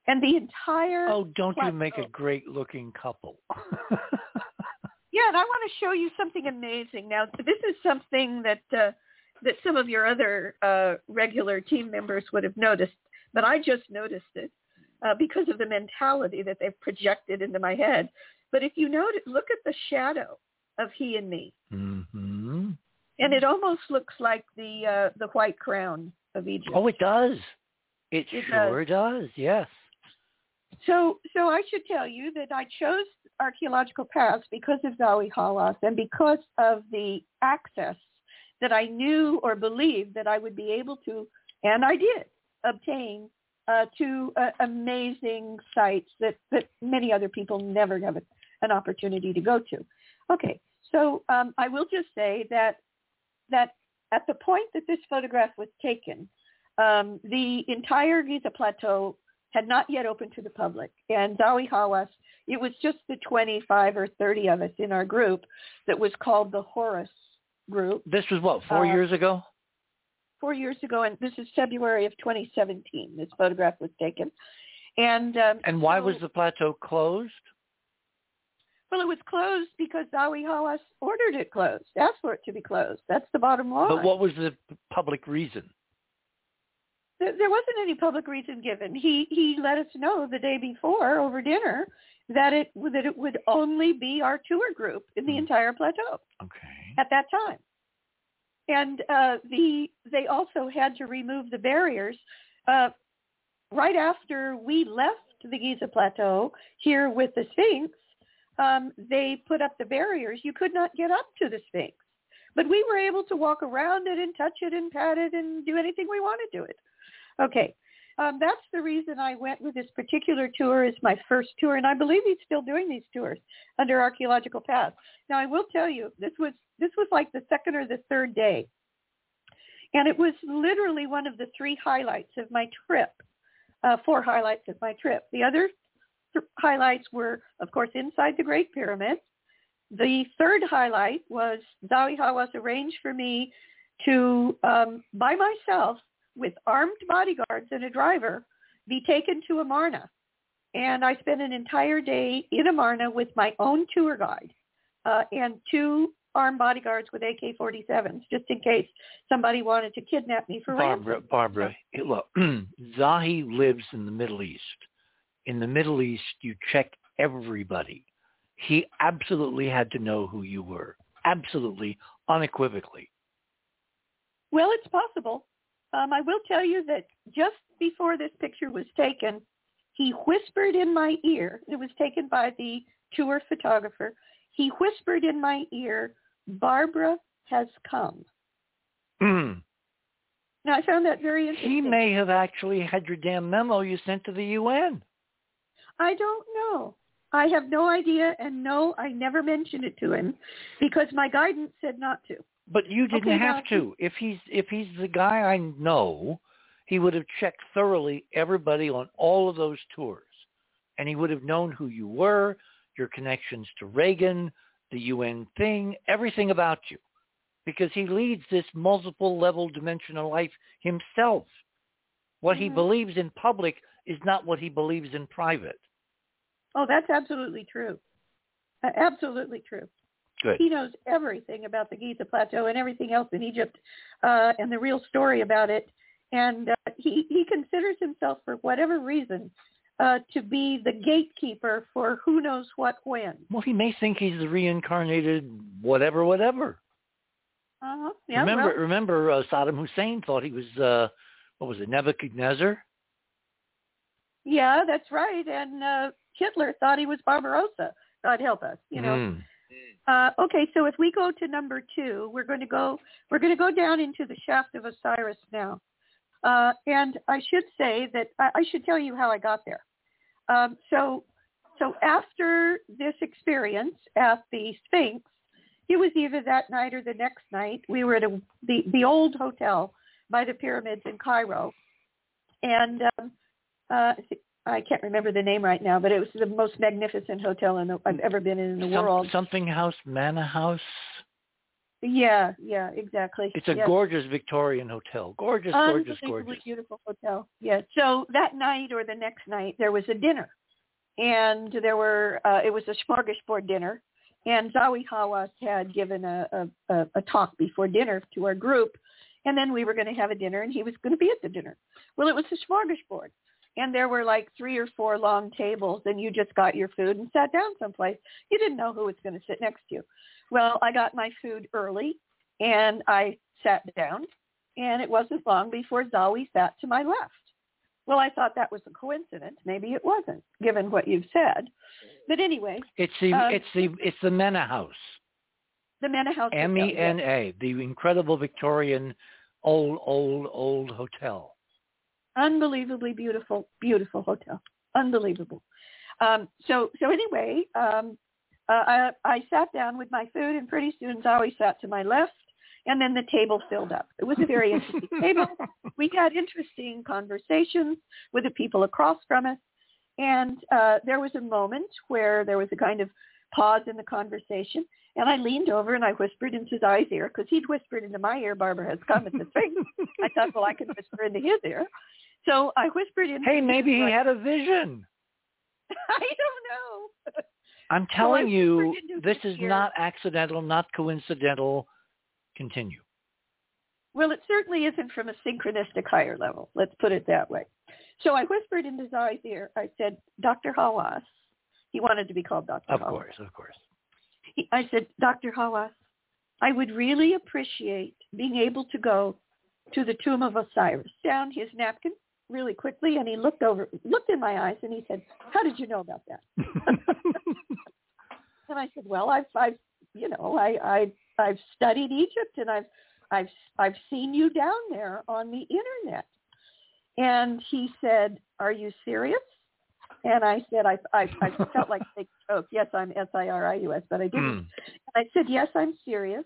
and the entire you make a great looking couple. Yeah, and I want to show you something amazing. Now, this is something that some of your other regular team members would have noticed, but I just noticed it because of the mentality that they've projected into my head. But if you notice, look at the shadow of he and me, mm-hmm. And it almost looks like the white crown of Egypt. Oh, it does. It sure does. Yes. So I should tell you that I chose Archaeological Paths because of Zahi Hawass and because of the access that I knew or believed that I would be able to, and I did obtain. To amazing sites that many other people never have an opportunity to go to. Okay, so I will just say that at the point that this photograph was taken, the entire Giza Plateau had not yet opened to the public. And Zahi Hawass, it was just the 25 or 30 of us in our group that was called the Horus group. This was what, 4 years ago? 4 years ago, and this is February of 2017. This photograph was taken, and why was the plateau closed? Well, it was closed because Zahi Hawass ordered it closed, asked for it to be closed. That's the bottom line. But what was the public reason? there wasn't any public reason given. He let us know the day before over dinner that it would only be our tour group in the entire plateau. Okay. At that time. And they also had to remove the barriers. Right after we left the Giza Plateau here with the Sphinx, they put up the barriers. You could not get up to the Sphinx. But we were able to walk around it and touch it and pat it and do anything we wanted to it. Okay. That's the reason I went with this particular tour as my first tour, and I believe he's still doing these tours under Archaeological Paths. Now, I will tell you, this was like the second or the third day, and it was literally one of the four highlights of my trip. The other highlights were, of course, inside the Great Pyramid. The third highlight was Zahi Hawass arranged for me to, by myself, with armed bodyguards and a driver, be taken to Amarna. And I spent an entire day in Amarna with my own tour guide and two armed bodyguards with AK-47s, just in case somebody wanted to kidnap me for ransom. Barbara, look, Zahi lives in the Middle East. In the Middle East, you check everybody. He absolutely had to know who you were. Absolutely, unequivocally. Well, it's possible. I will tell you that just before this picture was taken, he whispered in my ear. It was taken by the tour photographer. He whispered in my ear, "Barbara has come." Mm. Now, I found that very interesting. He may have actually had your damn memo you sent to the UN. I don't know. I have no idea, and no, I never mentioned it to him because my guidance said not to. But you didn't have to. If he's the guy I know, he would have checked thoroughly everybody on all of those tours. And he would have known who you were, your connections to Reagan, the UN thing, everything about you. Because he leads this multiple level dimensional life himself. What he believes in public is not what he believes in private. Oh, that's absolutely true. Absolutely true. Good. He knows everything about the Giza Plateau and everything else in Egypt and the real story about it. And he considers himself, for whatever reason, to be the gatekeeper for who knows what when. Well, he may think he's the reincarnated whatever. Uh-huh. Yeah, remember, Saddam Hussein thought he was, Nebuchadnezzar? Yeah, that's right. And Hitler thought he was Barbarossa. God help us, you know. Mm. Okay, so if we go to number 2, we're going to go down into the shaft of Osiris now. And I should say that I should tell you how I got there. So after this experience at the Sphinx, it was either that night or the next night. We were at the old hotel by the pyramids in Cairo, and I can't remember the name right now, but it was the most magnificent hotel I've ever been in the world. Something House, Manor House? Yeah, exactly. It's a gorgeous Victorian hotel. Gorgeous. Beautiful hotel. Yeah. So that night or the next night, there was a dinner. And it was a smorgasbord dinner. And Zahi Hawass had given a talk before dinner to our group. And then we were going to have a dinner, and he was going to be at the dinner. Well, it was a smorgasbord. And there were like 3 or 4 long tables, and you just got your food and sat down someplace. You didn't know who was going to sit next to you. Well, I got my food early, and I sat down, and it wasn't long before Zahi sat to my left. Well, I thought that was a coincidence. Maybe it wasn't, given what you've said. But anyway. It's the Mena House. The Mena House. MENA, the incredible Victorian old hotel. Unbelievably beautiful hotel. Unbelievable. So anyway, I sat down with my food, and pretty soon Zahi sat to my left, and then the table filled up. It was a very interesting table. We had interesting conversations with the people across from us, and there was a moment where there was a kind of pause in the conversation, and I leaned over and I whispered into Zahi's ear, because he'd whispered into my ear, "Barbara has come" at the thing. I thought, well, I can whisper into his ear. So I whispered in. Hey, maybe he had a vision. I don't know. I'm telling you, this is not accidental, not coincidental. Continue. Well, it certainly isn't from a synchronistic higher level. Let's put it that way. So I whispered into Zai's ear. I said, Dr. Hawass. He wanted to be called Dr. Hawass. Of course, of course. I said, Dr. Hawass, I would really appreciate being able to go to the tomb of Osiris. Down his napkin really quickly, and he looked in my eyes, and he said, how did you know about that? And I said, well, I've studied Egypt, and I've seen you down there on the internet. And he said, are you serious? And I said, I felt like a big joke. Yes, I'm SIRIUS, but I didn't. I said, yes, I'm serious.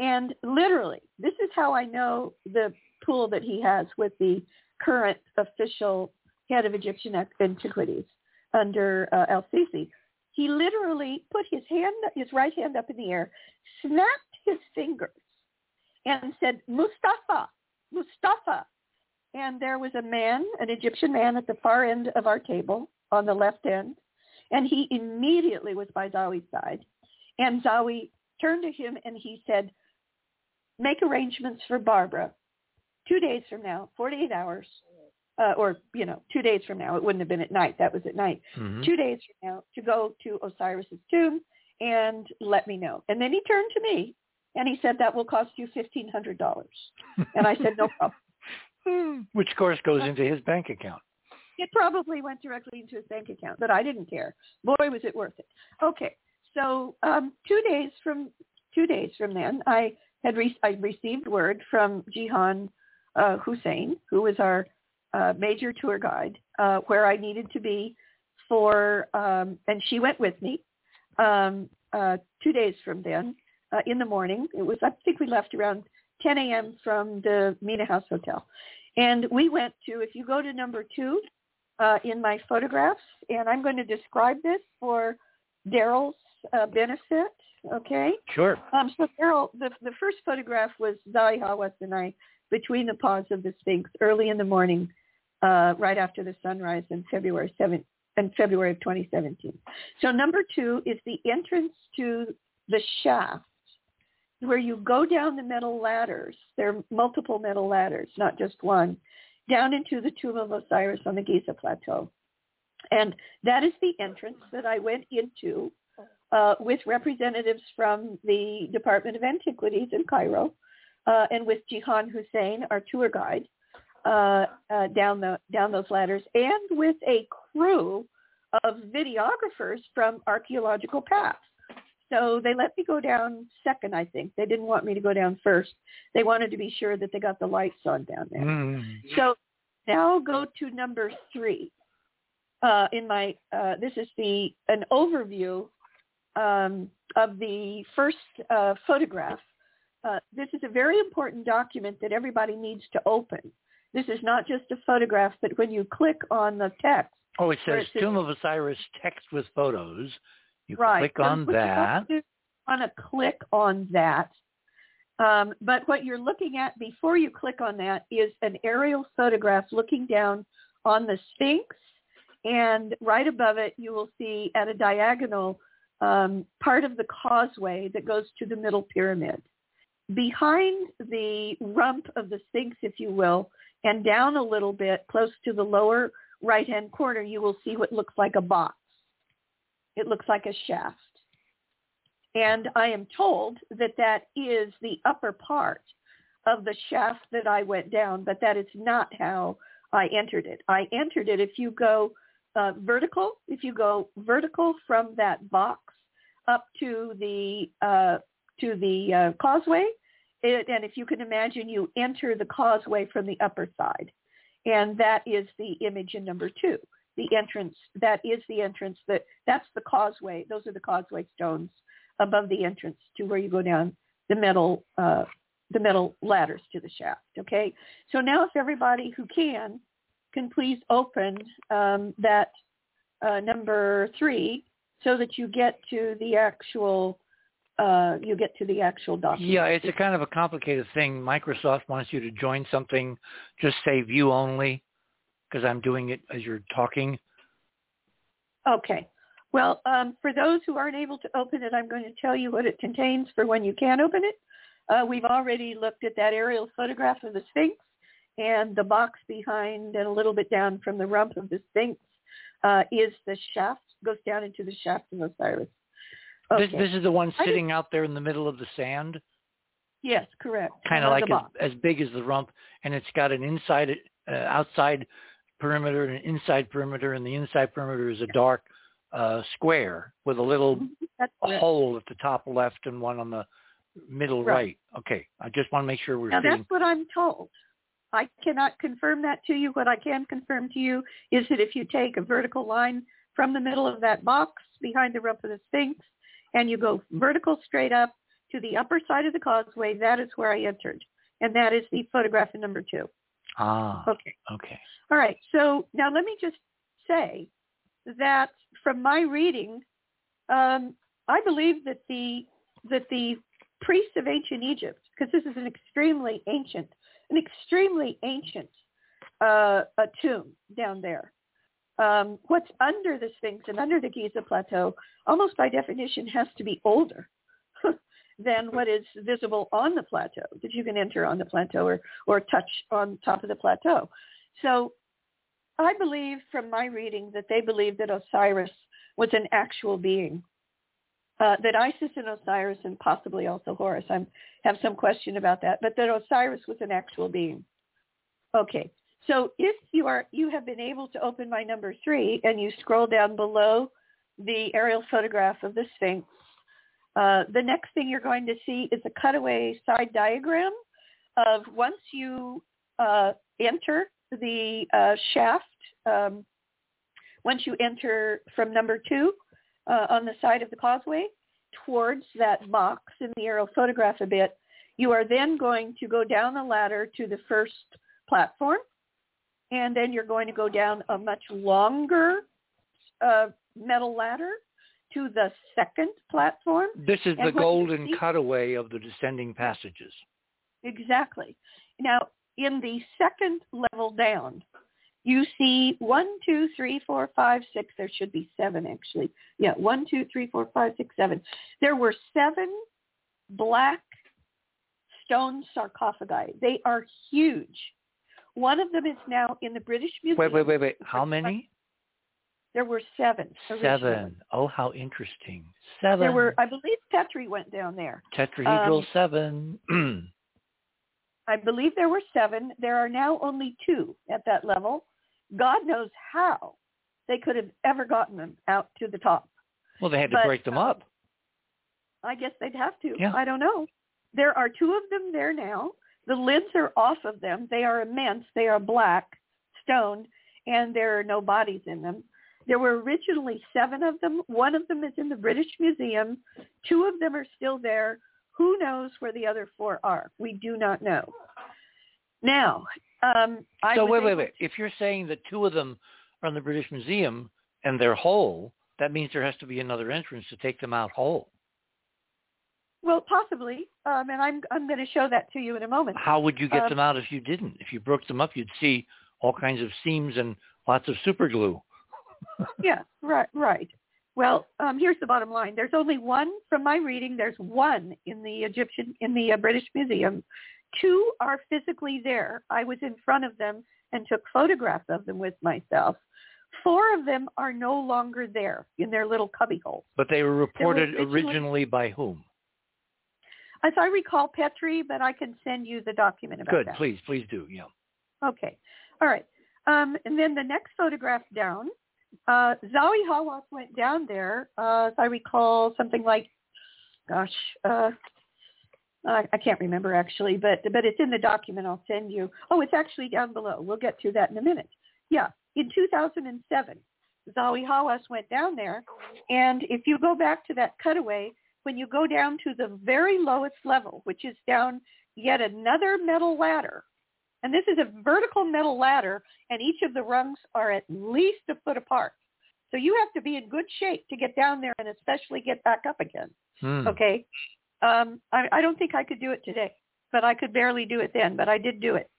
And literally, this is how I know the pool that he has with the current official head of Egyptian antiquities under al-Sisi. He literally put his right hand up in the air, snapped his fingers, and said, Mustafa, Mustafa. And there was a man, an Egyptian man, at the far end of our table, on the left end, and he immediately was by Zawi's side. And Zawi turned to him and he said, make arrangements for Barbara 2 days from now, 48 hours, 2 days from now. It wouldn't have been at night. That was at night. Mm-hmm. 2 days from now to go to Osiris's tomb and let me know. And then he turned to me and he said, that will cost you $1,500. And I said, no problem. Which, of course, goes into his bank account. It probably went directly into his bank account, but I didn't care. Boy, was it worth it. Okay, so 2 days from then, I had received word from Jihan Hussein, who was our major tour guide, where I needed to be for, and she went with me 2 days from then in the morning. It was, I think we left around 10 a.m. from the Mina House Hotel. And we went to, if you go to number 2 in my photographs, and I'm going to describe this for Daryl's benefit, okay? Sure. So Daryl, the first photograph was Zahi Hawass and I between the paws of the Sphinx early in the morning, right after the sunrise in February of 2017. So number 2 is the entrance to the shaft, where you go down the metal ladders. There are multiple metal ladders, not just one, down into the tomb of Osiris on the Giza Plateau. And that is the entrance that I went into with representatives from the Department of Antiquities in Cairo and with Jihan Hussein, our tour guide, down those ladders, and with a crew of videographers from Archaeological Paths. So they let me go down second, I think. They didn't want me to go down first. They wanted to be sure that they got the lights on down there. So now go to number 3. In my this is an overview of the first photograph. This is a very important document that everybody needs to open. This is not just a photograph, but when you click on the text. Oh, it says Tomb of Osiris text with photos. You right. Click on that. You want to click on that. But what you're looking at before you click on that is an aerial photograph looking down on the Sphinx. And right above it, you will see at a diagonal part of the causeway that goes to the middle pyramid. Behind the rump of the Sphinx, if you will, and down a little bit, close to the lower right-hand corner, you will see what looks like a box. It looks like a shaft. And I am told that that is the upper part of the shaft that I went down, but that is not how I entered it. I entered it, if you go vertical, from that box up to the causeway, and if you can imagine, you enter the causeway from the upper side. And that is the image in number 2. The entrance, that's the causeway. Those are the causeway stones above the entrance to where you go down the metal ladders to the shaft. Okay. So now if everybody who can please open that number 3 so that you get to the actual, document. Yeah. It's a kind of a complicated thing. Microsoft wants you to join something, just say view only, because I'm doing it as you're talking. Okay. Well, for those who aren't able to open it, I'm going to tell you what it contains for when you can open it. We've already looked at that aerial photograph of the Sphinx and the box behind and a little bit down from the rump of the Sphinx is the shaft, goes down into the shaft of Osiris. Okay. This is the one sitting out there in the middle of the sand? Yes, correct. Kind of like as big as the rump, and it's got an inside, outside perimeter and an inside perimeter, and the inside perimeter is a dark square with a little hole at the top left and one on the middle right. Okay, I just want to make sure we're now seeing. That's what I'm told. I cannot confirm that to you. What I can confirm to you is that if you take a vertical line from the middle of that box behind the rump of the Sphinx, and you go vertical straight up to the upper side of the causeway, that is where I entered. And that is the photograph in number 2. Ah, okay. All right, so now let me just say that from my reading, I believe that the priests of ancient Egypt, because this is an extremely ancient a tomb down there. What's under the Sphinx and under the Giza Plateau, almost by definition, has to be older than what is visible on the plateau, that you can enter on the plateau or touch on top of the plateau. So I believe from my reading that they believe that Osiris was an actual being, that Isis and Osiris and possibly also Horus. I have some question about that, but that Osiris was an actual being. Okay. So if you have been able to open my number 3 and you scroll down below the aerial photograph of the Sphinx, the next thing you're going to see is a cutaway side diagram of once you enter the shaft, once you enter from number 2 on the side of the causeway towards that box in the aerial photograph a bit, you are then going to go down the ladder to the first platform. And then you're going to go down a much longer metal ladder to the second platform. This is the golden cutaway of the descending passages. Exactly. Now, in the second level down, you see 1, 2, 3, 4, 5, 6. There should be 7, actually. Yeah, 1, 2, 3, 4, 5, 6, 7. There were 7 black stone sarcophagi. They are huge. One of them is now in the British Museum. Wait. How many? There were 7. Originally. 7. Oh, how interesting. 7. There were, I believe Tetri went down there. Tetrahedral 7. I believe there were 7. There are now only 2 at that level. God knows how they could have ever gotten them out to the top. Well, they had to break them up. I guess they'd have to. Yeah. I don't know. There are 2 of them there now. The lids are off of them. They are immense. They are black stone, and there are no bodies in them. There were originally 7 of them. 1 of them is in the British Museum. 2 of them are still there. Who knows where the other 4 are? We do not know. Now, wait. If you're saying that 2 of them are in the British Museum and they're whole, that means there has to be another entrance to take them out whole. Well, possibly, and I'm going to show that to you in a moment. How would you get them out if you didn't? If you broke them up, you'd see all kinds of seams and lots of super glue. Yeah, right. Well, here's the bottom line. There's only 1, from my reading, there's 1 in the British Museum. 2 are physically there. I was in front of them and took photographs of them with myself. 4 of them are no longer there in their little cubbyholes. But they were reported originally by whom? As I recall, Petri, but I can send you the document about that. Good, please do, yeah. Okay, all right. And then the next photograph down, Zahi Hawass went down there, as I recall, something like, I can't remember actually, but it's in the document I'll send you. Oh, it's actually down below. We'll get to that in a minute. Yeah, in 2007, Zahi Hawass went down there, and if you go back to that cutaway, when you go down to the very lowest level, which is down yet another metal ladder, and this is a vertical metal ladder, and each of the rungs are at least a foot apart. So you have to be in good shape to get down there and especially get back up again, okay? I don't think I could do it today, but I could barely do it then, but I did do it.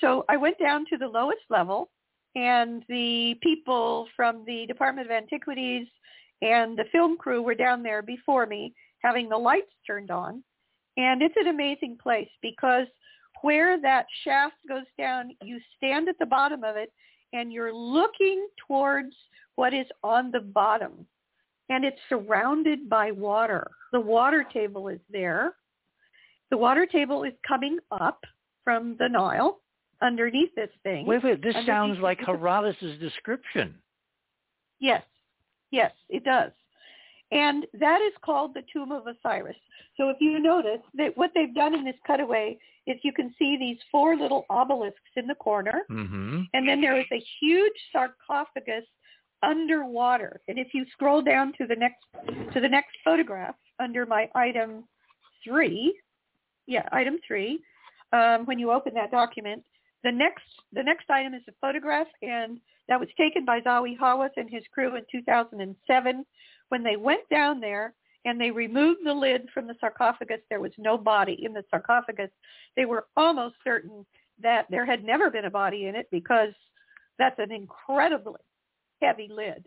So I went down to the lowest level, and the people from the Department of Antiquities and the film crew were down there before me having the lights turned on. And it's an amazing place because where that shaft goes down, you stand at the bottom of it and you're looking towards what is on the bottom. And it's surrounded by water. The water table is there. The water table is coming up from the Nile underneath this thing. Wait, this sounds like Herodotus' description. Yes, it does. And that is called the Tomb of Osiris. So if you notice that what they've done in this cutaway is you can see these four little obelisks in the corner. Mm-hmm. And then there is a huge sarcophagus underwater. And if you scroll down to the next photograph under my item three, when you open that document, the next item is a photograph, and that was taken by Zahi Hawass and his crew in 2007 when they went down there and they removed the lid from the sarcophagus. There was no body in the sarcophagus. They were almost certain that there had never been a body in it because that's an incredibly heavy lid.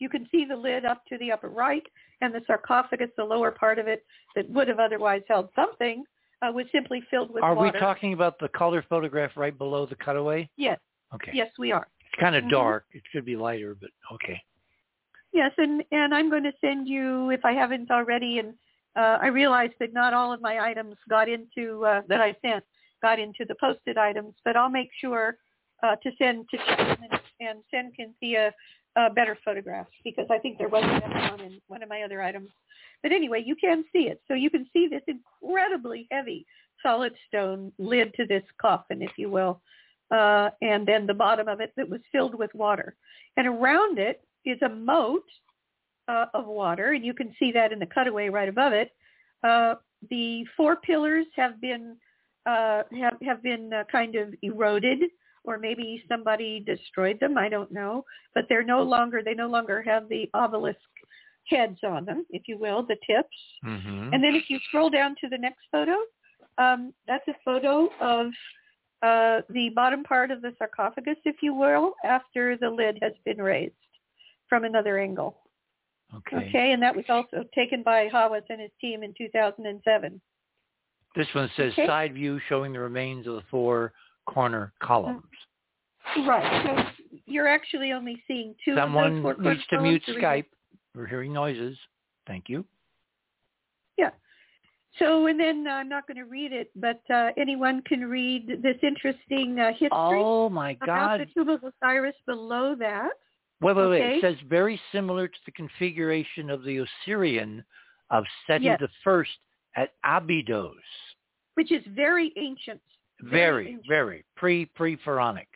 You can see the lid up to the upper right, and the sarcophagus, the lower part of it that would have otherwise held something, was simply filled with water. Are we talking about the color photograph right below the cutaway? Yes. Okay. Yes, we are. It's kind of dark. Mm-hmm. It should be lighter, but okay. Yes, and I'm going to send you, if I haven't already, and I realize that not all of my items that I sent got into the posted items, but I'll make sure to send to Chapman and send Cynthia better photographs, because I think there was one in one of my other items. But anyway, you can see it. So you can see this incredibly heavy solid stone lid to this coffin, if you will, and then the bottom of it that was filled with water. And around it is a moat of water, and you can see that in the cutaway right above it. The four pillars have been kind of eroded, or maybe somebody destroyed them, I don't know. But they no longer have the obelisk heads on them, if you will, the tips. Mm-hmm. And then if you scroll down to the next photo, that's a photo of the bottom part of the sarcophagus, if you will, after the lid has been raised from another angle. Okay, and that was also taken by Hawass and his team in 2007. This one says side view showing the remains of the four corner columns. Right. So you're actually only seeing two. Someone needs to mute Skype. We're hearing noises. Thank you. Yeah. So, and then I'm not going to read it, but anyone can read this interesting history. Oh my God! About the Tomb of Osiris below that. Wait. It says very similar to the configuration of the Osirian of Seti I at Abydos, which is very ancient. Very, very pre-Pharaonic,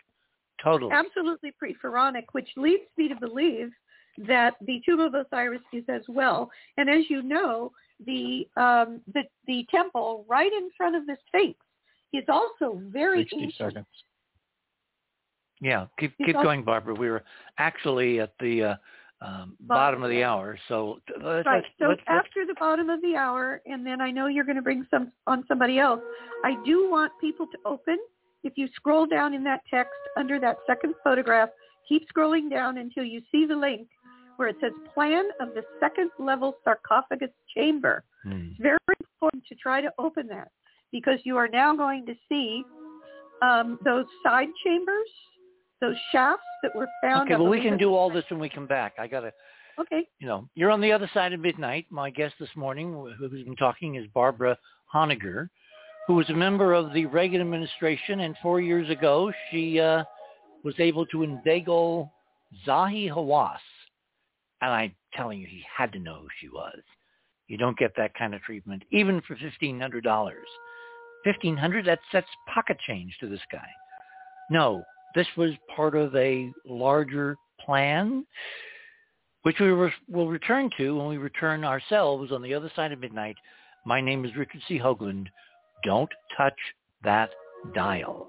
totally. Absolutely pre-Pharaonic, which leads me to believe that the Tomb of Osiris is as well. And as you know, the temple right in front of the Sphinx is also very ancient. Seconds. Yeah, keep going, Barbara. We were actually at the bottom of the hour, so let's after the bottom of the hour, and then I know you're going to bring some on somebody else. I do want people to open. If you scroll down in that text under that second photograph, keep scrolling down until you see the link where it says plan of the second level sarcophagus chamber. It's very important to try to open that, because you are now going to see those side chambers, those shafts that were found. Okay, well, we can do all this when we come back. I got to, you're on the other side of midnight. My guest this morning, who's been talking, is Barbara Honegger, who was a member of the Reagan administration. And 4 years ago, she was able to inveigle Zahi Hawass. And I'm telling you, he had to know who she was. You don't get that kind of treatment, even for $1,500. $1,500, that's pocket change to this guy. No. This was part of a larger plan, which will return to when we return ourselves on the other side of midnight. My name is Richard C. Hoagland. Don't touch that dial.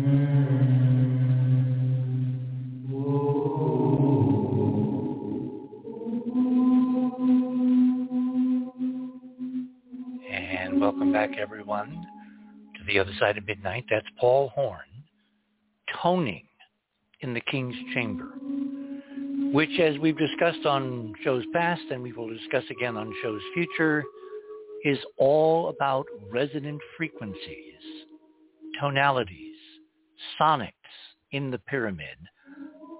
And welcome back, everyone, to The Other Side of Midnight. That's Paul Horn toning in the King's Chamber, which, as we've discussed on shows past and we will discuss again on shows future, is all about resonant frequencies, tonalities, sonics in the pyramid,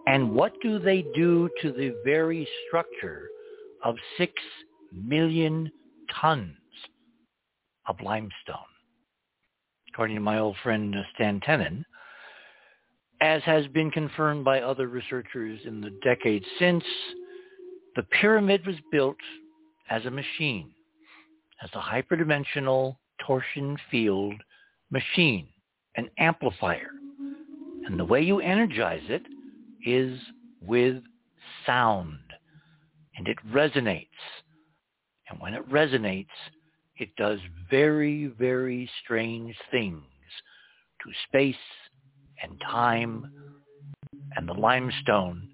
and what do they do to the very structure of 6 million tons of limestone? According to my old friend Stan Tenen, as has been confirmed by other researchers in the decades since, the pyramid was built as a machine, as a hyperdimensional torsion field machine, an amplifier. And the way you energize it is with sound. And it resonates. And when it resonates, it does very, very strange things to space and time and the limestone,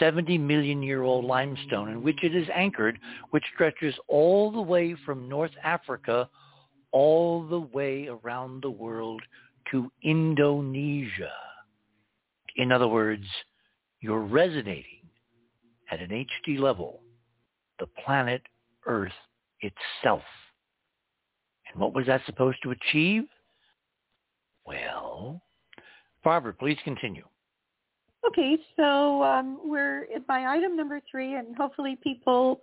70-million-year-old limestone in which it is anchored, which stretches all the way from North Africa all the way around the world to Indonesia. In other words, you're resonating at an HD level, the planet Earth itself. And what was that supposed to achieve? Well, Barbara, please continue. Okay, so we're by item number 3, and hopefully people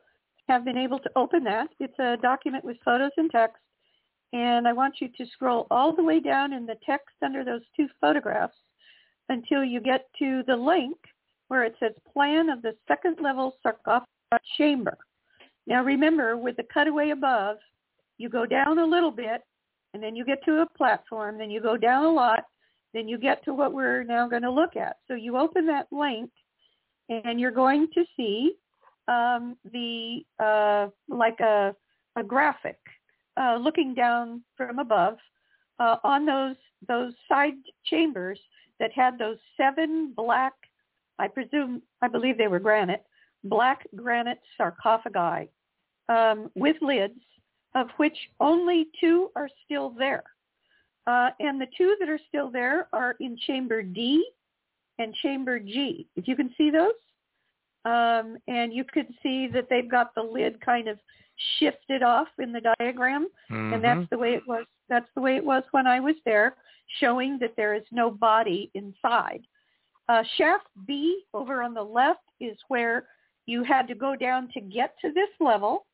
have been able to open that. It's a document with photos and text. And I want you to scroll all the way down in the text under those 2 photographs until you get to the link where it says plan of the second level sarcophagus chamber. Now remember, with the cutaway above, you go down a little bit, and then you get to a platform, then you go down a lot, then you get to what we're now going to look at. So you open that link, and you're going to see like a graphic. Looking down from above on those side chambers that had those 7 black, I believe they were granite, black granite sarcophagi with lids, of which only 2 are still there. And the 2 that are still there are in chamber D and chamber G. If you can see those, and you could see that they've got the lid kind of shifted off in the diagram, and that's the way it was when I was there, showing that there is no body inside. Shaft B over on the left is where you had to go down to get to this level,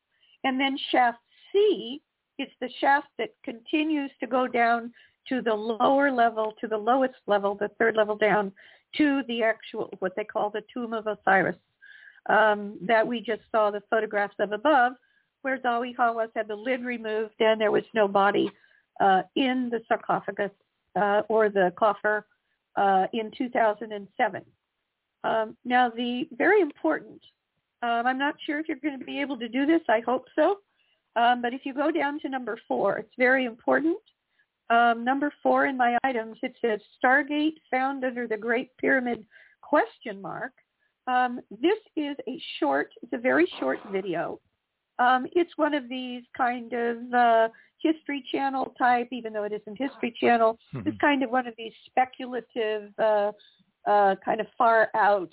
and then shaft C is the shaft that continues to go down to the lower level, to the lowest level, the 3rd level down, to the actual, what they call the Tomb of Osiris, that we just saw the photographs of above, where Zahi Hawass had the lid removed and there was no body in the sarcophagus or the coffer in 2007. Now, the very important, I'm not sure if you're going to be able to do this. I hope so. But if you go down to number 4, it's very important. Number 4 in my items, it says Stargate found under the Great Pyramid question mark. This is a very short video It's one of these kind of History Channel type, even though it isn't History Channel. It's kind of one of these speculative, kind of far out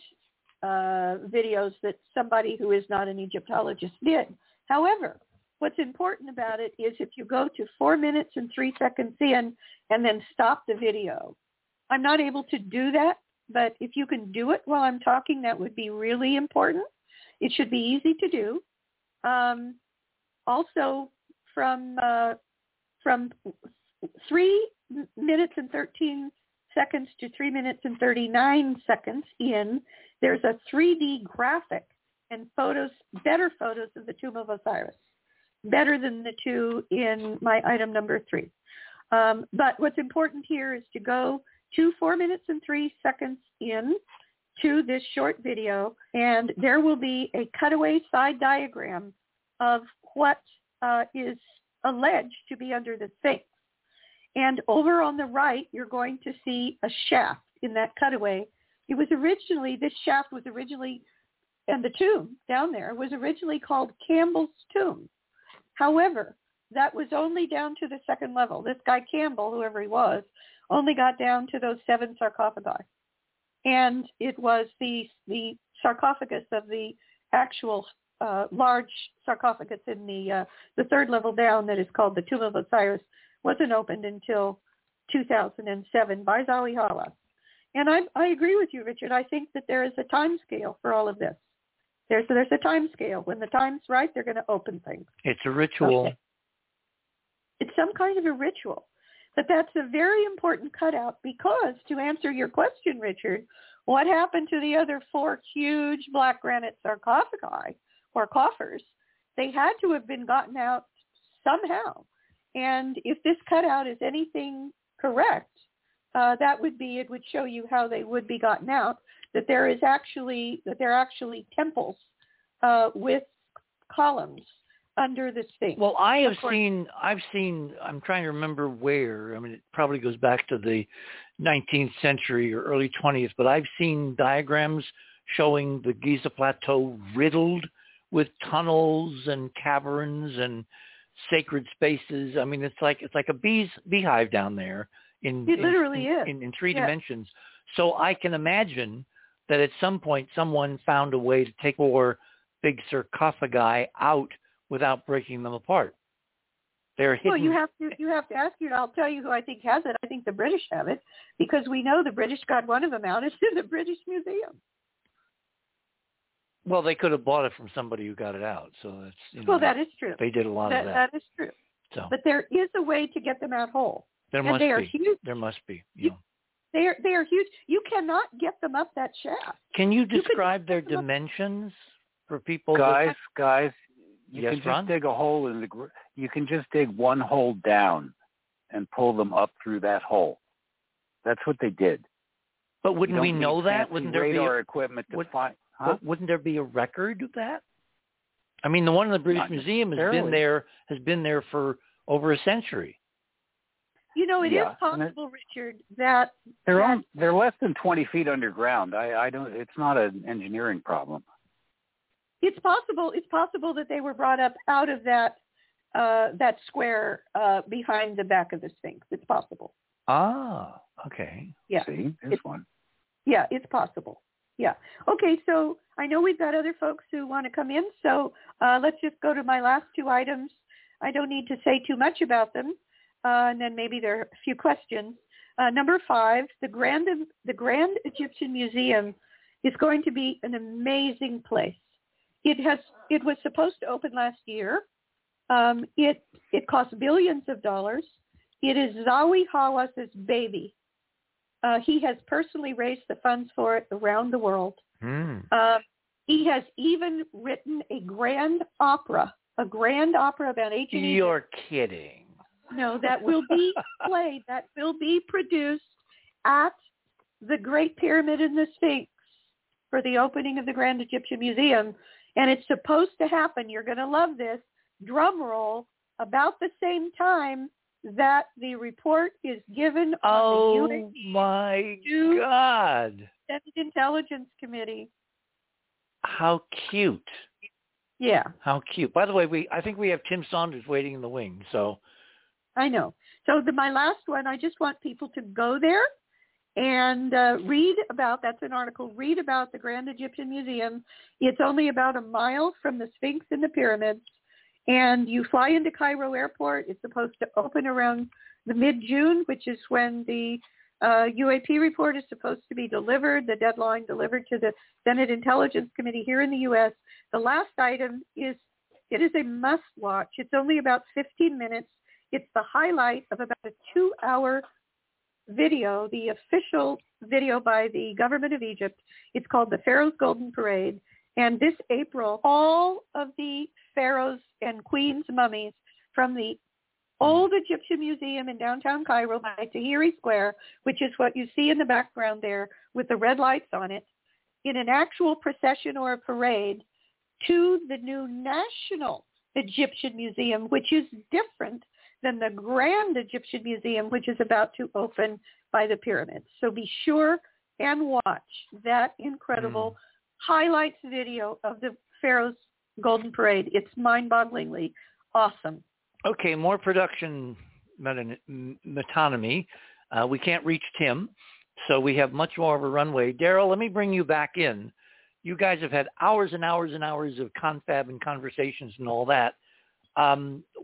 videos that somebody who is not an Egyptologist did. However, what's important about it is if you go to 4 minutes and 3 seconds in and then stop the video. I'm not able to do that, but if you can do it while I'm talking, that would be really important. It should be easy to do. Also, from 3 minutes and 13 seconds to 3 minutes and 39 seconds in, there's a 3D graphic and photos, better photos of the tomb of Osiris, better than the two in my item number 3. But what's important here is to go to 4 minutes and 3 seconds in to this short video, and there will be a cutaway side diagram of what is alleged to be under the Sphinx. And over on the right, you're going to see a shaft in that cutaway. It was originally, this shaft was originally, and the tomb down there was originally called Campbell's Tomb. However, that was only down to the second level. This guy Campbell, whoever he was, only got down to those 7 sarcophagi. And it was the sarcophagus of the actual large sarcophagus in the third level down that is called the Tomb of Osiris wasn't opened until 2007 by Zahi Hawass. And I agree with you, Richard. I think that there is a time scale for all of this. There's a time scale. When the time's right, they're going to open things. It's a ritual. Okay. It's some kind of a ritual. But that's a very important cutout because, to answer your question, Richard, what happened to the other 4 huge black granite sarcophagi or coffers? They had to have been gotten out somehow. And if this cutout is anything correct, that would be, it would show you how they would be gotten out, that there is actually, that there are actually temples with columns under the Sphinx. Well, I have seen, I'm trying to remember where, I mean, it probably goes back to the 19th century or early 20th, but I've seen diagrams showing the Giza Plateau riddled with tunnels and caverns and sacred spaces. I mean, it's like a beehive down there. It literally is in three dimensions. So I can imagine that at some point someone found a way to take 4 big sarcophagi out without breaking them apart. They're hidden. Well, you have to ask you. I'll tell you who I think has it. I think the British have it because we know the British got one of them out. It's in the British Museum. Well, they could have bought it from somebody who got it out. So that's well, that is true. They did a lot of that. That is true. So, but there is a way to get them out whole. There must be. You know. They are huge. You cannot get them up that shaft. Can you describe their dimensions for people? Guys, dig a hole in the ground. You can just dig one hole down and pull them up through that hole. That's what they did. But wouldn't we know that? Wouldn't there be radar equipment to find? Huh? Wouldn't there be a record of that? I mean, the one in the British Museum has been there for over a century. You know, it is possible, Richard, that they're less than 20 feet underground. I don't. It's not an engineering problem. It's possible. It's possible that they were brought up out of that square behind the back of the Sphinx. It's possible. Ah, okay. Yeah. See, there's one. Yeah, it's possible. Yeah. Okay. So I know we've got other folks who want to come in. So let's just go to my last 2 items. I don't need to say too much about them. And then maybe there are a few questions. Number 5, the Grand Egyptian Museum is going to be an amazing place. It was supposed to open last year. It cost billions of dollars. It is Zahi Hawass's baby. He has personally raised the funds for it around the world. He has even written a grand opera about ancient Egypt. You're kidding. No, that will be played. That will be produced at the Great Pyramid and the Sphinx for the opening of the Grand Egyptian Museum. And it's supposed to happen. You're going to love this. Drum roll. About the same time that the report is given on the UN. Oh, my God. Senate Intelligence Committee. How cute. Yeah. How cute. By the way, I think we have Tim Saunders waiting in the wing. So I know. So my last one, I just want people to go there and read about, that's an article, read about the Grand Egyptian Museum. It's only about a mile from the Sphinx and the pyramids. And you fly into Cairo Airport. It's supposed to open around the mid-June, which is when the UAP report is supposed to be delivered, the deadline delivered to the Senate Intelligence Committee here in the U.S. The last item is, it is a must-watch. It's only about 15 minutes. It's the highlight of about a 2-hour video, the official video by the government of Egypt. It's called the Pharaoh's Golden Parade. And this April, all of the pharaohs and queens' mummies from the Old Egyptian Museum in downtown Cairo by Tahrir Square, which is what you see in the background there with the red lights on it, in an actual procession or a parade to the new National Egyptian Museum, which is different than the Grand Egyptian Museum, which is about to open by the pyramids. So be sure and watch that incredible highlights video of the Pharaoh's Golden Parade. It's mind-bogglingly awesome. Okay, more production metonymy. We can't reach Tim, so we have much more of a runway. Daryl, let me bring you back in. You guys have had hours and hours and hours of confab and conversations and all that.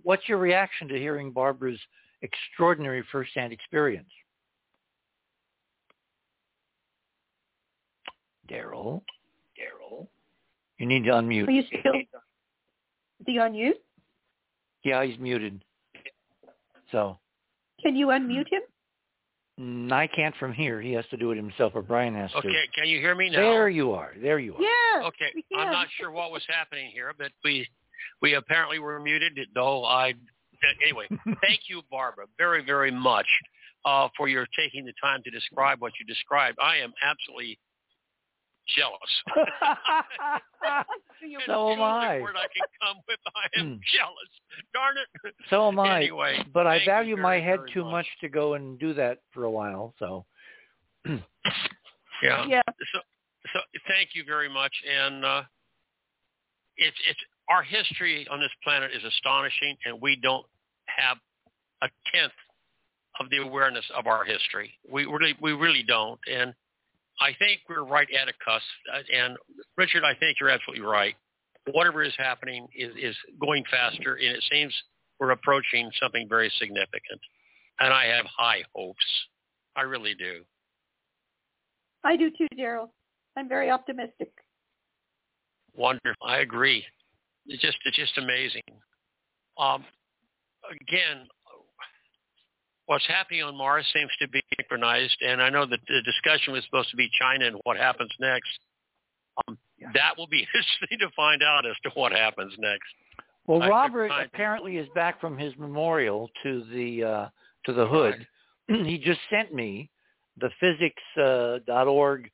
What's your reaction to hearing Barbara's extraordinary firsthand experience? Daryl, you need to unmute. Are you still on mute? Yeah, he's muted. So, can you unmute him? I can't from here. He has to do it himself, or Brian has to. Okay, can you hear me now? There you are. Yeah. Okay, I'm not sure what was happening here, but we apparently were muted. Anyway, thank you, Barbara, very, very much for your taking the time to describe what you described. I am absolutely jealous. So am I. The word I can come with. I am jealous. Darn it. So am I. Anyway, but I value my head too much to go and do that for a while. So. Yeah. So thank you very much. And it's our history on this planet is astonishing, and we don't have a tenth of the awareness of our history. We really don't. And I think we're right at a cusp. And, Richard, I think you're absolutely right. Whatever is happening is going faster, and it seems we're approaching something very significant. And I have high hopes. I really do. I do too, Daryl. I'm very optimistic. Wonderful. I agree. It's just amazing. Again, what's happening on Mars seems to be synchronized, and I know that the discussion was supposed to be China and what happens next. That will be interesting to find out as to what happens next. Well, Robert apparently is back from his memorial to the hood. Right. He just sent me the physics.org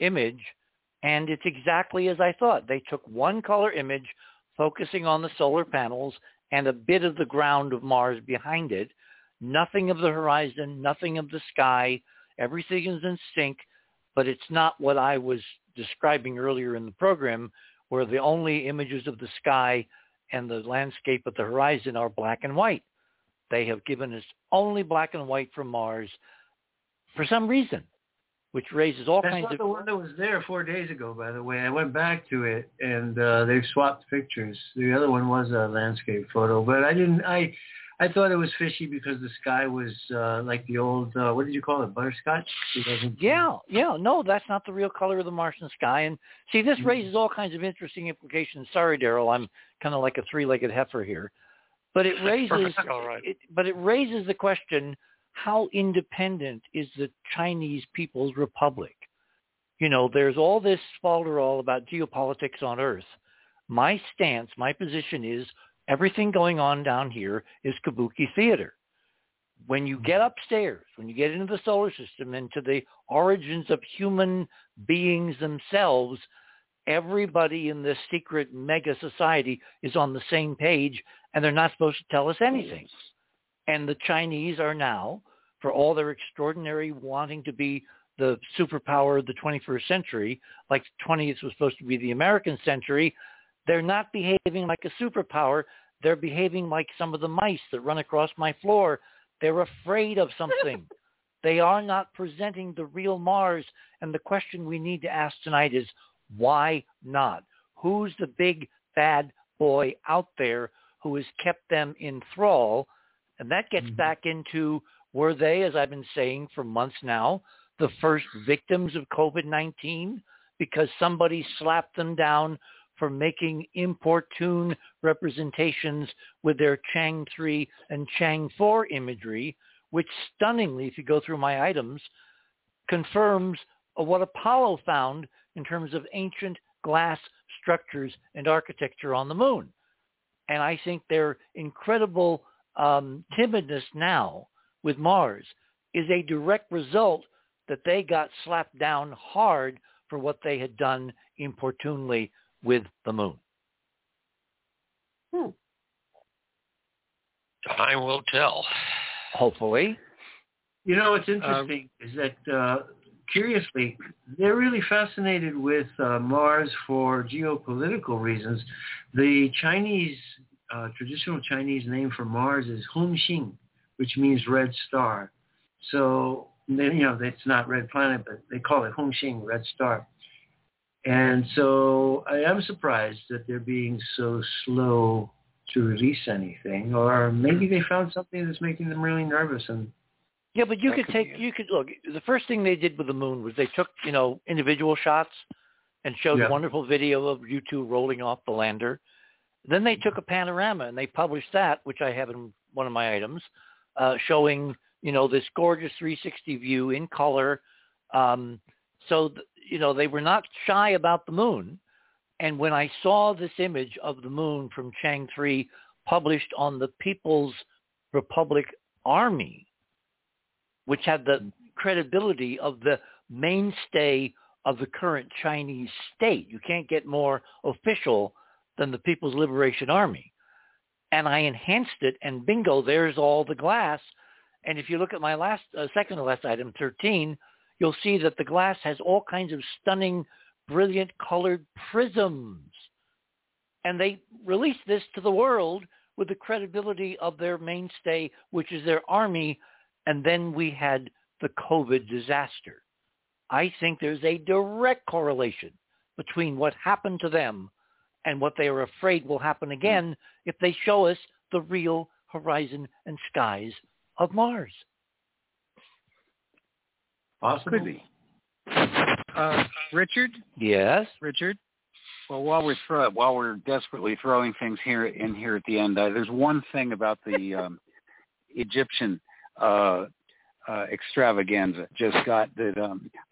image, and it's exactly as I thought. They took one color image focusing on the solar panels and a bit of the ground of Mars behind it. Nothing of the horizon, nothing of the sky. Everything is in sync, but it's not what I was describing earlier in the program, where the only images of the sky and the landscape at the horizon are black and white. They have given us only black and white from Mars for some reason, which raises all kinds of... That's not the one that was there 4 days ago, by the way. I went back to it, and they've swapped pictures. The other one was a landscape photo, but I thought it was fishy because the sky was like the old, what did you call it, butterscotch? No, that's not the real color of the Martian sky. And see, this raises all kinds of interesting implications. Sorry, Daryl, I'm kind of like a three-legged heifer here. But it raises the question, how independent is the Chinese People's Republic? You know, there's all this falderall about geopolitics on Earth. My stance, my position is, everything going on down here is kabuki theater. When you get upstairs, when you get into the solar system, into the origins of human beings themselves, everybody in this secret mega society is on the same page, and they're not supposed to tell us anything. And the Chinese are now, for all their extraordinary wanting to be the superpower of the 21st century, like the 20th was supposed to be the American century, They're not behaving like a superpower. They're behaving like some of the mice that run across my floor. They're afraid of something. They are not presenting the real Mars. And the question we need to ask tonight is, why not? Who's the big bad boy out there who has kept them in thrall? And that gets back into, were they, as I've been saying for months now, the first victims of COVID-19 because somebody slapped them down for making importune representations with their Chang 3 and Chang 4 imagery, which stunningly, if you go through my items, confirms what Apollo found in terms of ancient glass structures and architecture on the moon. And I think their incredible timidness now with Mars is a direct result that they got slapped down hard for what they had done importunely with the moon. Time will tell. Hopefully. You know, what's interesting is that, curiously, they're really fascinated with Mars for geopolitical reasons. The Chinese, traditional Chinese name for Mars is Hongxing, which means red star. So, you know, it's not red planet, but they call it Hongxing, red star. And so I am surprised that they're being so slow to release anything, or maybe they found something that's making them really nervous. And yeah, but you could take, you could look, the first thing they did with the moon was they took, you know, individual shots and showed a wonderful video of U2 rolling off the lander. Then they took a panorama and they published that, which I have in one of my items, showing, you know, this gorgeous 360 view in color. You know, they were not shy about the moon. And when I saw this image of the moon from Chang 3 published on the People's Republic Army, which had the credibility of the mainstay of the current Chinese state, you can't get more official than the People's Liberation Army. And I enhanced it, and bingo, there's all the glass. And if you look at my last, second to last item, 13, you'll see that the glass has all kinds of stunning, brilliant colored prisms. And they released this to the world with the credibility of their mainstay, which is their army. And then we had the COVID disaster. I think there's a direct correlation between what happened to them and what they are afraid will happen again if they show us the real horizon and skies of Mars. Possibly. Could be. Richard? Yes? Richard? Well, while we're desperately throwing things in here at the end, there's one thing about the Egyptian extravaganza just got that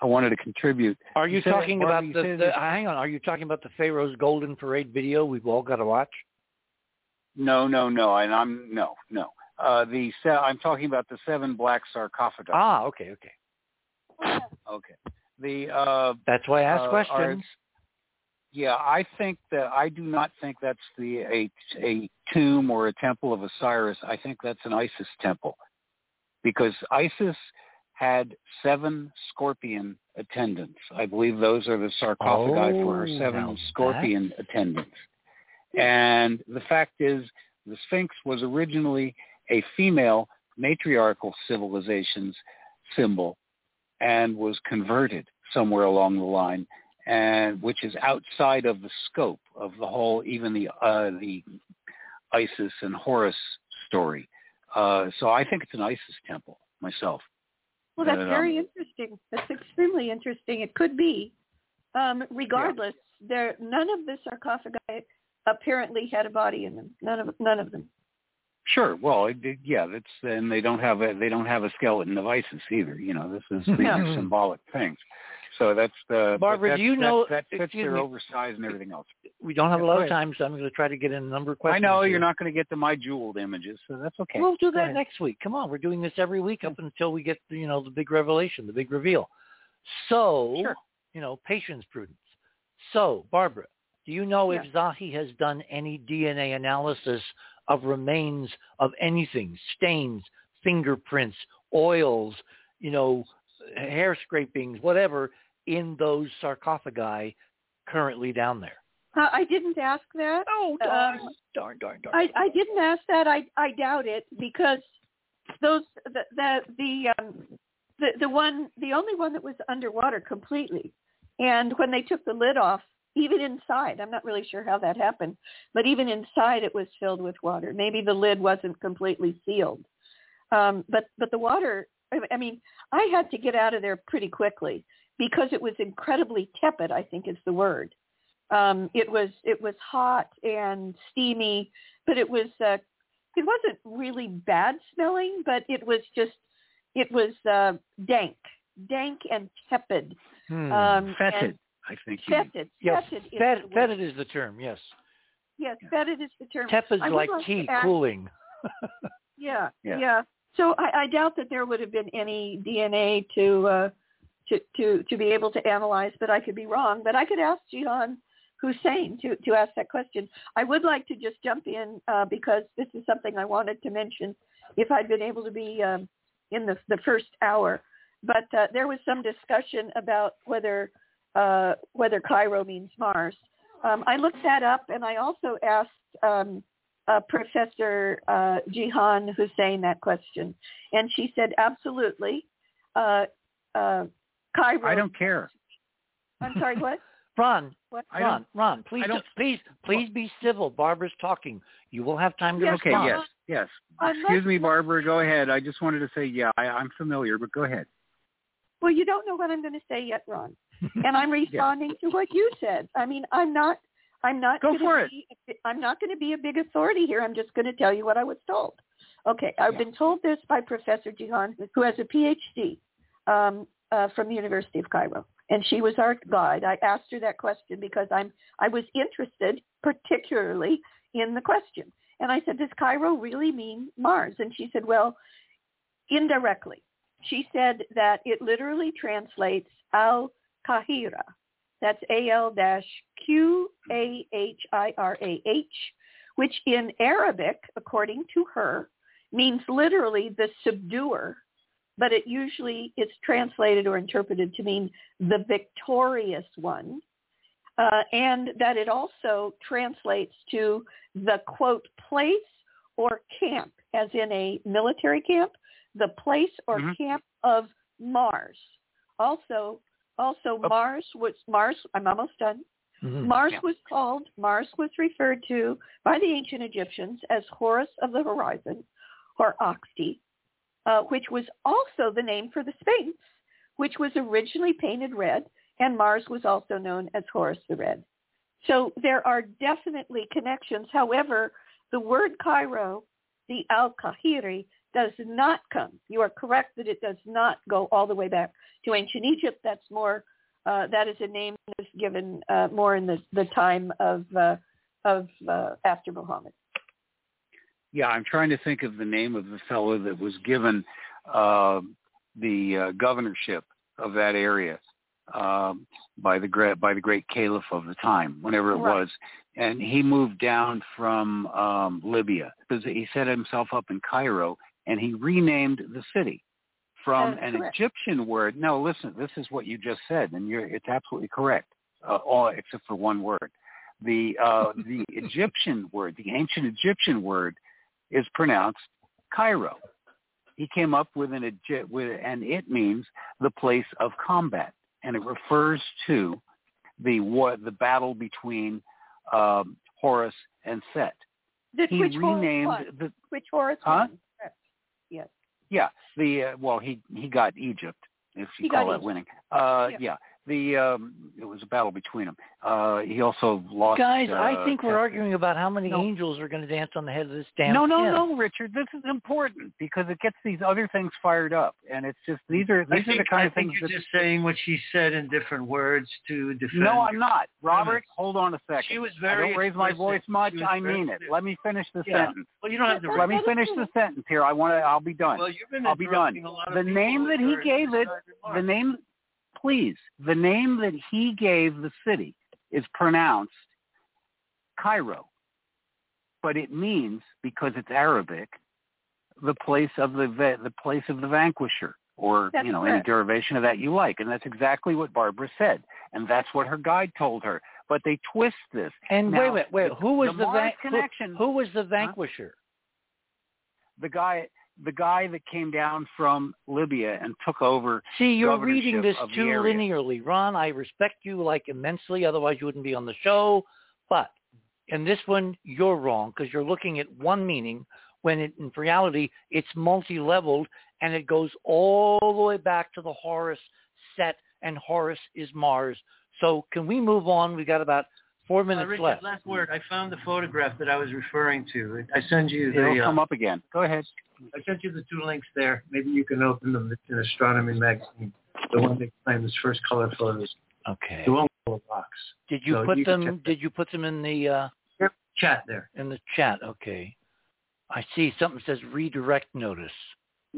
I wanted to contribute. Are you talking about hang on, are you talking about the Pharaoh's Golden Parade video we've all got to watch? No. I'm talking about the seven black sarcophagi. Ah, okay. Okay. That's why I ask questions. I think that I do not think that's a tomb or a temple of Osiris. I think that's an Isis temple, because Isis had seven scorpion attendants. I believe those are the sarcophagi for her seven scorpion attendants. And the fact is, the Sphinx was originally a female matriarchal civilization's symbol, and was converted somewhere along the line, and which is outside of the scope of the whole, even the Isis and Horus story. So I think it's an Isis temple myself. Well, that's very interesting. That's extremely interesting. It could be. Regardless, none of the sarcophagi apparently had a body in them. None of them. Sure. Well, and they don't have a skeleton of Isis either. You know, this is the symbolic things. So that's the Barbara. Do you know that fits their oversized and everything else? We don't have a lot of time, so I'm going to try to get in a number of questions. I know you're not going to get to my jeweled images, so that's okay. We'll do that next week. Come on, we're doing this every week up until we get the big revelation, the big reveal. So patience, prudence. So Barbara, do you know if Zahi has done any DNA analysis of remains of anything, stains, fingerprints, oils, hair scrapings, whatever, in those sarcophagi currently down there? I didn't ask that. Oh, darn. I didn't ask that. I doubt it, because those the only one that was underwater completely, and when they took the lid off, even inside, I'm not really sure how that happened, but even inside it was filled with water. Maybe the lid wasn't completely sealed, but the water. I mean, I had to get out of there pretty quickly because it was incredibly tepid, I think is the word. It was hot and steamy, but it wasn't really bad smelling, but it was dank and tepid. Fetid, I think. Fetid. Yes. Fetid is the term. Yes. Yes, fetid is the term. Tepid is like tea cooling. Yeah. So I doubt that there would have been any DNA to be able to analyze, but I could be wrong. But I could ask Jihan Hussein to ask that question. I would like to just jump in because this is something I wanted to mention if I'd been able to be in the first hour. But there was some discussion about whether Cairo means Mars. I looked that up, and I also asked Professor Jihan Hussein that question, and she said absolutely. Cairo. I don't care. I'm sorry. What? Ron. Please be civil. Barbara's talking. You will have time to respond. Okay. Yes. Excuse me, Barbara. Go ahead. I just wanted to say, I'm familiar, but go ahead. Well, you don't know what I'm going to say yet, Ron, and I'm responding to what you said. I mean, I'm not going to be a big authority here. I'm just going to tell you what I was told. Okay, I've been told this by Professor Jihan, who has a PhD from the University of Cairo, and she was our guide. I asked her that question because I was interested particularly in the question, and I said, "Does Cairo really mean Mars?" And she said, "Well, indirectly." She said that it literally translates Al-Qahira. That's Al-Qahirah, which in Arabic, according to her, means literally the subduer, but it usually is translated or interpreted to mean the victorious one, and that it also translates to the, quote, place or camp, as in a military camp, the place or camp of Mars. Also, Mars. I'm almost done. Mars was referred to by the ancient Egyptians as Horus of the Horizon, or Oxti, which was also the name for the Sphinx, which was originally painted red, and Mars was also known as Horus the Red. So there are definitely connections. However, the word Cairo, the Al-Qahiri, does not come. You are correct that it does not go all the way back to ancient Egypt. That's more. That is a name that is given more in the time of after Muhammad. Yeah, I'm trying to think of the name of the fellow that was given the governorship of that area by the great caliph of the time, whenever it was. And he moved down from Libya because he set himself up in Cairo. And he renamed the city from an Egyptian word. No, listen, this is what you just said, and it's absolutely correct, all except for one word. The Egyptian word, the ancient Egyptian word, is pronounced Cairo. He came up with and it means the place of combat, and it refers to the battle between Horus and Set. Which Horus? Huh? Yes. Yeah. He got Egypt, if you call that winning. It was a battle between them. He also lost. Guys, I think we're arguing about how many angels are going to dance on the head of this damn. No, Richard. This is important because it gets these other things fired up, and it's just these are the kind of things. I think you're just saying what she said in different words to defend. No, I'm not, Robert. Hold on a second. She was very. I don't raise my voice much. I mean it. Let me finish the sentence. Well, you don't have to. Let me finish the sentence here. I'll be done. Well, you've been. I'll be done. The name that he gave it. The name. Please, the name that he gave the city is pronounced Cairo, but it means, because it's Arabic, the place of the place of the vanquisher, or any derivation of that you like, and that's exactly what Barbara said, and that's what her guide told her. but they twist this. And now, wait a minute, who was the vanquisher? Huh? The guy that came down from Libya and took over. See, you're reading this too linearly, Ron. I respect you immensely, otherwise you wouldn't be on the show. But in this one, you're wrong because you're looking at one meaning when in reality it's multi-leveled and it goes all the way back to the Horus set, and Horus is Mars. So can we move on? We got about 4 minutes left. Last word. I found the photograph that I was referring to. I send you the... It'll come up again. Go ahead. I sent you the two links there. Maybe you can open them. It's an astronomy magazine. The one that claims first color photos. Okay. The one with the box. Did you put them in the chat there? In the chat. Okay. I see something says redirect notice.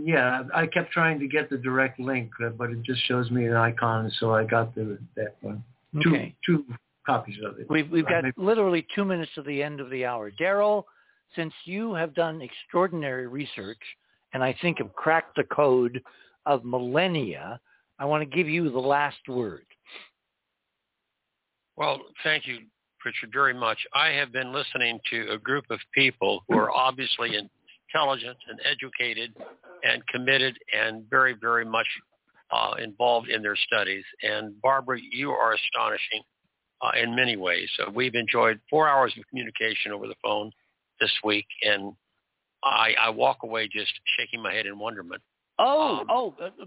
Yeah, I kept trying to get the direct link, but it just shows me an icon, so I got that one. Okay. Two copies of it. We've got literally 2 minutes to the end of the hour. Daryl, since you have done extraordinary research and I think have cracked the code of millennia, I want to give you the last word. Well, thank you, Richard, very much. I have been listening to a group of people who are obviously intelligent and educated and committed and very, very much involved in their studies. And Barbara, you are astonishing in many ways. So we've enjoyed 4 hours of communication over the phone this week, and I walk away just shaking my head in wonderment.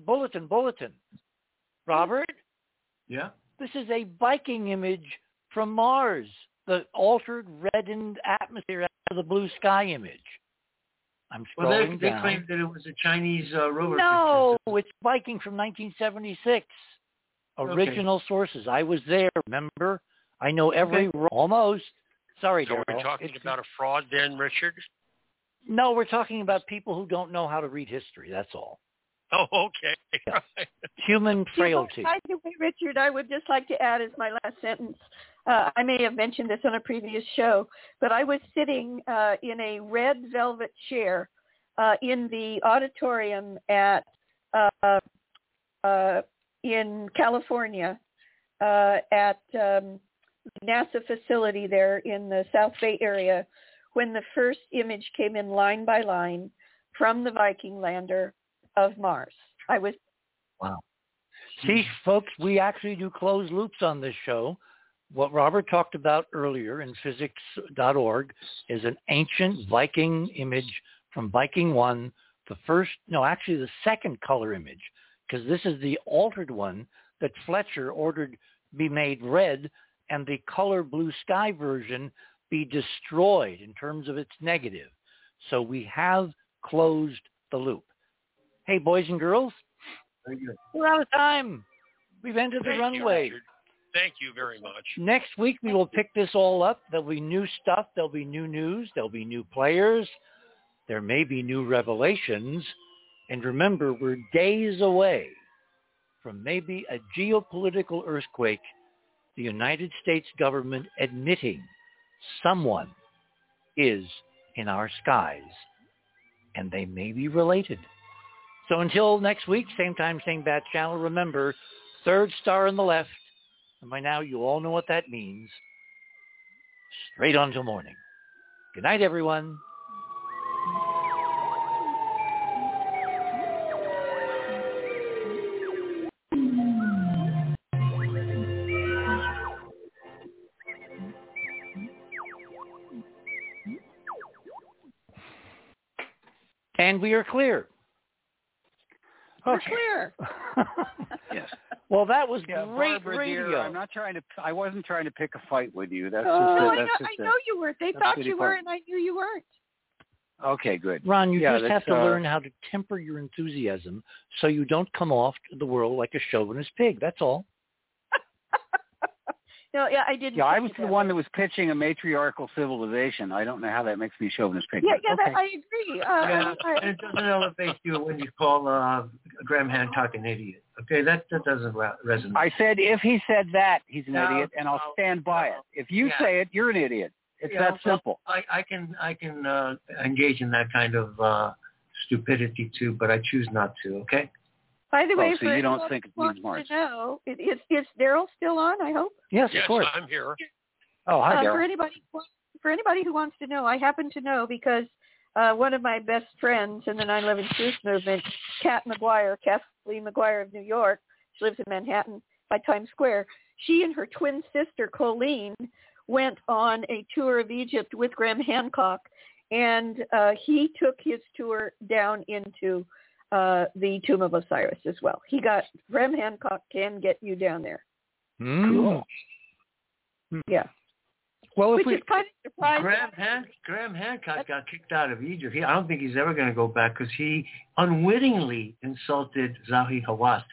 Bulletin. Robert? Yeah? This is a Viking image from Mars, the altered reddened atmosphere out of the blue sky image. I'm scrolling down. They claimed that it was a Chinese rover. No, it's Viking from 1976. Original sources. I was there, remember? I know every almost. Sorry, Daryl. So we're talking about a fraud then, Richard? No, we're talking about people who don't know how to read history. That's all. Oh, okay. Yeah. Right. Human frailty. By the way, Richard, I would just like to add as my last sentence. I may have mentioned this on a previous show, but I was sitting in a red velvet chair in the auditorium at in California at the NASA facility there in the South Bay area when the first image came in line by line from the Viking lander of Mars. I was... Wow. See, folks, we actually do closed loops on this show. What Robert talked about earlier in physics.org is an ancient Viking image from Viking 1, the second color image, because this is the altered one that Fletcher ordered be made red and the color blue sky version be destroyed in terms of its negative. So we have closed the loop. Hey, boys and girls, we're out of time. We've ended the runway. Richard. Thank you very much. Next week, we will pick this all up. There'll be new stuff. There'll be new news. There'll be new players. There may be new revelations. And remember, we're days away from maybe a geopolitical earthquake, the United States government admitting someone is in our skies, and they may be related. So until next week, same time, same bat channel, remember, third star on the left. And by now, you all know what that means. Straight on till morning. Good night, everyone. And we are clear. We're clear. Yes. Well, that was great Barbara, radio. Dear, I wasn't trying to pick a fight with you. That's I know you weren't. They thought you were, and I knew you weren't. Okay, good. Ron, you just have to learn how to temper your enthusiasm so you don't come off to the world like a chauvinist pig. That's all. No, I didn't. Yeah, I was the one that was pitching a matriarchal civilization. I don't know how that makes me chauvinist pig. Yeah, I agree. And it doesn't elevate you when you call Graham Hancock an idiot. Okay, that doesn't resonate. I said if he said that, he's an idiot, and I'll stand by it. If you say it, you're an idiot. It's that simple. I can engage in that kind of stupidity too, but I choose not to. Okay. By the way, so for you don't think it means Mars? No, is Daryl still on? I hope. Yes, of course. I'm here. Oh, hi, Daryl. For anybody who wants to know, I happen to know because one of my best friends in the 9/11 Truth Movement, Kathleen McGuire of New York, she lives in Manhattan by Times Square. She and her twin sister Colleen went on a tour of Egypt with Graham Hancock, and he took his tour down into the Tomb of Osiris as well. Graham Hancock can get you down there. Mm. Cool. Yeah. Well, which is kind of surprising. Graham Hancock got kicked out of Egypt. I don't think he's ever going to go back because he unwittingly insulted Zahi Hawass.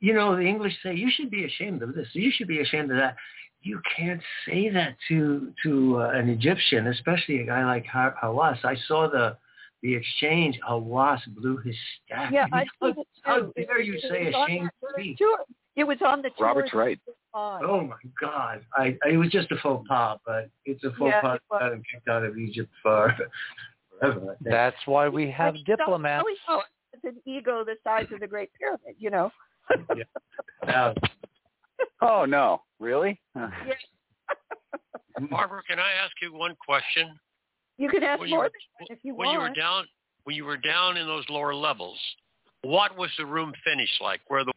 You know, the English say, you should be ashamed of this. You should be ashamed of that. You can't say that to an Egyptian, especially a guy like Hawass. I saw the exchange. Hawass blew his stack. Yeah, I mean, how dare you say ashamed speech? It was on the tour. Robert's right. Oh, my God. It was just a faux pas, but it's a faux pas that got him kicked out of Egypt forever. That's why we have diplomats. It's an ego the size of the Great Pyramid, you know. Yeah. Oh, no. Really? Yes. Barbara, can I ask you one question? You can ask more if you want. When you were down in those lower levels, what was the room finish like? Where the